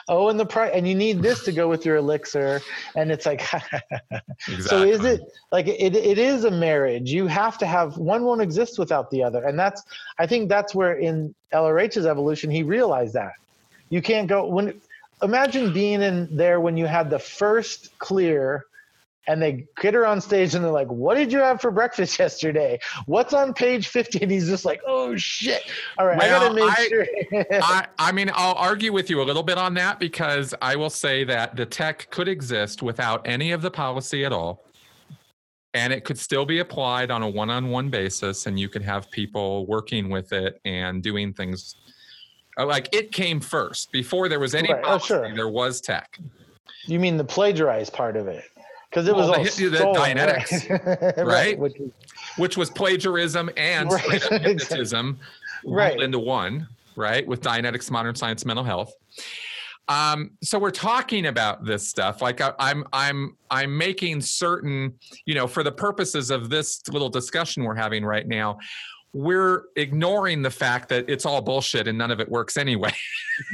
Oh, and the price, and you need this to go with your elixir, and it's like, exactly. So is it like it? It is a marriage. You have to have one. Won't exist without the other, and that's. I think that's where in L R H's evolution he realized that you can't go when. Imagine being in there when you had the first clear and they get her on stage and they're like, what did you have for breakfast yesterday? What's on page fifty? And he's just like, oh shit. All right. Well, I gotta make I, sure. I, I mean, I'll argue with you a little bit on that, because I will say that the tech could exist without any of the policy at all. And it could still be applied on a one-on-one basis, and you could have people working with it and doing things. Like, it came first. Before there was any right. policy, oh, sure. there was tech. You mean the plagiarized part of it? Because it well, was the, all the stolen, Dianetics, right? right? right. Which, is, which was plagiarism and right. hypnotism right. rolled into one, right? With Dianetics, Modern Science, Mental Health. Um, so we're talking about this stuff. Like I, I'm, I'm, I'm making certain, you know, for the purposes of this little discussion we're having right now, we're ignoring the fact that it's all bullshit and none of it works anyway.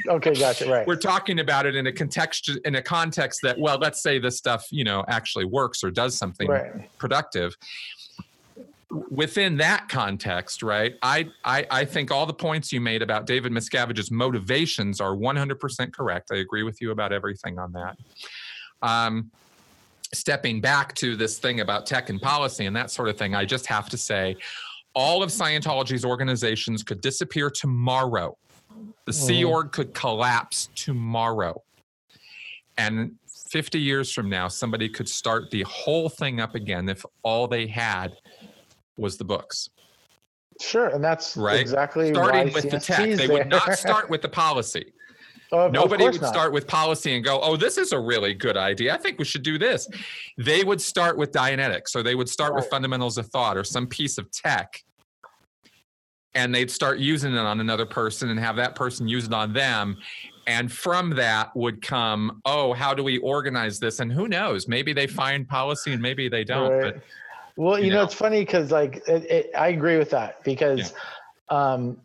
Okay, gotcha. Right. We're talking about it in a context, in a context that, well, let's say this stuff, you know, actually works or does something right. productive. Within that context, right, I, I I think all the points you made about David Miscavige's motivations are one hundred percent correct. I agree with you about everything on that. Um, stepping back to this thing about tech and policy and that sort of thing, I just have to say all of Scientology's organizations could disappear tomorrow. The Sea Org could collapse tomorrow. And fifty years from now, somebody could start the whole thing up again if all they had was the books. Sure, and that's right? exactly starting why with C N C's the tech. They there. would not start with the policy. Oh, Nobody would not. start with policy and go, oh, this is a really good idea. I think we should do this. They would start with Dianetics, or they would start right. with fundamentals of thought or some piece of tech, and they'd start using it on another person and have that person use it on them. And from that would come, oh, how do we organize this? And who knows? Maybe they find policy and maybe they don't. Right. But Well, you, you know, know, it's funny because, like, it, it, I agree with that because yeah. um,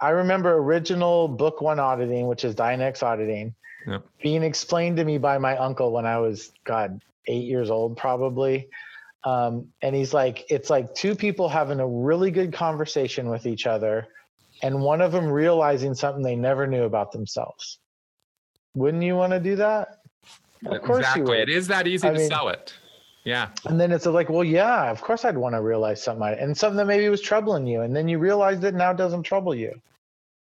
I remember original book one auditing, which is Dianetics auditing, yeah. being explained to me by my uncle when I was, God, eight years old probably. Um, and he's like, it's like two people having a really good conversation with each other and one of them realizing something they never knew about themselves. Wouldn't you want to do that? Of exactly. course you would. It is that easy I to mean, sell it. Yeah. And then it's like, well, yeah, of course I'd want to realize something. And something that maybe was troubling you. And then you realize that now doesn't trouble you.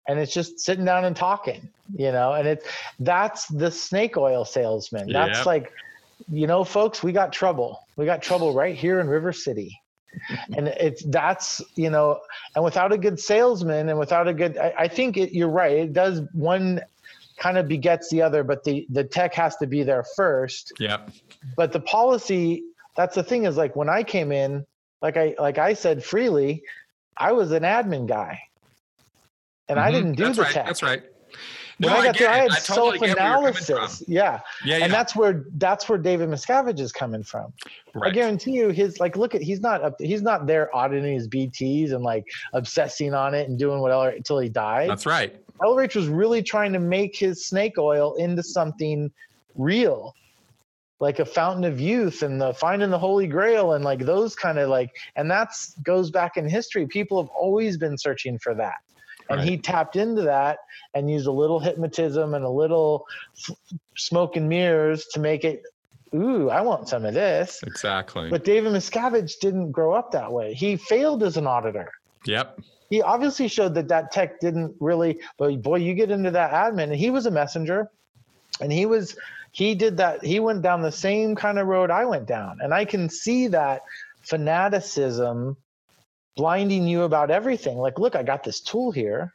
And it's just sitting down and talking, you know, and it's, that's the snake oil salesman. That's yep. like, you know, folks, we got trouble. We got trouble right here in River City. And it's, that's, you know, and without a good salesman and without a good, I, I think it, you're right. It does one kind of begets the other, but the, the tech has to be there first. Yeah. But the policy, that's the thing is like when I came in, like I like I said freely, I was an admin guy. And mm-hmm. I didn't do that's the right, tech. That's right. No, when I got I there, it. I had I totally self-analysis. Yeah. Yeah, yeah. And that's where that's where David Miscavige is coming from. Right. I guarantee you his like look at he's not up he's not there auditing his B Ts and like obsessing on it and doing whatever until he died. That's right. Elrich was really trying to make his snake oil into something real. Like a fountain of youth and the finding the Holy Grail and like those kind of like, and that's goes back in history. People have always been searching for that. And right. he tapped into that and used a little hypnotism and a little f- smoke and mirrors to make it, ooh, I want some of this. Exactly. But David Miscavige didn't grow up that way. He failed as an auditor. Yep. He obviously showed that that tech didn't really, but boy, you get into that admin and he was a messenger and he was, He did that. He went down the same kind of road I went down. And I can see that fanaticism blinding you about everything. Like, look, I got this tool here.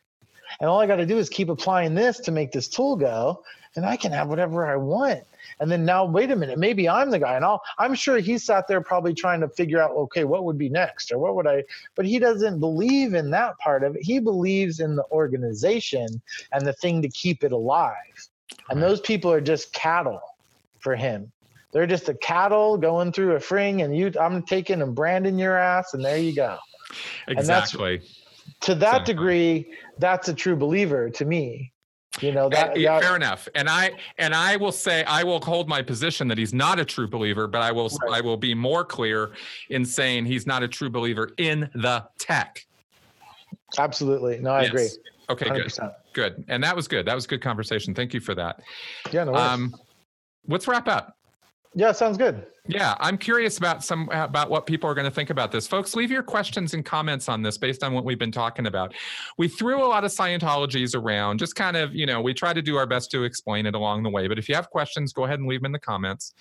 And all I got to do is keep applying this to make this tool go. And I can have whatever I want. And then now, wait a minute, maybe I'm the guy. And I'll, I'm sure he sat there probably trying to figure out, okay, what would be next? Or what would I? But he doesn't believe in that part of it. He believes in the organization and the thing to keep it alive. And those people are just cattle for him. They're just a cattle going through a fring, and you, I'm taking and branding your ass, and there you go. Exactly. And that's, to that exactly. degree, that's a true believer to me. You know that, and, that. Fair enough. And I and I will say I will hold my position that he's not a true believer, but I will right. I will be more clear in saying he's not a true believer in the tech. Absolutely. No, I yes. agree. Okay, one hundred percent. good. Good. And that was good. That was a good conversation. Thank you for that. Yeah, no worries. Um, let's wrap up. Yeah, sounds good. Yeah, I'm curious about some about what people are going to think about this. Folks, leave your questions and comments on this based on what we've been talking about. We threw a lot of Scientologies around, just kind of, you know, we try to do our best to explain it along the way. But if you have questions, go ahead and leave them in the comments.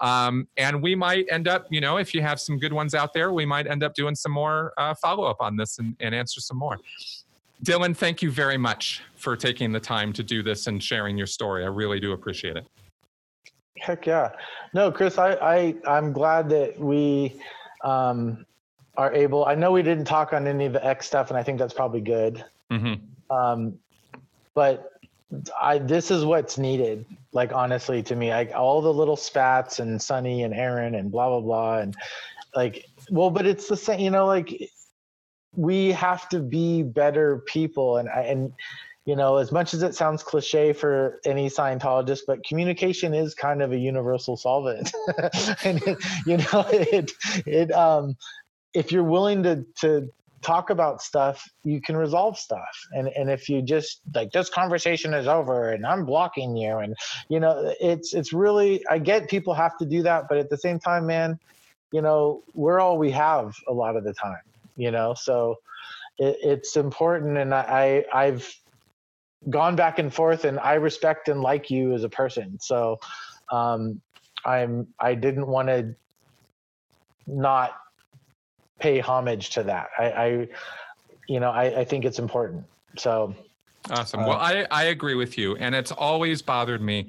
Um, and we might end up, you know, if you have some good ones out there, we might end up doing some more uh, follow-up on this and, and answer some more. Dylan, thank you very much for taking the time to do this and sharing your story. I really do appreciate it. Heck yeah. No, Chris, I, I, I'm glad that we um, are able, I know we didn't talk on any of the X stuff, and I think that's probably good. Mm-hmm. Um, but I, this is what's needed. Like, honestly, to me, like all the little spats and Sonny and Aaron and blah, blah, blah. And like, well, but it's the same, you know, like we have to be better people. And I, and, you know, as much as it sounds cliche for any Scientologist, but communication is kind of a universal solvent. And it, you know, it, it, um, if you're willing to, to talk about stuff, you can resolve stuff. And, and if you just like, this conversation is over and I'm blocking you, and, you know, it's, it's really, I get people have to do that, but at the same time, man, you know, we're all we have a lot of the time, you know, so it, it's important. And I, I I've, gone back and forth, and I respect and like you as a person. So um, I'm, I didn't want to not pay homage to that. I, I you know, I, I think it's important. So. Awesome. Uh, well, I, I agree with you. And it's always bothered me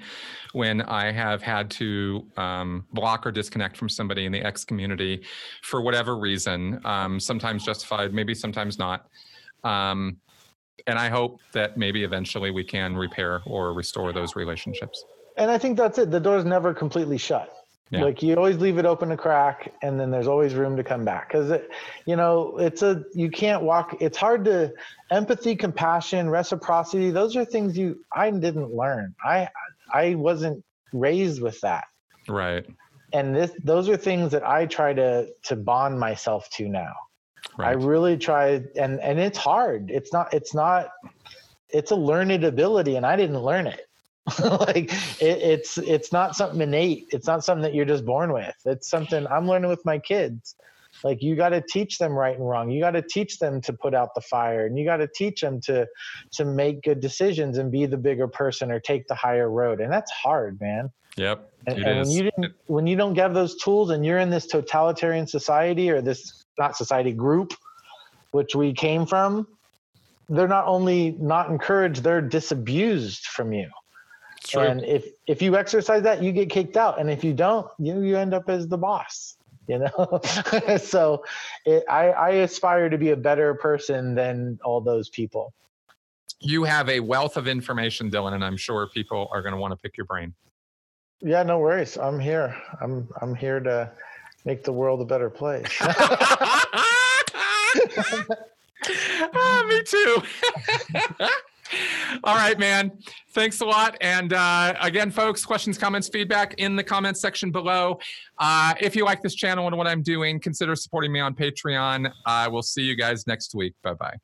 when I have had to um, block or disconnect from somebody in the X community for whatever reason, um, sometimes justified, maybe sometimes not. Um, And I hope that maybe eventually we can repair or restore those relationships. And I think that's it. The door's never completely shut. Yeah. Like you always leave it open a crack, and then there's always room to come back. Because, you know, it's a, you can't walk. It's hard to empathy, compassion, reciprocity. Those are things you, I didn't learn. I, I wasn't raised with that. Right. And this, those are things that I try to, to bond myself to now. Right. I really try, and, and it's hard. It's not, it's not, it's a learned ability, and I didn't learn it. Like it, it's, it's not something innate. It's not something that you're just born with. It's something I'm learning with my kids. Like you got to teach them right and wrong. You got to teach them to put out the fire, and you got to teach them to, to make good decisions and be the bigger person or take the higher road. And that's hard, man. Yep. And, it and is. When you didn't, when you don't have those tools, and you're in this totalitarian society or this, not society group, which we came from, they're not only not encouraged, they're disabused from you. True. And if, if you exercise that, you get kicked out. And if you don't, you, you end up as the boss, you know? So it, I, I aspire to be a better person than all those people. You have a wealth of information, Dylan, and I'm sure people are going to want to pick your brain. Yeah, no worries. I'm here. I'm, I'm here to make the world a better place. Oh, me too. All right, man. Thanks a lot. And uh, again, folks, questions, comments, feedback in the comments section below. Uh, if you like this channel and what I'm doing, consider supporting me on Patreon. I will see you guys next week. Bye-bye.